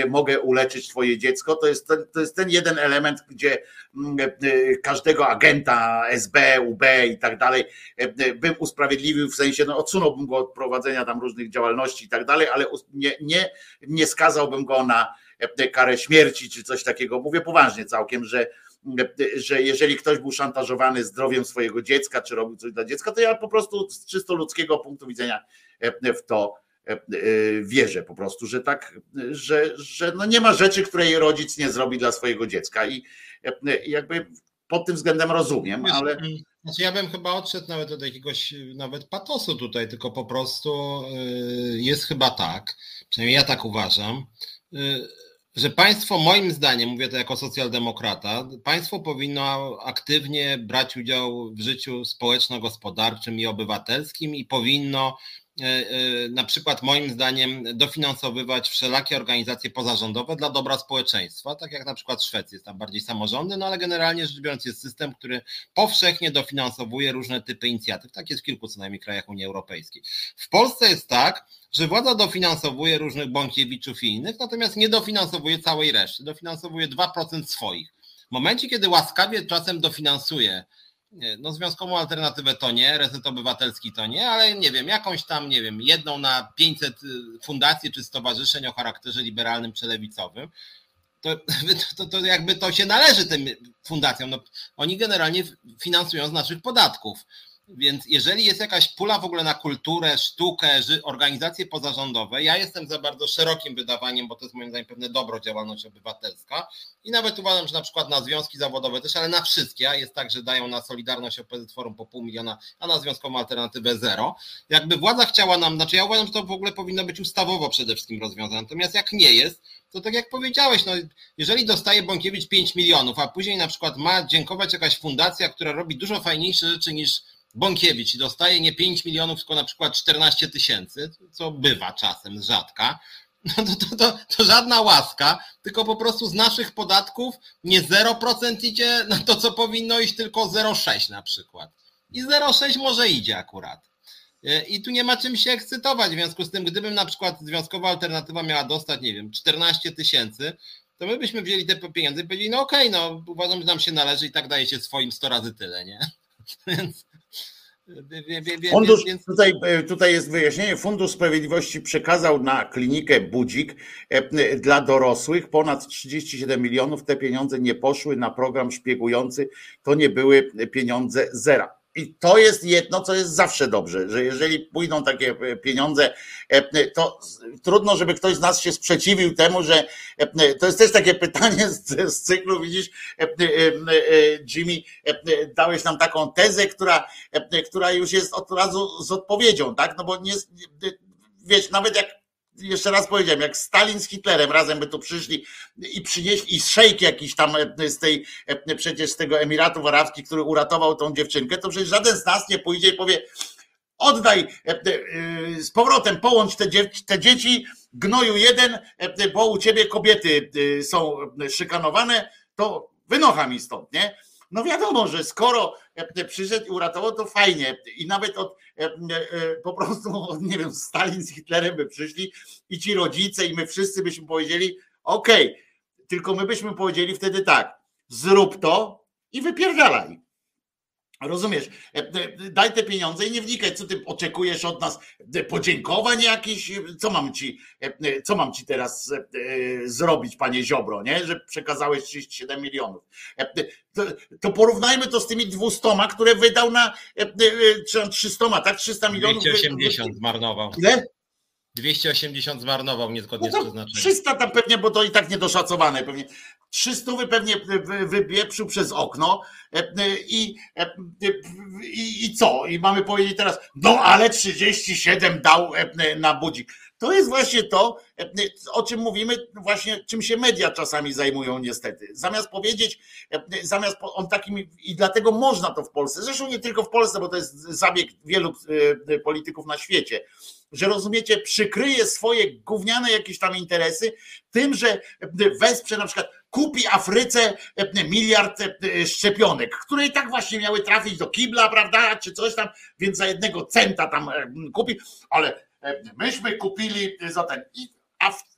mogę uleczyć twoje dziecko, to jest ten jeden element, gdzie każdego agenta SB, UB i tak dalej bym usprawiedliwił, w sensie, no odsunąłbym go od prowadzenia tam różnych działalności i tak dalej, ale nie skazałbym go na karę śmierci czy coś takiego. Mówię poważnie całkiem, że jeżeli ktoś był szantażowany zdrowiem swojego dziecka, czy robił coś dla dziecka, to ja po prostu z czysto ludzkiego punktu widzenia w to wierzę po prostu, że tak, że no nie ma rzeczy, której rodzic nie zrobi dla swojego dziecka i jakby pod tym względem rozumiem, ale... Znaczy ja bym chyba odszedł nawet od jakiegoś nawet patosu tutaj, tylko po prostu jest chyba tak, przynajmniej ja tak uważam, że państwo, moim zdaniem, mówię to jako socjaldemokrata, państwo powinno aktywnie brać udział w życiu społeczno-gospodarczym i obywatelskim i powinno na przykład moim zdaniem dofinansowywać wszelakie organizacje pozarządowe dla dobra społeczeństwa, tak jak na przykład Szwecja, jest tam bardziej samorządy, no ale generalnie rzecz biorąc jest system, który powszechnie dofinansowuje różne typy inicjatyw. Tak jest w kilku co najmniej krajach Unii Europejskiej. W Polsce jest tak, że władza dofinansowuje różnych Bąkiewiczów i innych, natomiast nie dofinansowuje całej reszty, dofinansowuje 2% swoich. W momencie, kiedy łaskawie czasem dofinansuje związkową alternatywę to nie, Reset Obywatelski to nie, ale jakąś tam, jedną na 500 fundacji czy stowarzyszeń o charakterze liberalnym czy lewicowym, to jakby to się należy tym fundacjom. No, oni generalnie finansują z naszych podatków. Więc jeżeli jest jakaś pula w ogóle na kulturę, sztukę, organizacje pozarządowe, ja jestem za bardzo szerokim wydawaniem, bo to jest moim zdaniem pewne dobro, działalność obywatelska i nawet uważam, że na przykład na związki zawodowe też, ale na wszystkie, jest tak, że dają na Solidarność OPZ Forum po 500 000, a na związkową alternatywę 0. Jakby władza chciała nam, ja uważam, że to w ogóle powinno być ustawowo przede wszystkim rozwiązane, natomiast jak nie jest, to tak jak powiedziałeś, jeżeli dostaje Bąkiewicz 5 milionów, a później na przykład ma dziękować jakaś fundacja, która robi dużo fajniejsze rzeczy niż Bąkiewicz i dostaje nie 5 milionów, tylko na przykład 14 000, co bywa czasem, z rzadka, to żadna łaska, tylko po prostu z naszych podatków nie 0% idzie na to, co powinno iść, tylko 0,6 na przykład. I 0,6 może idzie akurat. I tu nie ma czym się ekscytować, w związku z tym, gdybym na przykład związkowa alternatywa miała dostać, 14 000, to my byśmy wzięli te pieniądze i powiedzieli, uważam, że nam się należy i tak daje się swoim 100 razy tyle, nie? Fundusz, tutaj jest wyjaśnienie. Fundusz Sprawiedliwości przekazał na klinikę Budzik dla dorosłych ponad 37 milionów. Te pieniądze nie poszły na program szpiegujący. To nie były pieniądze zera. I to jest jedno, co jest zawsze dobrze, że jeżeli pójdą takie pieniądze, to trudno, żeby ktoś z nas się sprzeciwił temu, że to jest też takie pytanie z cyklu, widzisz, Jimmy, dałeś nam taką tezę, która już jest od razu z odpowiedzią, tak? No bo nie, wiesz, nawet jak, jeszcze raz powiedziałem, jak Stalin z Hitlerem razem by tu przyszli i przynieśli, i szejk jakiś tam z tego Emiratów Arabskich, który uratował tą dziewczynkę, to przecież żaden z nas nie pójdzie i powie: oddaj z powrotem, połącz te dzieci, gnoju jeden, bo u ciebie kobiety są szykanowane, to wynocha mi stąd, nie? No wiadomo, że skoro przyszedł i uratował, to fajnie. I nawet Stalin z Hitlerem by przyszli i ci rodzice i my wszyscy byśmy powiedzieli okej, tylko my byśmy powiedzieli wtedy tak: zrób to i wypierdalaj. Rozumiesz? Daj te pieniądze i nie wnikaj, co ty oczekujesz od nas, podziękowań jakichś, co mam ci teraz zrobić, panie Ziobro, nie? Że przekazałeś 37 milionów. To porównajmy to z tymi 200, które wydał na, czy 300, tak? 300 milionów. 280 zmarnował. Ile? 280 zmarnował niezgodnie z przeznaczeniem. 300 tam pewnie, bo to i tak niedoszacowane pewnie. 300 pewnie wypieprzył przez okno i co? I mamy powiedzieć teraz, ale 37 dał na Budzik. To jest właśnie to, o czym mówimy, właśnie czym się media czasami zajmują niestety. Zamiast powiedzieć, i dlatego można to w Polsce, zresztą nie tylko w Polsce, bo to jest zabieg wielu polityków na świecie, że rozumiecie, przykryje swoje gówniane jakieś tam interesy tym, że wesprze na przykład, kupi Afryce 1 miliard szczepionek, które i tak właśnie miały trafić do kibla, prawda, czy coś tam, więc za 1 centa tam kupi, ale myśmy kupili za ten.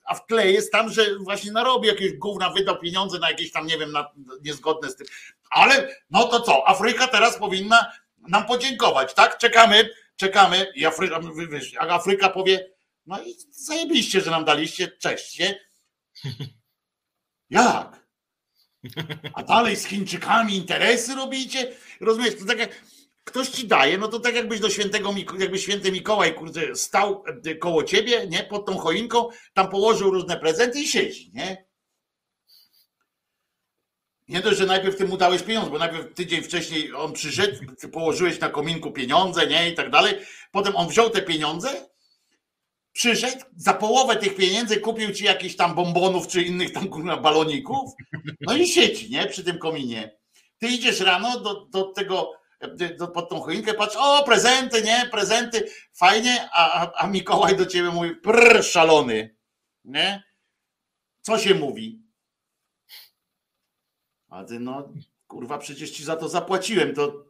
A w tle jest tam, że właśnie narobi jakieś gówna, wydał pieniądze na jakieś tam, niezgodne z tym. Ale to co, Afryka teraz powinna nam podziękować, tak? Czekamy i Afryka powie, i zajebiście, że nam daliście, cześć, nie? Jak? A dalej z Chińczykami interesy robicie? Rozumiesz, to tak jak ktoś ci daje, to tak jakbyś jakby święty Mikołaj, kurde, stał koło ciebie, nie? Pod tą choinką, tam położył różne prezenty i siedzi, nie? Nie dość, że najpierw ty mu dałeś pieniądze, bo najpierw tydzień wcześniej on przyszedł, ty położyłeś na kominku pieniądze, nie? I tak dalej. Potem on wziął te pieniądze, przyszedł, za połowę tych pieniędzy kupił ci jakichś tam bombonów czy innych tam baloników, i siedzi, nie? Przy tym kominie. Ty idziesz rano do tego pod tą choinkę, patrz, o prezenty, nie, prezenty, fajnie, a Mikołaj do ciebie mówi, prr, szalony, nie? Co się mówi? A ty, no, kurwa, przecież ci za to zapłaciłem, to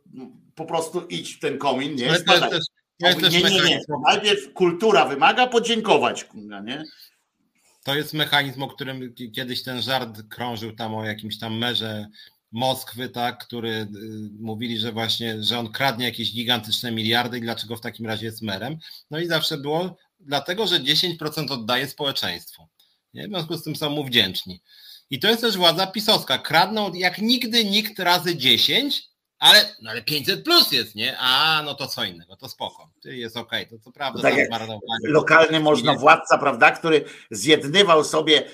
po prostu idź w ten komin, nie? Nie. Najpierw kultura wymaga podziękować, kurwa, nie? To jest mechanizm, o którym kiedyś ten żart krążył tam o jakimś tam merze Moskwy, tak, który mówili, że właśnie, że on kradnie jakieś gigantyczne miliardy i dlaczego w takim razie jest merem. No i zawsze było, dlatego, że 10% oddaje społeczeństwu. Nie? W związku z tym są mu wdzięczni. I to jest też władza pisowska. Kradną jak nigdy nikt razy 10, ale 500 plus jest, nie? A no to co innego, to spoko. Czyli jest okej, to co prawda. Tak lokalny można władca, prawda, który zjednywał sobie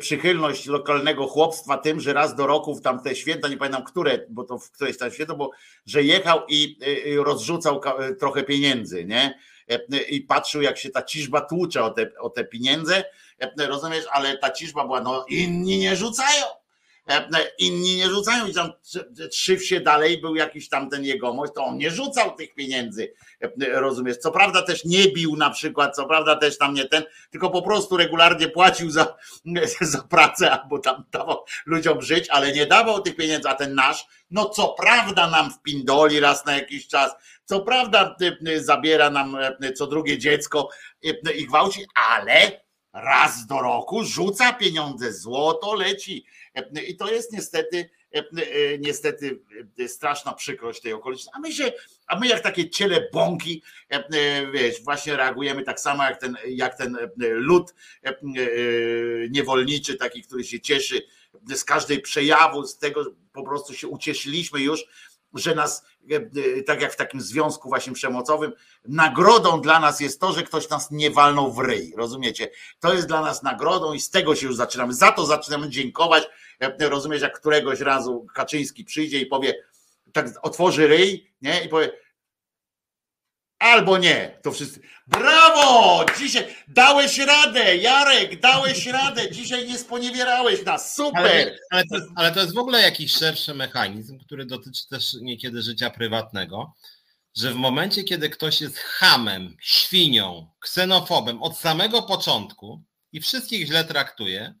przychylność lokalnego chłopstwa tym, że raz do roku w tamte święta, nie pamiętam które, bo to w któreś tam święto, bo że jechał i rozrzucał trochę pieniędzy, nie? I patrzył, jak się ta ciżba tłucze o te pieniądze, rozumiesz, ale ta ciżba była, no inni nie rzucają i tam trzy wsie dalej był jakiś tam ten jegomość, to on nie rzucał tych pieniędzy, rozumiesz, co prawda też nie bił na przykład, co prawda też tam nie ten, tylko po prostu regularnie płacił za pracę albo tam dawał ludziom żyć, ale nie dawał tych pieniędzy, a ten nasz, no co prawda nam wpindoli raz na jakiś czas, co prawda zabiera nam co drugie dziecko i gwałci, ale raz do roku rzuca pieniądze, złoto leci. I to jest niestety straszna przykrość tej okoliczności. A my jak takie ciele bąki, wiesz, właśnie reagujemy tak samo jak ten lud niewolniczy, taki, który się cieszy z każdej przejawu, z tego po prostu się ucieszyliśmy już, że nas, tak jak w takim związku właśnie przemocowym, nagrodą dla nas jest to, że ktoś nas nie walnął w ryj, rozumiecie? To jest dla nas nagrodą i z tego się już zaczynamy, za to zaczynamy dziękować, rozumiesz, jak któregoś razu Kaczyński przyjdzie i powie, tak otworzy ryj, nie? I powie, albo nie, to wszyscy, brawo, dzisiaj dałeś radę, Jarek, dałeś radę, dzisiaj nie sponiewierałeś nas, super. Ale to jest w ogóle jakiś szerszy mechanizm, który dotyczy też niekiedy życia prywatnego, że w momencie, kiedy ktoś jest chamem, świnią, ksenofobem od samego początku i wszystkich źle traktuje,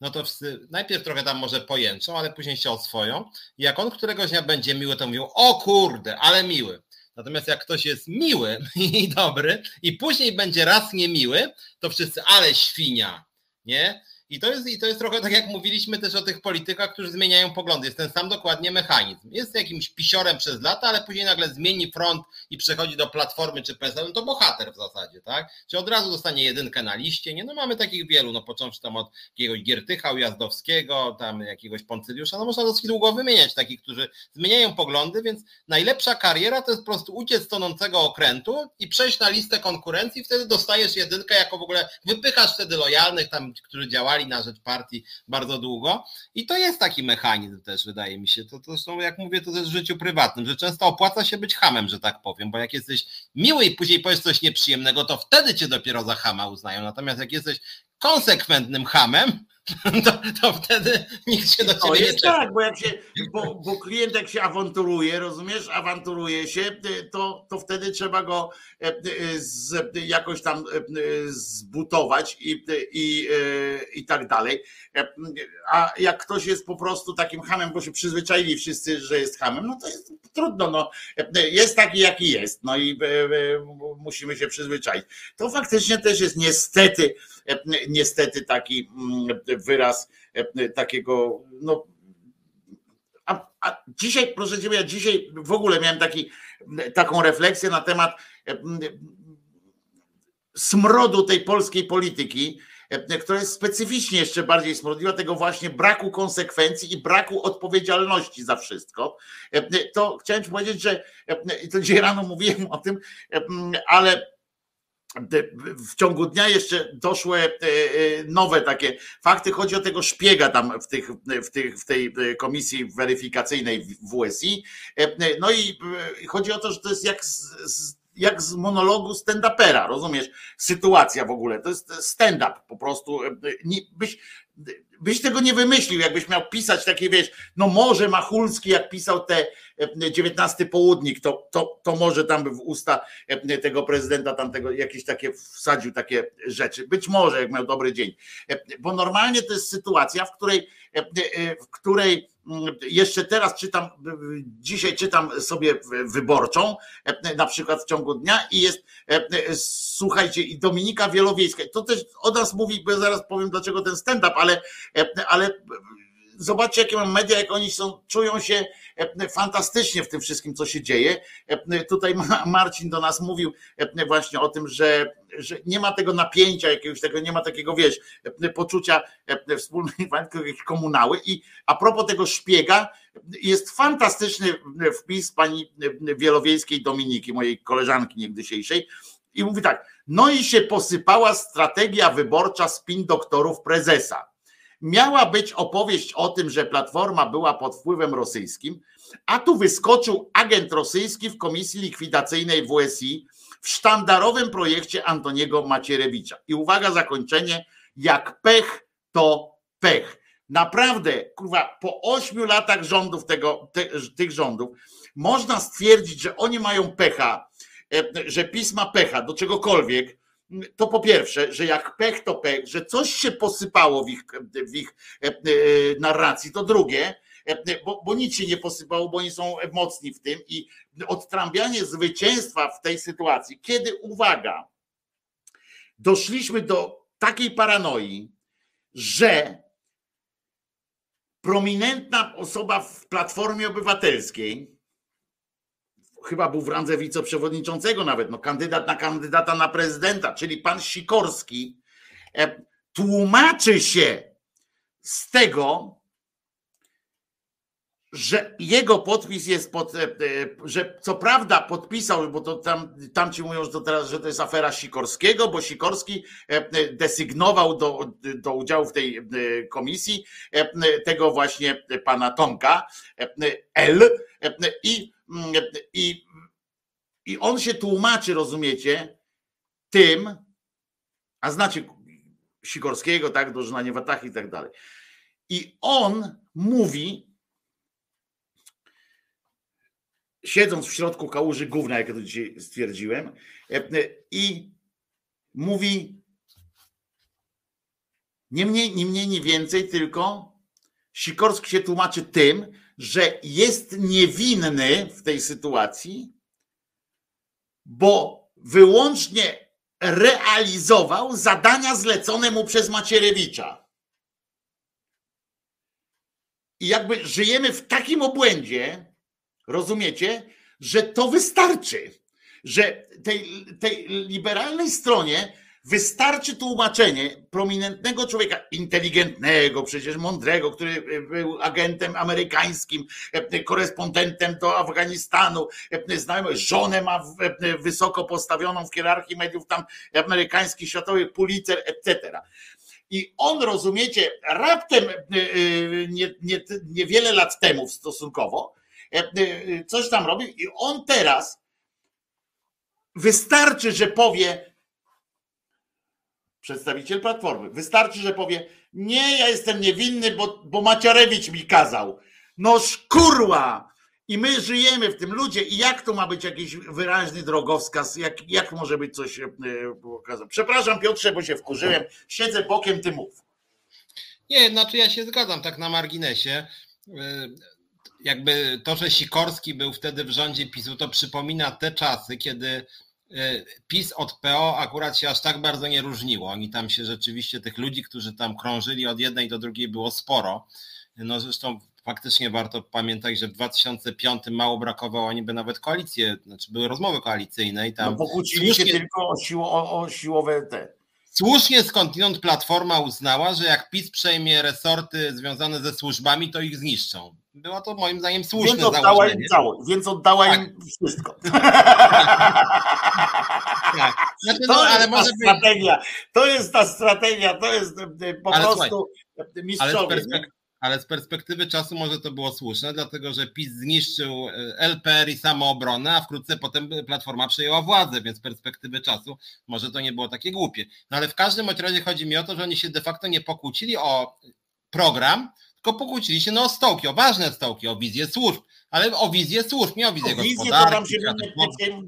no to wszyscy najpierw trochę tam może pojęczą, ale później się oswoją i jak on któregoś dnia będzie miły, to mówią, o kurde, ale miły. Natomiast jak ktoś jest miły i dobry i później będzie raz niemiły, to wszyscy, ale świnia, nie? I to jest trochę tak, jak mówiliśmy też o tych politykach, którzy zmieniają poglądy. Jest ten sam dokładnie mechanizm. Jest jakimś pisiorem przez lata, ale później nagle zmieni front i przechodzi do Platformy czy PSL, no to bohater w zasadzie, tak? Czy od razu dostanie 1 na liście, nie? No mamy takich wielu, no począwszy tam od jakiegoś Giertycha, Ujazdowskiego, tam jakiegoś Poncyliusza, no można dosyć długo wymieniać takich, którzy zmieniają poglądy, więc najlepsza kariera to jest po prostu uciec z tonącego okrętu i przejść na listę konkurencji, wtedy dostajesz 1 jako w ogóle, wypychasz wtedy lojalnych tam, którzy działają na rzecz partii bardzo długo i to jest taki mechanizm też, wydaje mi się, to jak mówię, to też w życiu prywatnym, że często opłaca się być chamem, że tak powiem, bo jak jesteś miły i później powiesz coś nieprzyjemnego, to wtedy cię dopiero za chama uznają, natomiast jak jesteś konsekwentnym chamem, to wtedy nikt się do ciebie nie czeka. Tak, bo klient jak się awanturuje, rozumiesz, to wtedy trzeba go jakoś tam zbutować i tak dalej. A jak ktoś jest po prostu takim chamem, bo się przyzwyczaili wszyscy, że jest chamem, no to jest trudno, no jest taki jaki jest, no i musimy się przyzwyczaić. To faktycznie też jest niestety taki wyraz takiego, no a dzisiaj, proszę ciebie, ja dzisiaj w ogóle miałem taką refleksję na temat smrodu tej polskiej polityki, która jest specyficznie jeszcze bardziej smrodliwa, tego właśnie braku konsekwencji i braku odpowiedzialności za wszystko. To chciałem ci powiedzieć, że to dzisiaj rano mówiłem o tym, ale w ciągu dnia jeszcze doszły nowe takie fakty. Chodzi o tego szpiega tam w tej komisji weryfikacyjnej WSI. No i chodzi o to, że to jest jak z monologu stand-upera, rozumiesz? Sytuacja w ogóle, to jest stand-up po prostu. byś tego nie wymyślił, jakbyś miał pisać takie, wiesz, no może Machulski, jak pisał te 19 południk, to może tam by w usta tego prezydenta tamtego jakieś takie, wsadził takie rzeczy. Być może, jak miał dobry dzień. Bo normalnie to jest sytuacja, w której jeszcze teraz czytam, dzisiaj czytam sobie Wyborczą, na przykład w ciągu dnia i jest, słuchajcie, i Dominika Wielowiejska. To też od nas mówi, bo zaraz powiem dlaczego ten stand-up, ale zobaczcie jakie mam media, jak oni są, czują się fantastycznie w tym wszystkim, co się dzieje. Tutaj Marcin do nas mówił właśnie o tym, że nie ma tego napięcia jakiegoś, tego nie ma takiego, wiesz, poczucia wspólnej jakiejś komunały. I a propos tego szpiega, jest fantastyczny wpis pani Wielowiejskiej Dominiki, mojej koleżanki niegdysiejszej, i mówi tak: no i się posypała strategia wyborcza spin doktorów prezesa. Miała być opowieść o tym, że Platforma była pod wpływem rosyjskim, a tu wyskoczył agent rosyjski w komisji likwidacyjnej WSI w sztandarowym projekcie Antoniego Macierewicza. I uwaga, zakończenie, jak pech, to pech. Naprawdę, kurwa, po 8 latach rządów tych rządów można stwierdzić, że oni mają pecha, że PiS ma pecha do czegokolwiek. To po pierwsze, że jak pech to pech, że coś się posypało w ich narracji, to drugie, bo nic się nie posypało, bo oni są mocni w tym i odtrambianie zwycięstwa w tej sytuacji, kiedy uwaga, doszliśmy do takiej paranoi, że prominentna osoba w Platformie Obywatelskiej, chyba był w randze wiceprzewodniczącego nawet, no kandydata na prezydenta, czyli pan Sikorski, tłumaczy się z tego, że jego podpis jest pod, że co prawda podpisał, bo to tam ci mówią, że to teraz, że to jest afera Sikorskiego, bo Sikorski desygnował do udziału w tej komisji tego właśnie pana Tomka L. I on się tłumaczy, rozumiecie, tym, a znacie Sikorskiego, tak, Dożyna Niewatahi i tak dalej. I on mówi, siedząc w środku kałuży gówna, jak ja to dzisiaj stwierdziłem, i mówi nie mniej, nie więcej, tylko Sikorski się tłumaczy tym, że jest niewinny w tej sytuacji, bo wyłącznie realizował zadania zlecone mu przez Macierewicza. I jakby żyjemy w takim obłędzie, rozumiecie, że to wystarczy, że tej liberalnej stronie wystarczy tłumaczenie prominentnego człowieka, inteligentnego, przecież mądrego, który był agentem amerykańskim, korespondentem do Afganistanu, znajomą, żonę ma wysoko postawioną w hierarchii mediów tam amerykańskich, światowych, Pulitzer, etc. I on, rozumiecie, raptem niewiele lat temu stosunkowo coś tam robił i on teraz wystarczy, że powie przedstawiciel Platformy. Wystarczy, że powie, nie, ja jestem niewinny, bo Macierewicz mi kazał. No szkurła! I my żyjemy w tym, ludzie. I jak to ma być jakiś wyraźny drogowskaz? Jak może być coś pokazane? Przepraszam Piotrze, bo się wkurzyłem. Siedzę bokiem, ty mów. Nie, znaczy ja się zgadzam tak na marginesie. Jakby to, że Sikorski był wtedy w rządzie PiS-u, to przypomina te czasy, kiedy PiS od PO akurat się aż tak bardzo nie różniło. Oni tam się rzeczywiście, tych ludzi, którzy tam krążyli od jednej do drugiej było sporo. No zresztą faktycznie warto pamiętać, że w 2005 mało brakowało niby nawet koalicje, znaczy były rozmowy koalicyjne i tam... No pokłócili się tylko o siłowe te... Słusznie skądinąd Platforma uznała, że jak PiS przejmie resorty związane ze służbami, to ich zniszczą. Było to moim zdaniem słuszne założenie. Więc oddała tak. Im wszystko. Tak. Znaczy, no, to, ale jest może strategia. To jest ta strategia, to jest po ale prostu mistrzowie. Ale z perspektywy czasu może to było słuszne, dlatego że PiS zniszczył LPR i samoobronę, a wkrótce potem Platforma przejęła władzę, więc z perspektywy czasu może to nie było takie głupie. No ale w każdym razie chodzi mi o to, że oni się de facto nie pokłócili o program, tylko pokłócili się o stołki, o ważne stołki, o wizję służb, ale o wizję służb, nie o wizję gospodarki.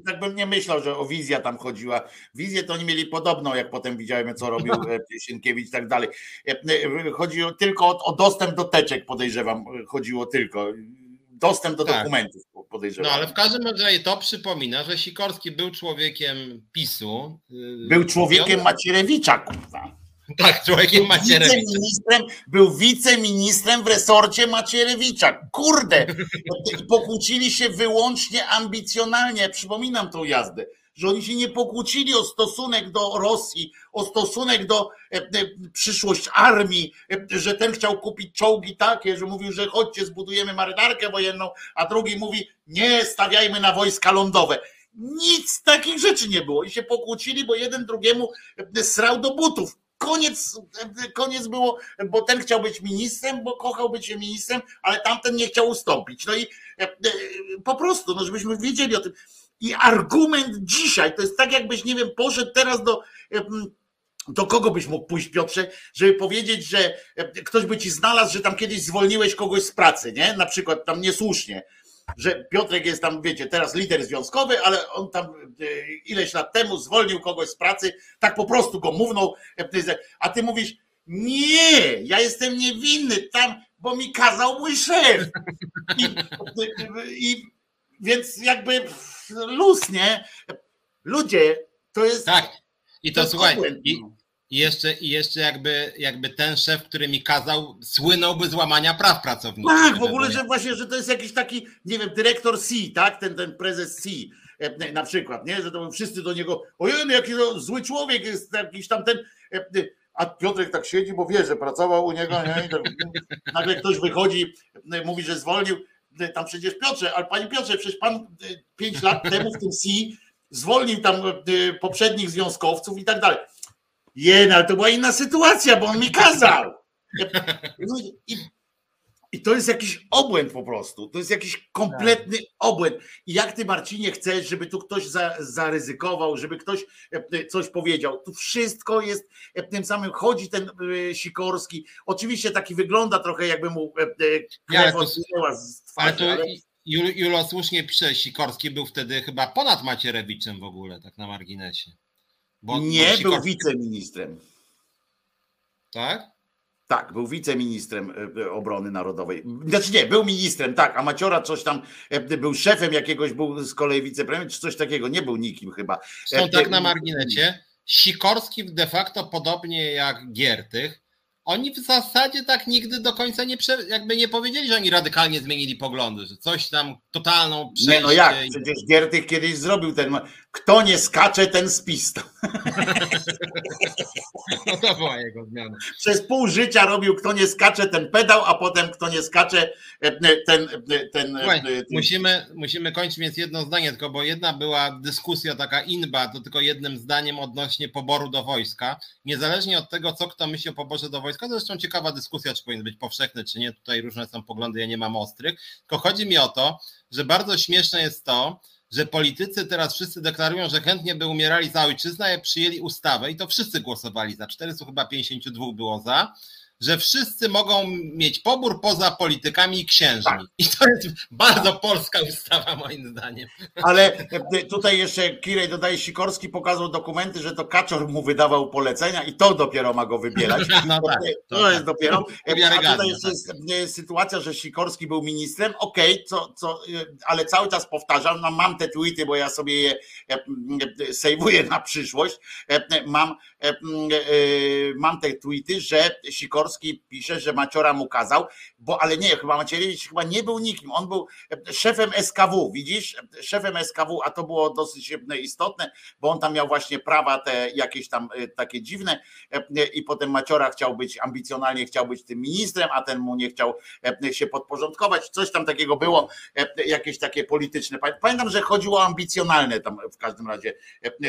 Tak bym nie myślał, że o wizję tam chodziła. Wizję to oni mieli podobną, jak potem widziałem, co robił Sienkiewicz i tak dalej. Chodzi tylko o dostęp do teczek, podejrzewam, chodziło tylko. Dostęp do dokumentów, podejrzewam. No ale w każdym razie to przypomina, że Sikorski był człowiekiem PiS-u. Był człowiekiem Macierewicza, kurwa. Tak, człowiekiem Macierewicza. Był wiceministrem w resorcie Macierewicza. Kurde, pokłócili się wyłącznie ambicjonalnie. Ja przypominam tą jazdę, że oni się nie pokłócili o stosunek do Rosji, o stosunek do przyszłość armii, że ten chciał kupić czołgi takie, że mówił, że chodźcie, zbudujemy marynarkę wojenną, a drugi mówi, nie, stawiajmy na wojska lądowe. Nic takich rzeczy nie było i się pokłócili, bo jeden drugiemu srał do butów. Koniec było, bo ten chciał być ministrem, bo kochał być ministrem, ale tamten nie chciał ustąpić. No i po prostu, no żebyśmy wiedzieli o tym. I argument dzisiaj, to jest tak jakbyś, nie wiem, poszedł teraz do kogo byś mógł pójść, Piotrze, żeby powiedzieć, że ktoś by ci znalazł, że tam kiedyś zwolniłeś kogoś z pracy, nie? Na przykład tam niesłusznie, że Piotrek jest tam, wiecie, teraz lider związkowy, ale on tam ileś lat temu zwolnił kogoś z pracy, tak po prostu go mównął, a ty mówisz, nie, ja jestem niewinny tam, bo mi kazał mój szef. I więc jakby luz, nie? Ludzie, to jest... Tak. I to słuchaj, i jeszcze jakby ten szef, który mi kazał, słynąłby z łamania praw pracowniczych. Tak, w ogóle, że właśnie, że to jest jakiś taki, nie wiem, dyrektor C, tak? Ten prezes C na przykład, nie? Że to wszyscy do niego, ojej, no jaki zły człowiek jest, jakiś tam ten... A Piotrek tak siedzi, bo wie, że pracował u niego, nie? I tak, nagle ktoś wychodzi, mówi, że zwolnił. Tam przecież Piotrze, ale panie Piotrze, przecież pan 5 lat temu w tym C zwolnił tam poprzednich związkowców i tak dalej. No, ale to była inna sytuacja, bo on mi kazał. I to jest jakiś obłęd po prostu. To jest jakiś kompletny obłęd. I jak ty, Marcinie, chcesz, żeby tu ktoś zaryzykował, żeby ktoś coś powiedział? Tu wszystko jest tym samym. Chodzi ten Sikorski. Oczywiście taki wygląda trochę, jakby mu krew odsunęła z twarzy. Ale... Julo słusznie pisze, Sikorski był wtedy chyba ponad Macierewiczem w ogóle, tak na marginesie. Bo był wiceministrem. Tak? Tak, był wiceministrem obrony narodowej. Znaczy nie, był ministrem, tak, a Maciora coś tam, był szefem jakiegoś, był z kolei wicepremier, czy coś takiego, nie był nikim chyba. Są tak na marginesie. Sikorski de facto podobnie jak Giertych, oni w zasadzie tak nigdy do końca nie powiedzieli, że oni radykalnie zmienili poglądy, że coś tam totalną przejście. Nie, no jak? Przecież Giertych kiedyś zrobił ten... Kto nie skacze, ten spis. No to była jego zmiana. Przez pół życia robił kto nie skacze, ten pedał, a potem kto nie skacze, ten... Słuchaj, musimy kończyć, więc jedno zdanie tylko, bo jedna była dyskusja taka inba, to tylko jednym zdaniem odnośnie poboru do wojska. Niezależnie od tego, co kto myśli o poborze do wojska, zresztą ciekawa dyskusja, czy powinien być powszechny, czy nie. Tutaj różne są poglądy, ja nie mam ostrych. Tylko chodzi mi o to, że bardzo śmieszne jest to, że politycy teraz wszyscy deklarują, że chętnie by umierali za ojczyznę, jak przyjęli ustawę i to wszyscy głosowali za, 452 było za, że wszyscy mogą mieć pobór poza politykami i księżmi. Tak. I to jest bardzo polska ustawa moim zdaniem. Ale tutaj jeszcze Kirej dodaje, Sikorski pokazał dokumenty, że to Kaczor mu wydawał polecenia i to dopiero ma go wybielać. No tak, to jest tak. Dopiero. A tutaj jeszcze jest sytuacja, że Sikorski był ministrem, okej, ale cały czas powtarzam, no mam te tweety, bo ja sobie je sejwuję na przyszłość. Mam te tweety, że Sikorski pisze, że Maciora mu kazał, ale nie, chyba Macierewicz chyba nie był nikim, on był szefem SKW, widzisz? Szefem SKW, a to było dosyć istotne, bo on tam miał właśnie prawa te jakieś tam takie dziwne i potem Maciora ambicjonalnie chciał być tym ministrem, a ten mu nie chciał się podporządkować, coś tam takiego było, jakieś takie polityczne. Pamiętam, że chodziło o ambicjonalne tam w każdym razie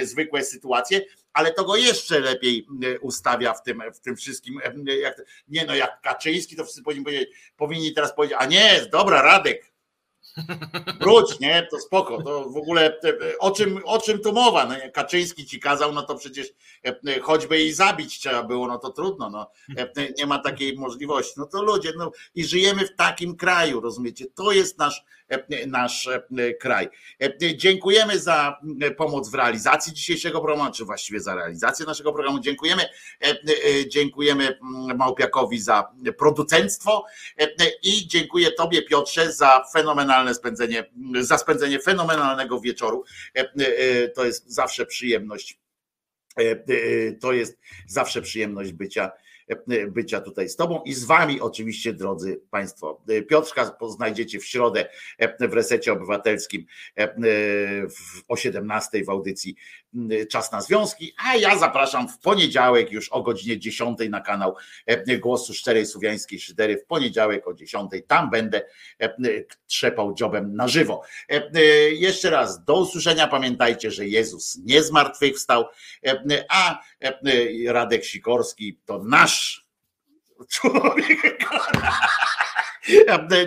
zwykłe sytuacje, ale to go jeszcze lepiej ustawia w tym wszystkim. Jak Kaczyński, to wszyscy powinni teraz powiedzieć, a nie, dobra, Radek. Wróć, nie? To spoko. To w ogóle o czym tu mowa? No, Kaczyński ci kazał, no to przecież choćby jej zabić trzeba było, no to trudno. No. Nie ma takiej możliwości. No to ludzie, no i żyjemy w takim kraju, rozumiecie? To jest nasz kraj. Dziękujemy za pomoc w realizacji dzisiejszego programu, czy właściwie za realizację naszego programu. Dziękujemy Małpiakowi za producenctwo i dziękuję tobie, Piotrze, za fenomenalne spędzenie fenomenalnego wieczoru. To jest zawsze przyjemność. To jest zawsze przyjemność bycia tutaj z tobą i z wami oczywiście, drodzy państwo. Piotrka znajdziecie w środę w Resecie Obywatelskim o 17:00 w audycji Czas na Związki, a ja zapraszam w poniedziałek już o godzinie 10:00 na kanał Głosu Szczerej Słowiańskiej Szydery. W poniedziałek o 10:00 tam będę trzepał dziobem na żywo. Jeszcze raz do usłyszenia. Pamiętajcie, że Jezus nie zmartwychwstał, a Radek Sikorski to nasz człowiek.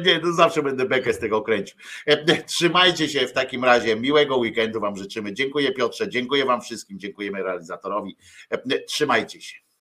Nie, no zawsze będę bekę z tego kręcił. Trzymajcie się w takim razie. Miłego weekendu wam życzymy. Dziękuję, Piotrze. Dziękuję wam wszystkim. Dziękujemy realizatorowi. Trzymajcie się.